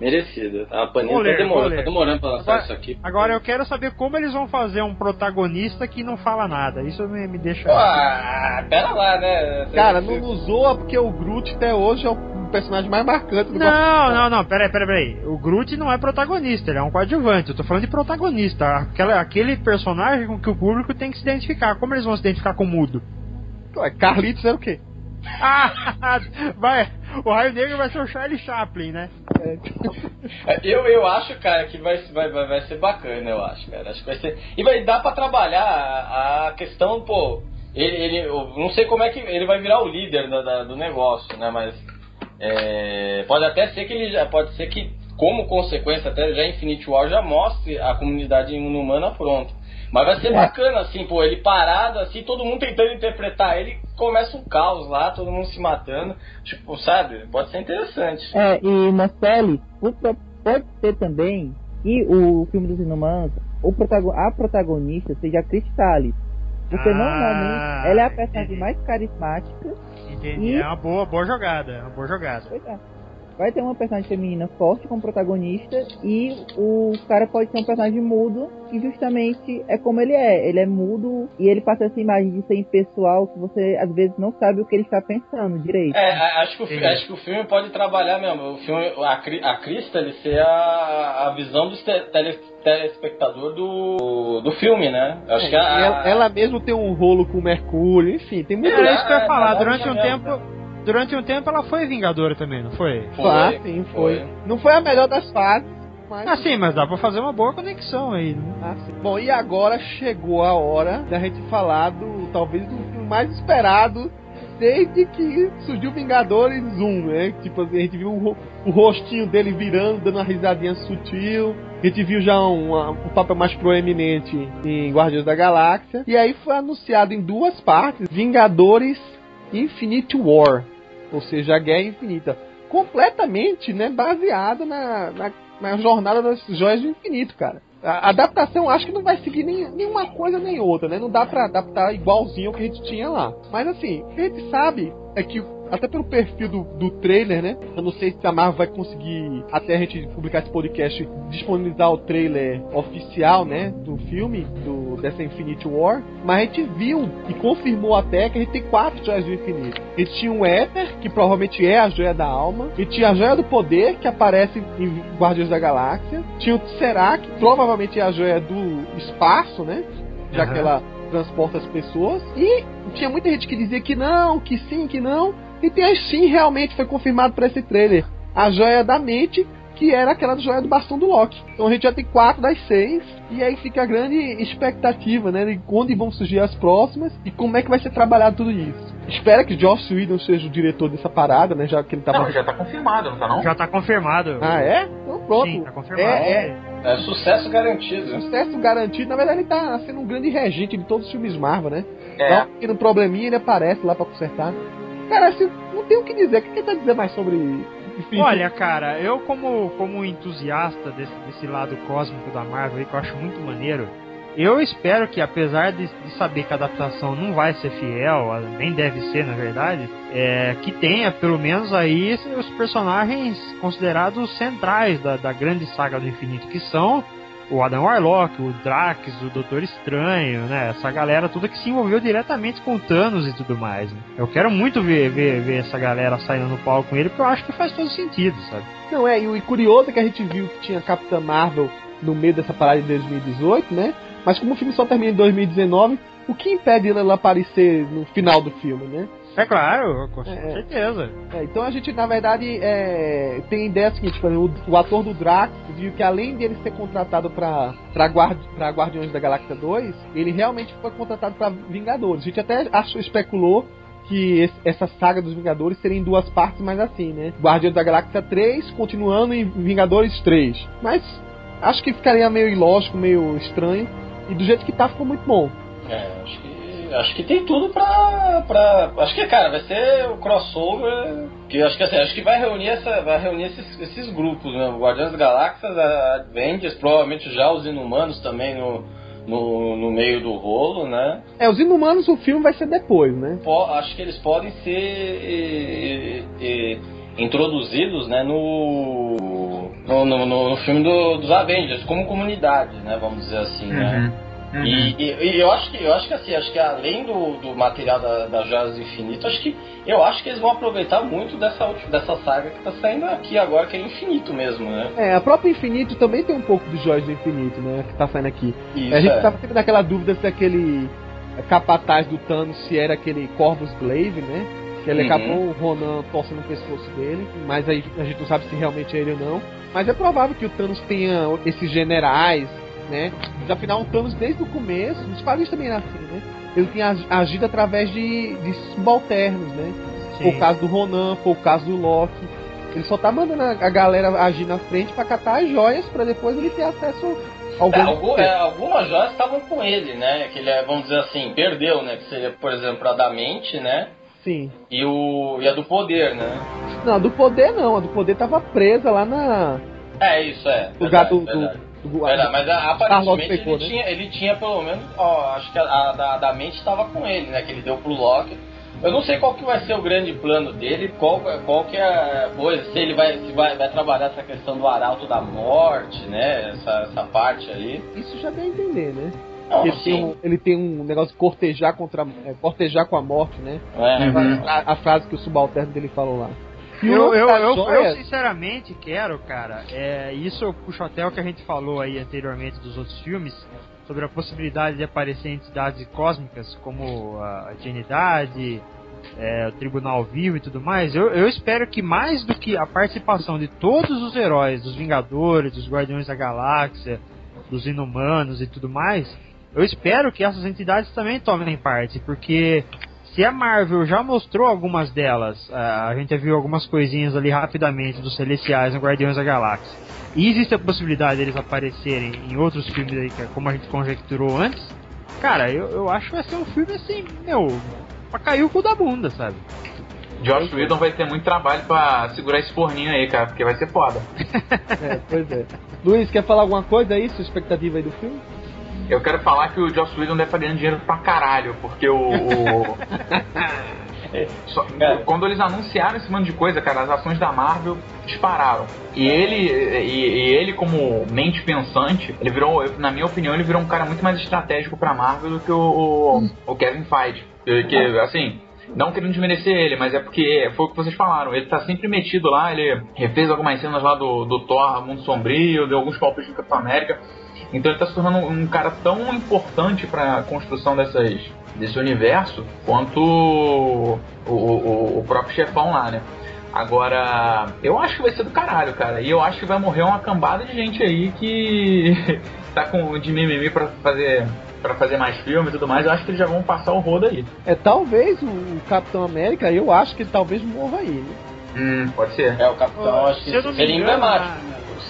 merecida. A Panini tá demorando, tá demorando pra lançar agora, isso aqui. Agora eu quero saber como eles vão fazer um protagonista que não fala nada. Isso me, me deixa... Ah, pera lá, né? Você cara, não nos zoa porque o Groot até hoje é o personagem mais marcante do... Não, não, não, peraí, peraí, peraí. O Groot não é protagonista, ele é um coadjuvante. Eu tô falando de protagonista. Aquela, aquele personagem com que o público tem que se identificar. Como eles vão se identificar com o mudo? Carlitos é o quê? Ah, vai... O Raio Negro vai ser o Charlie Chaplin, né? Eu, eu acho, cara, que vai, vai, vai ser bacana, eu acho, cara. Acho que vai ser... E vai dar pra trabalhar a, a questão, pô... Ele, ele, eu não sei como é que ele vai virar o líder da, da, do negócio, né? Mas é, pode até ser que ele já... Pode ser que, como consequência, até já Infinity War já mostre a comunidade inumana pronta. Mas vai ser bacana, assim, pô, ele parado, assim, todo mundo tentando interpretar ele, começa um caos lá, todo mundo se matando, tipo, sabe? Pode ser interessante. É, e Marcelo, pode ser também que o filme dos Inumanos, o protagon, a protagonista seja a Cristales, porque ah, normalmente ela é a personagem entendi. mais carismática. Entendi, e... é uma boa, boa jogada, é uma boa jogada. Pois é. Vai ter uma personagem feminina forte como protagonista e o cara pode ser um personagem mudo, que justamente é como ele é. Ele é mudo e ele passa essa imagem de ser impessoal, que você às vezes não sabe o que ele está pensando direito. É, acho que o, fi- acho que o filme pode trabalhar mesmo. O filme, a, a Crista, ele ser a, a visão do tele, telespectador do, do filme, né? Acho é, que a, ela, ela mesmo tem um rolo com o Mercúrio, enfim, tem muito... É isso que eu ia falar, durante um tempo... Durante um tempo ela foi Vingadora também, não foi? Foi, ah, sim, foi. foi. Não foi a melhor das fases, mas... Ah, sim, mas dá pra fazer uma boa conexão aí, né? Ah, sim. Bom, e agora chegou a hora da gente falar do, talvez, do filme mais esperado desde que surgiu Vingadores um, né? Tipo, a gente viu o, o rostinho dele virando, dando uma risadinha sutil... A gente viu já um, um papel mais proeminente em Guardiões da Galáxia... E aí foi anunciado em duas partes, Vingadores Infinity War... Ou seja, a Guerra Infinita. Completamente, né, baseada na, na, na jornada das joias do infinito, cara. A adaptação acho que não vai seguir nem, nenhuma coisa nem outra, né? Não dá pra adaptar igualzinho ao que a gente tinha lá. Mas assim, o que a gente sabe é que, até pelo perfil do, do trailer, né? Eu não sei se a Marvel vai conseguir, até a gente publicar esse podcast, disponibilizar o trailer oficial, né? Do filme, do, dessa Infinity War. Mas a gente viu e confirmou até que a gente tem quatro joias do infinito. A gente tinha o Éter, que provavelmente é a joia da alma. E tinha a joia do poder, que aparece em Guardiões da Galáxia. Tinha o Tesseract, que provavelmente é a joia do espaço, né? Já uhum. que ela transporta as pessoas. E tinha muita gente que dizia que não, que sim, que não. E tem sim, realmente foi confirmado para esse trailer. A joia da mente, que era aquela joia do bastão do Loki. Então a gente já tem quatro das seis. E aí fica a grande expectativa, né? De onde vão surgir as próximas e como é que vai ser trabalhado tudo isso. Espera que Joss Whedon seja o diretor dessa parada, né? Já que ele tava... Não, já tá confirmado, não tá não? Já tá confirmado. Ah, é? Então pronto. Sim, tá confirmado. É, é. é sucesso garantido. Né? Sucesso garantido. Na verdade, ele tá sendo um grande regente de todos os filmes Marvel, né? É. Dá um pequeno probleminha, ele aparece lá pra consertar. Cara, assim, não tem o que dizer. O que ele tá dizendo mais sobre... Enfim. Olha, cara, eu como, como entusiasta desse, desse lado cósmico da Marvel aí, que eu acho muito maneiro, eu espero que, apesar de, de saber que a adaptação não vai ser fiel, nem deve ser, na verdade, é, que tenha, pelo menos aí, os personagens considerados centrais da, da grande saga do infinito, que são o Adam Warlock, o Drax, o Doutor Estranho, né? Essa galera toda que se envolveu diretamente com o Thanos e tudo mais, né? Eu quero muito ver, ver, ver essa galera saindo no palco com ele, porque eu acho que faz todo sentido, sabe? Não, é, e o curioso é que a gente viu que tinha Capitã Marvel no meio dessa parada de dois mil e dezoito, né? Mas como o filme só termina em dois mil e dezenove, o que impede ela aparecer no final do filme, né? É claro, com certeza. É, então a gente, na verdade, é, tem ideia seguinte, tipo, o, o ator do Drax viu que além dele ser contratado pra, pra, guardi, pra Guardiões da Galáxia dois, ele realmente foi contratado pra Vingadores. A gente até achou, especulou que esse, essa saga dos Vingadores seria em duas partes, mas assim, né? Guardiões da Galáxia três continuando em Vingadores três. Mas acho que ficaria meio ilógico, meio estranho. E do jeito que tá, ficou muito bom. É, acho que Acho que tem tudo pra, pra... Acho que, cara, vai ser o crossover que acho que, assim, acho que vai reunir, essa, vai reunir esses, esses grupos, né? Guardiões das Galáxias, Avengers, provavelmente já os Inumanos também no, no, no meio do rolo, né? É, os Inumanos o filme vai ser depois, né? Po- acho que eles podem ser e, e, e, introduzidos, né, no, no, no, no filme do, dos Avengers, como comunidade, né? Vamos dizer assim, uhum. né? Uhum. E, e, e eu acho que eu acho que assim, acho que além do, do material da, da Joias do Infinito, acho que eu acho que eles vão aproveitar muito dessa, dessa saga que tá saindo aqui agora, que é Infinito mesmo, né? É, a própria Infinito também tem um pouco de Joias do Infinito, né? Que tá saindo aqui. Isso, a gente é. tava sempre naquela dúvida se aquele capataz do Thanos se era aquele Corvus Glaive, né? Que ele uhum. acabou o Ronan torcendo o pescoço dele, mas aí a gente não sabe se realmente é ele ou não. Mas é provável que o Thanos tenha esses generais, né? Mas afinal, o Thanos desde o começo, os quadrinhos também eram assim, né? Ele tinha agido através de, de subalternos, né? Sim. Foi o caso do Ronan, foi o caso do Loki. Ele só tá mandando a, a galera agir na frente pra catar as joias, pra depois ele ter acesso ao é, algum, é, algumas joias estavam com ele, né? Que ele, vamos dizer assim, perdeu, né? Que seria, por exemplo, a da mente, né? Sim. E, o, e a do poder, né? Não, a do poder não, a do poder tava presa lá na... É, isso, é. No lugar do... do... Do, é, mas a, aparentemente pegou, ele, né? tinha, ele tinha pelo menos, ó, acho que a, a, a da mente estava com ele, né? Que ele deu pro Loki. Eu não sei qual que vai ser o grande plano dele, qual, qual que é a coisa, se ele vai, se vai, vai trabalhar essa questão do Arauto da Morte, né? Essa, essa parte aí. Isso já deu a entender, né? Não, ele, tem um, ele tem um negócio de cortejar, contra, é, cortejar com a morte, né? É, uhum. a, a frase que o subalterno dele falou lá. Eu, eu, eu, eu, eu sinceramente quero, cara, é, isso eu puxo até o que a gente falou aí anteriormente dos outros filmes, sobre a possibilidade de aparecer entidades cósmicas como a Genidade, é, o Tribunal Vivo e tudo mais. Eu, eu espero que mais do que a participação de todos os heróis, dos Vingadores, dos Guardiões da Galáxia, dos Inumanos e tudo mais, eu espero que essas entidades também tomem parte, porque... Se a Marvel já mostrou algumas delas, a gente já viu algumas coisinhas ali rapidamente dos Celestiais no Guardiões da Galáxia, e existe a possibilidade deles aparecerem em outros filmes aí, como a gente conjecturou antes, cara, eu, eu acho que vai ser um filme assim, meu, pra cair o cu da bunda, sabe? Joss Whedon vai ter muito trabalho pra segurar esse forninho aí, cara, porque vai ser foda. É, pois é. Luiz, quer falar alguma coisa aí, sua expectativa aí do filme? Eu quero falar que o Joss Whedon deve estar ganhando dinheiro pra caralho, porque o... o... Só, quando eles anunciaram esse monte de coisa, cara, as ações da Marvel dispararam. E ele, e, e ele como mente pensante, ele virou, na minha opinião, ele virou um cara muito mais estratégico pra Marvel do que o, o, o Kevin Feige. Que, assim, Não querendo desmerecer ele, mas é porque foi o que vocês falaram. Ele tá sempre metido lá, ele refez algumas cenas lá do, do Thor, Mundo Sombrio, deu alguns palpites do Capitão América. Então ele tá se tornando um cara tão importante pra construção dessas, desse universo quanto o, o, o próprio chefão lá, né? Agora, eu acho que vai ser do caralho, cara. E eu acho que vai morrer uma cambada de gente aí que tá com de mimimi pra fazer... Pra fazer mais filme e tudo mais, eu acho que eles já vão passar o rodo aí. É, talvez o Capitão América, eu acho que ele talvez morra aí, né? Hum, pode ser. É, o Capitão, oh, acho que seria emblemático.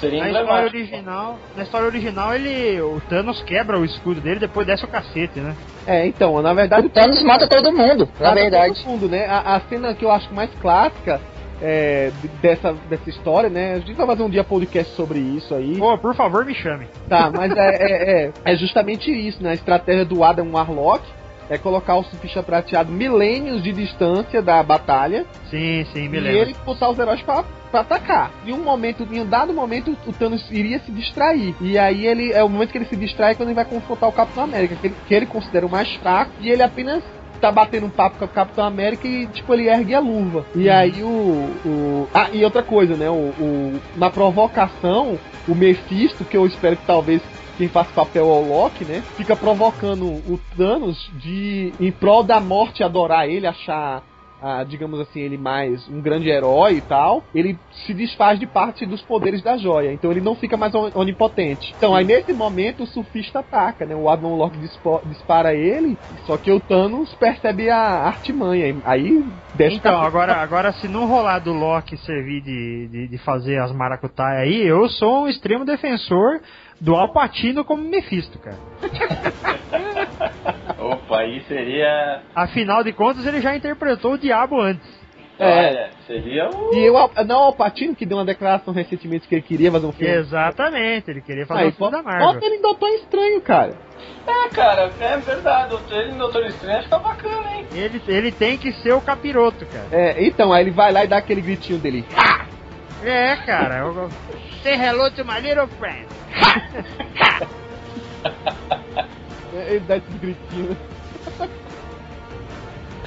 Seria na história original, na história original, ele, o Thanos quebra o escudo dele, depois desce o cacete, né? É, então, na verdade... O Thanos mata todo mundo, na verdade. Todo mundo, né? A, a cena que eu acho mais clássica... É, dessa, dessa história, né? A gente vai fazer um dia podcast sobre isso aí. Pô, por favor, me chame. Tá, mas é, é, é, é justamente isso, né? A estratégia do Adam Warlock é colocar o ficha prateado milênios de distância da batalha. Sim, sim, beleza. E ele expulsar os heróis pra, pra atacar. Em um momento, em um dado momento, o Thanos iria se distrair. E aí ele, é o momento que ele se distrai quando ele vai confrontar o Capitão América, que ele, que ele considera o mais fraco, e ele apenas tá batendo um papo com o Capitão América e, tipo, ele ergue a luva. E aí o... o... Ah, e outra coisa, né? O, o... Na provocação, o Mephisto, que eu espero que talvez quem faça papel ao Loki, né? Fica provocando o Thanos de, em prol da morte, adorar ele, achar... Ah, digamos assim, ele mais um grande herói e tal, ele se desfaz de parte dos poderes da joia, então ele não fica mais onipotente. Então aí nesse momento o surfista ataca, né? O Adam Warlock dispo- dispara ele, só que o Thanos percebe a artimanha, aí deixa então, o cap... agora, agora se não rolar do Loki servir de, de, de fazer as maracutaias aí, eu sou um extremo defensor do Al Pacino como Mephisto, cara. Opa, aí seria... Afinal de contas, ele já interpretou o diabo antes. É, seria o... E eu, não, o Al Pacino, que deu uma declaração recentemente que ele queria fazer um filme. Exatamente, ele queria fazer ah, um filme da Marvel. Bota ele em Doutor Estranho, cara. É, cara, é verdade, ele em Doutor Estranho fica bacana, hein? Ele, ele tem que ser o capiroto, cara. É, então, aí ele vai lá e dá aquele gritinho dele. Ha! É, cara. Eu... Say hello to my little friend. Ha! Ha!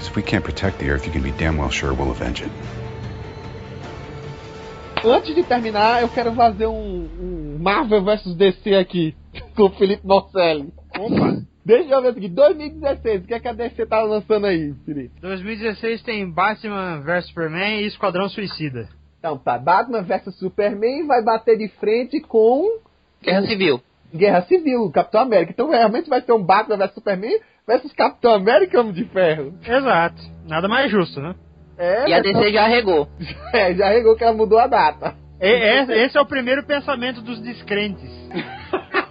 If we can't protect the Earth, you can be damn well sure we'll avenge it. Antes de terminar, eu quero fazer um, um Marvel versus D C aqui com o Felipe Morselli. Opa! Deixa eu ver aqui, dois mil e dezesseis, o que é que a D C tá lançando aí, Felipe? dois mil e dezesseis tem Batman versus Superman e Esquadrão Suicida. Então tá, Batman versus Superman vai bater de frente com... Guerra Civil. Guerra Civil, Capitão América. Então realmente vai ser um Batman versus Superman versus Capitão América e Homem de Ferro. Exato. Nada mais justo, né? É, e a D C só... já regou. É, já regou que ela mudou a data. E, é, esse é o primeiro pensamento dos descrentes.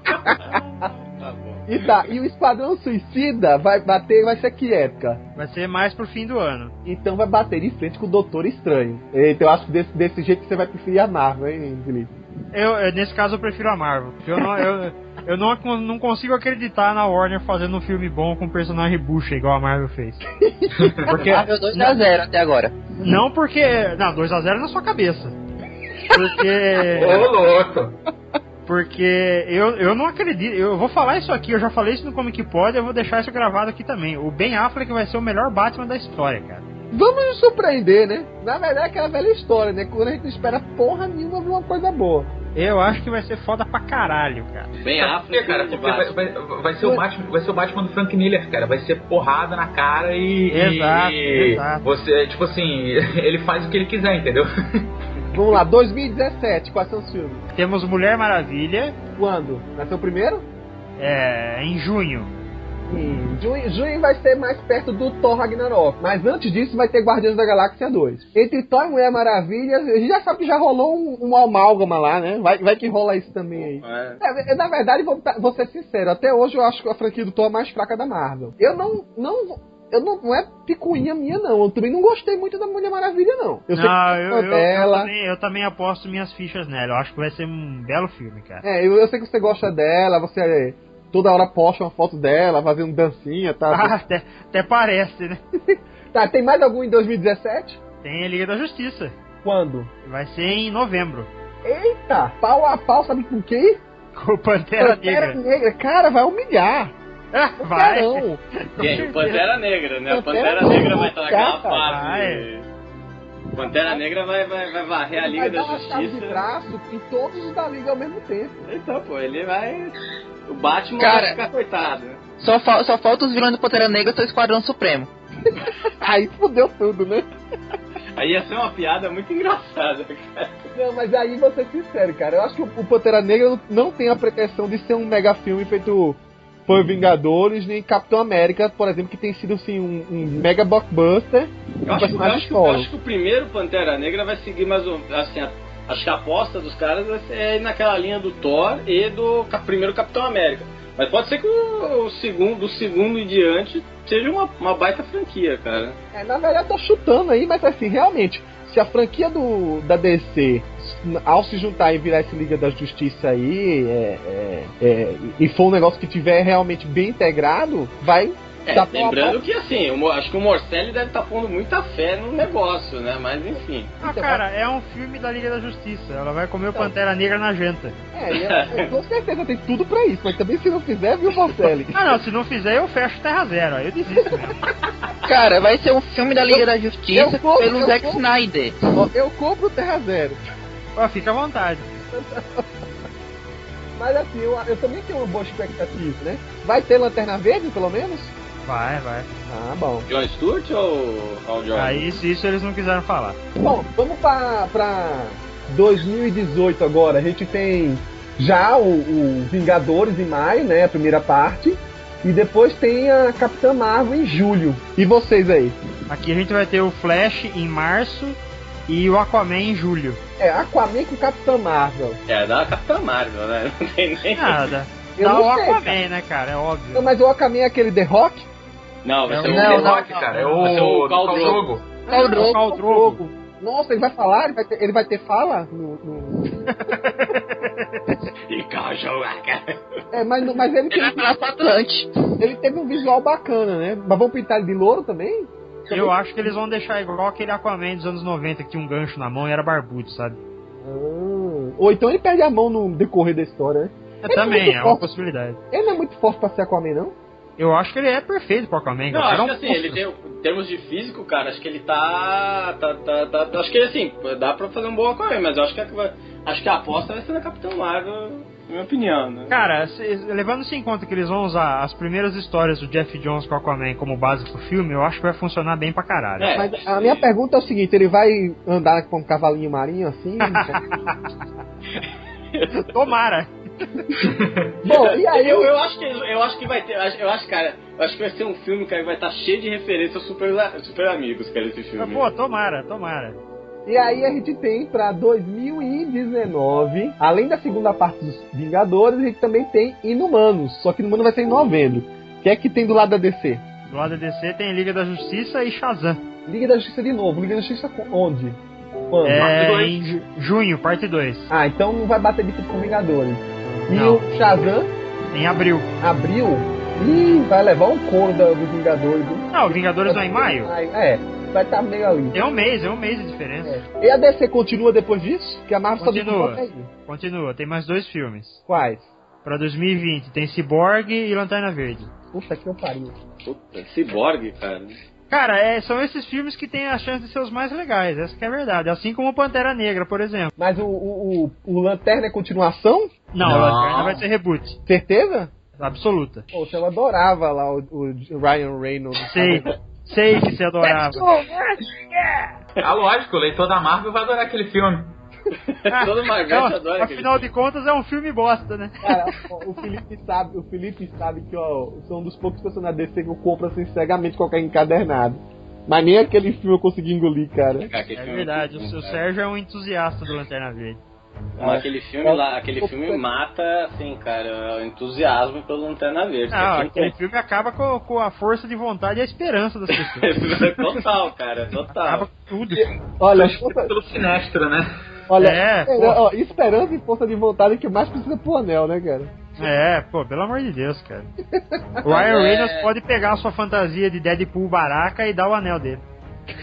Tá bom. E tá, e o Esquadrão Suicida vai bater, vai ser que época? Vai ser mais pro fim do ano. Então vai bater de frente com o Doutor Estranho. Então eu acho que desse, desse jeito você vai preferir a Marvel, hein, Felipe? Eu, eu, nesse caso eu prefiro a Marvel. Eu não, eu, eu não, não consigo acreditar na Warner fazendo um filme bom com um personagem bucha igual a Marvel fez. Porque Marvel dois a zero até agora. Não porque... Não, dois a zero na sua cabeça. Porque... Ô, louco! Porque eu, eu não acredito... Eu vou falar isso aqui, eu já falei isso no Comic Pod, eu vou deixar isso gravado aqui também. O Ben Affleck vai ser o melhor Batman da história, cara. Vamos nos surpreender, né? Na verdade é aquela velha história, né? Quando a gente não espera porra nenhuma de uma coisa boa. Eu acho que vai ser foda pra caralho, cara. Bem África, cara. Vai, vai, vai, ser o Batman, vai ser o Batman do Frank Miller, cara. Vai ser porrada na cara e... Exato, e exato. Você, tipo assim, ele faz o que ele quiser, entendeu? Vamos lá, dois mil e dezessete, quais são os filmes? Temos Mulher Maravilha. Quando? Vai ser o primeiro? É, em junho. Hum, junho, junho vai ser mais perto do Thor Ragnarok, mas antes disso vai ter Guardiões da Galáxia dois. Entre Thor e Mulher Maravilha, a gente já sabe que já rolou um, um amálgama lá, né? Vai, vai que rola isso também aí. É. É, na verdade, vou, vou ser sincero, até hoje eu acho que a franquia do Thor é mais fraca da Marvel. Eu não... não eu não, não é picuinha minha, não. Eu também não gostei muito da Mulher Maravilha, não. Eu, não, eu, eu, dela. eu, também, eu também aposto minhas fichas nela. Eu acho que vai ser um belo filme, cara. É, eu, eu sei que você gosta dela, você... Toda hora posta uma foto dela, fazendo dancinha, tá? Ah, até, até parece, né? Tá, tem mais algum em dois mil e dezessete? Tem a Liga da Justiça. Quando? Vai ser em novembro. Eita, pau a pau, sabe com quem? Com Pantera Negra. Pantera Negra, cara, vai humilhar. Vai! Não. E aí, o Pantera Negra, né? O Pantera, Pantera Negra vai estar naquela fase. O Pantera Negra vai, vai, vai varrer a Liga vai da dar Justiça. Vai dar uma chave de braço e todos os da Liga ao mesmo tempo. Então, pô, ele vai... O Batman Cara, vai ficar coitado. Só, fa- só falta os vilões do Pantera Negra e seu Esquadrão Supremo. Aí fudeu tudo, né? Aí ia ser uma piada muito engraçada, cara. Não, mas aí vou ser sincero, cara. Eu acho que o Pantera Negra não tem a pretensão de ser um mega filme feito por Vingadores, nem Capitão América, por exemplo, que tem sido, assim, um, um mega blockbuster. Eu acho, eu, acho, eu acho que o primeiro Pantera Negra vai seguir mais um... Assim, a, acho que a aposta dos caras é ir naquela linha do Thor e do primeiro Capitão América. Mas pode ser que o, o segundo, do segundo em diante seja uma, uma baita franquia, cara. É, na verdade eu tô chutando aí, mas assim, realmente, se a franquia do, da D C, ao se juntar e virar essa Liga da Justiça aí, é, é, é, e for um negócio que tiver realmente bem integrado, vai... É, tá lembrando que assim, eu acho que o Morselli deve estar tá pondo muita fé no negócio, né? Mas enfim. Ah, cara, é um filme da Liga da Justiça. Ela vai comer o Pantera Negra na janta. É, eu, eu, com certeza tem tudo pra isso. Mas também se não fizer, viu, Morselli? Ah, não, se não fizer, eu fecho Terra Zero. Aí eu desisto mesmo. Cara, vai ser um filme da Liga eu, da Justiça compro, pelo Zack compro, Snyder. Eu compro Terra Zero. Ó, fica à vontade. Mas assim, eu, eu também tenho uma boa expectativa, né? Vai ter Lanterna Verde, pelo menos? Vai, vai. Ah, bom. John Stewart ou Hal Jordan? Aí, isso, isso eles não quiseram falar. Bom, vamos pra, pra dois mil e dezoito agora. A gente tem já o, o Vingadores em maio, né? A primeira parte. E depois tem a Capitã Marvel em julho. E vocês aí? Aqui a gente vai ter o Flash em março e o Aquaman em julho. É, Aquaman com Capitã Marvel. É, dá a Capitã Marvel, né? Não tem nem nada. Dá o Aquaman, sei, né, cara? É óbvio. Não, mas o Aquaman é aquele The Rock? Não, vai ser o The Rock, cara. É o Khal Drogo. É o Khal Drogo. Nossa, ele vai falar? Ele vai ter, ele vai ter fala? No, no... é, mas, mas ele teve... Ele vai falar Atlante. Ele teve um visual bacana, né? Mas vão pintar ele de louro também? Eu também... acho que eles vão deixar igual aquele Aquaman dos anos noventa, que tinha um gancho na mão e era barbudo, sabe? Ah, ou então ele perde a mão no decorrer da história, né? Ele também, é, é uma possibilidade. Ele não é muito forte pra ser Aquaman, não? Eu acho que ele é perfeito pra Aquaman. Não, acho que assim, ele tem, em termos de físico, cara, acho que ele tá, tá, tá, tá... Acho que ele, assim, dá pra fazer um bom Aquaman, mas eu acho que, acho que a aposta vai ser na Capitão Marvel, na minha opinião, né? Cara, levando-se em conta que eles vão usar as primeiras histórias do Jeff Johns com Aquaman como base pro filme, eu acho que vai funcionar bem pra caralho. É, mas a minha pergunta é o seguinte, ele vai andar com um cavalinho marinho, assim? Tomara! Bom, e aí? Eu, eu, acho que, eu acho que vai ter. Eu acho, cara, eu acho que vai ser um filme, cara, que vai estar cheio de referência aos super, super amigos, cara, esse filme. Pô, tomara, tomara. E aí a gente tem pra dois mil e dezenove, além da segunda parte dos Vingadores, a gente também tem Inumanos. Só que Inumanos vai ser em novembro. O que é que tem do lado da D C? Do lado da D C tem Liga da Justiça e Shazam. Liga da Justiça de novo, Liga da Justiça onde? Quando? É, em junho, parte dois. Ah, então não vai bater bico com Vingadores. E não. O Shazam? Em abril. Abril? Ih, vai levar um couro dos Vingadores. Ah, o Vingadores vai em maio? É, vai estar tá meio ali. É um mês, é um mês de diferença. É. E a D C continua depois disso? Que a Marvel continua. Só continua, tem mais dois filmes. Quais? Pra dois mil e vinte, tem Ciborgue e Lanterna Verde. Puta que eu pariu. Puta, Ciborgue, cara. Cara, é, são esses filmes que têm a chance de ser os mais legais, essa que é a verdade. Assim como o Pantera Negra, por exemplo. Mas o, o, o Lanterna é continuação? Não, não, o Lanterna vai ser reboot. Certeza? Absoluta. Poxa, eu adorava lá o, o Ryan Reynolds. Sei, sei que você adorava. Ah, lógico, o leitor da Marvel vai adorar aquele filme. Todo marcante adora. Afinal de contas é um filme bosta, né? Cara, o Felipe sabe, o Felipe sabe que ó, sou um dos poucos personagens da D C que eu compro assim cegamente qualquer encadernado. Mas nem aquele filme eu consegui engolir, cara. É verdade, o seu Sérgio é um entusiasta do Lanterna Verde. Mas aquele filme lá, aquele filme mata, assim, cara, o entusiasmo pelo Lanterna Verde. Ah, aquele filme acaba com, com a força de vontade e a esperança das pessoas. Total, cara, total. Acaba com tudo. Olha, pelo Sinestro, né? Olha, é, ó, esperança e força de vontade que mais precisa pro anel, né, cara? É, pô, pelo amor de Deus, cara. O Ryan Reynolds é... pode pegar a sua fantasia de Deadpool baraca e dar o anel dele.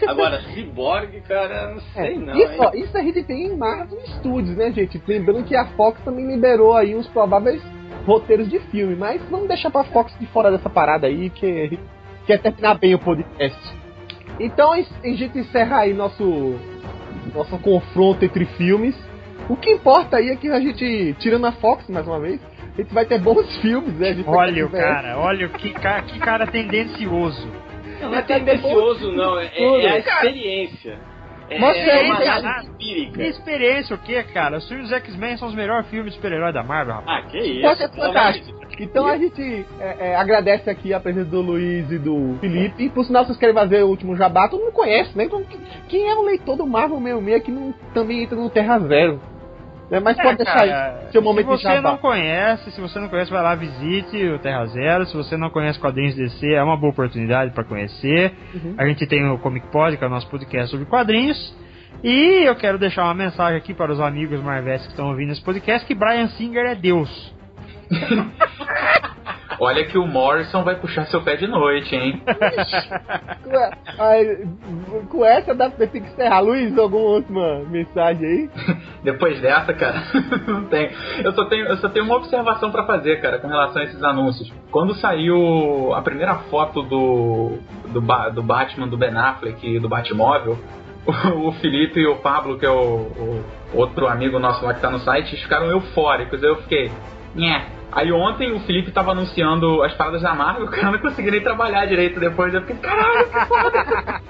Agora, Cyborg, cara, não sei é, não, isso, ó, isso a gente tem em Marvel Studios, né, gente? Lembrando que a Fox também liberou aí uns prováveis roteiros de filme, mas vamos deixar pra Fox de fora dessa parada aí, que quer terminar bem o podcast. Então a gente encerra aí nosso, nosso confronto entre filmes. O que importa aí é que a gente, tirando a Fox mais uma vez, a gente vai ter bons filmes, né? A gente olha o cara, olha que, ca, que cara tendencioso. Não, não é tendencioso não, é, é a experiência. É, Nossa, é uma análise empírica. Que experiência o que, cara? Os filmes X-Men são os melhores filmes de super-herói da Marvel, rapaz. Ah, que isso. Pode ser fantástico. Então a gente é, é, agradece aqui a presença do Luiz e do Felipe. E por sinal, se vocês querem fazer o último jabá, todo mundo conhece, né? Então, quem é o leitor do Marvel seis seis que não, também entra no Terra Zero? É, mas é, pode deixar cara, aí, seu momento de jabá. Se você não conhece, se você não conhece, vai lá, visite o Terra Zero. Se você não conhece quadrinhos D C, é uma boa oportunidade para conhecer. Uhum. A gente tem o Comic Pod, que é o nosso podcast sobre quadrinhos. E eu quero deixar uma mensagem aqui para os amigos Marvetes que estão ouvindo esse podcast, que Bryan Singer é Deus. Olha que o Morrison vai puxar seu pé de noite, hein? Com essa dá pra ter que encerrar. Luiz, alguma outra mensagem aí? Depois dessa, cara, não tem. Eu só tenho, eu só tenho uma observação pra fazer, cara, com relação a esses anúncios. Quando saiu a primeira foto do, do, do Batman, do Ben Affleck, do Batmóvel, o Felipe e o Pablo, que é o, o outro amigo nosso lá que tá no site, ficaram eufóricos. Eu fiquei... Nhé. Aí ontem o Felipe tava anunciando as paradas da Marvel, o cara não conseguia nem trabalhar direito depois. Eu fiquei, caralho, que foda!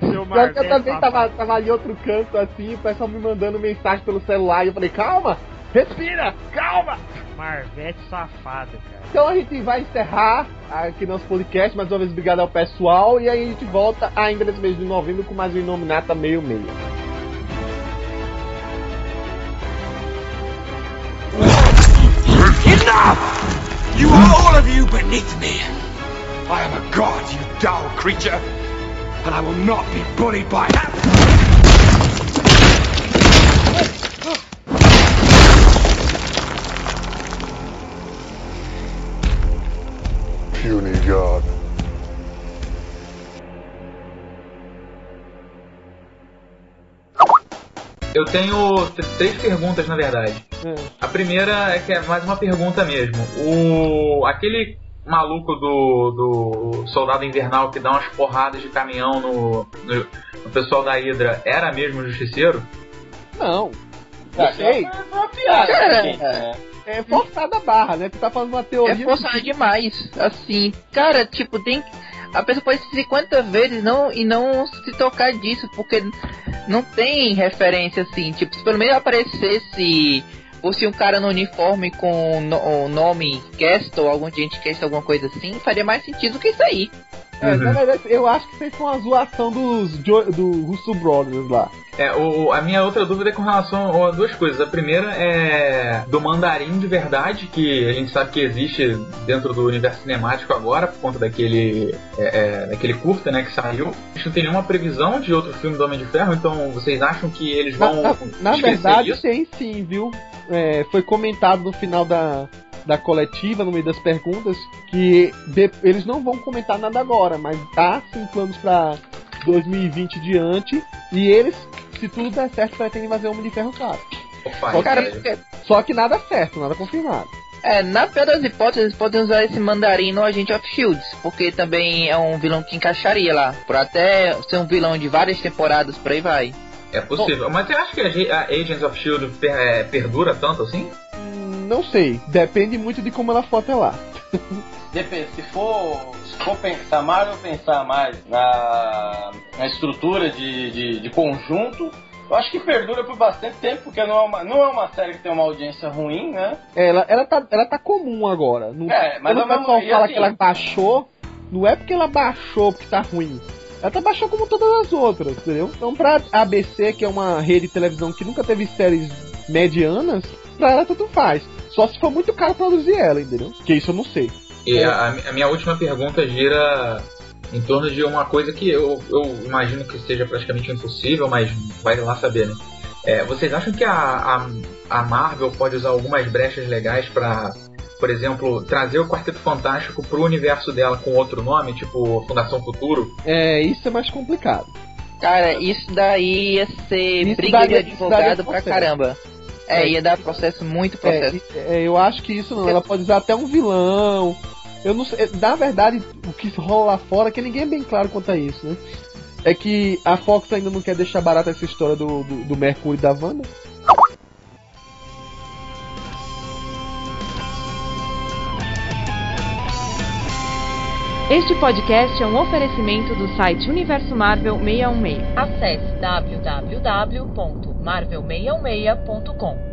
Pior que eu também tava, tava ali em outro canto assim, o pessoal me mandando mensagem pelo celular e eu falei, calma, respira, calma! Marvete safado, cara. Então a gente vai encerrar aqui nosso podcast, mais uma vez obrigado ao pessoal, e aí a gente volta ainda nesse mês de novembro com mais um Inominata seis seis seis. Enough! You are all of you beneath me. I am a god, you dull creature, and I will not be bullied by that. Puny god. Eu tenho três perguntas, na verdade. Hum. A primeira é que é mais uma pergunta mesmo. O aquele maluco do, do Soldado Invernal que dá umas porradas de caminhão no, no, no pessoal da Hydra, era mesmo o Justiceiro? Não. Tá, ei, é uma piada. Cara, é, é forçada a barra, né? Tu tá fazendo uma teoria... É forçada que... demais. Assim, cara, tipo, tem... A pessoa pode cinquenta vezes não, e não se tocar disso, porque não tem referência assim. Tipo, se pelo menos aparecesse, fosse um cara no uniforme com no, o nome Castle, algum gente Castle, alguma coisa assim, faria mais sentido do que isso aí. É, uhum. Na verdade, eu acho que isso aí foi uma zoação dos jo- do Russo Brothers lá. É, o, a minha outra dúvida é com relação a duas coisas. A primeira é do Mandarim de verdade, que a gente sabe que existe dentro do universo cinemático agora, por conta daquele, é, é, daquele curta, né, que saiu. A gente não tem nenhuma previsão de outro filme do Homem de Ferro, então vocês acham que eles vão esquecer isso? Na verdade, tem sim, viu? É, foi comentado no final da... da coletiva, no meio das perguntas, que de, eles não vão comentar nada agora, mas há sim planos pra dois mil e vinte diante, e eles, se tudo der certo, pretendem fazer Homem de Ferro claro. Opa, só, cara, que, só que nada certo, nada confirmado. É, na pior das hipóteses, eles podem usar esse Mandarim no Agent of S H I E L D, porque também é um vilão que encaixaria lá, por até ser um vilão de várias temporadas, por aí vai. É possível. Bom, mas você acha que a Agents of S H I E L D per, é, perdura tanto assim? Não sei, depende muito de como ela for até lá. Depende, se for, se for pensar mais ou pensar mais na, na estrutura de, de, de conjunto, eu acho que perdura por bastante tempo, porque não é uma, não é uma série que tem uma audiência ruim, né? Ela, ela, tá, ela tá comum agora. Não, é, mas quando o pessoal fala assim, que ela baixou, não é porque ela baixou porque tá ruim. Ela tá baixou como todas as outras, entendeu? Então pra A B C, que é uma rede de televisão que nunca teve séries medianas, pra ela tanto faz. Só se for muito caro produzir ela, entendeu? Que isso eu não sei. E é. a, a minha última pergunta gira em torno de uma coisa que eu, eu imagino que seja praticamente impossível, mas vai lá saber, né? É, vocês acham que a, a, a Marvel pode usar algumas brechas legais pra, por exemplo, trazer o Quarteto Fantástico pro universo dela com outro nome, tipo Fundação Futuro? É, isso é mais complicado. Cara, isso daí ia ser briga de advogado pra caramba. É, ia dar processo, muito processo. É, é, eu acho que isso não, ela pode usar até um vilão. Eu não sei, na verdade, o que rola lá fora, que ninguém é bem claro quanto a isso, né? É que a Fox ainda não quer deixar barata essa história do, do, do Mercúrio e da Wanda. Este podcast é um oferecimento do site Universo Marvel seiscentos e dezesseis. Acesse w w w ponto marvel seiscentos e dezesseis ponto com.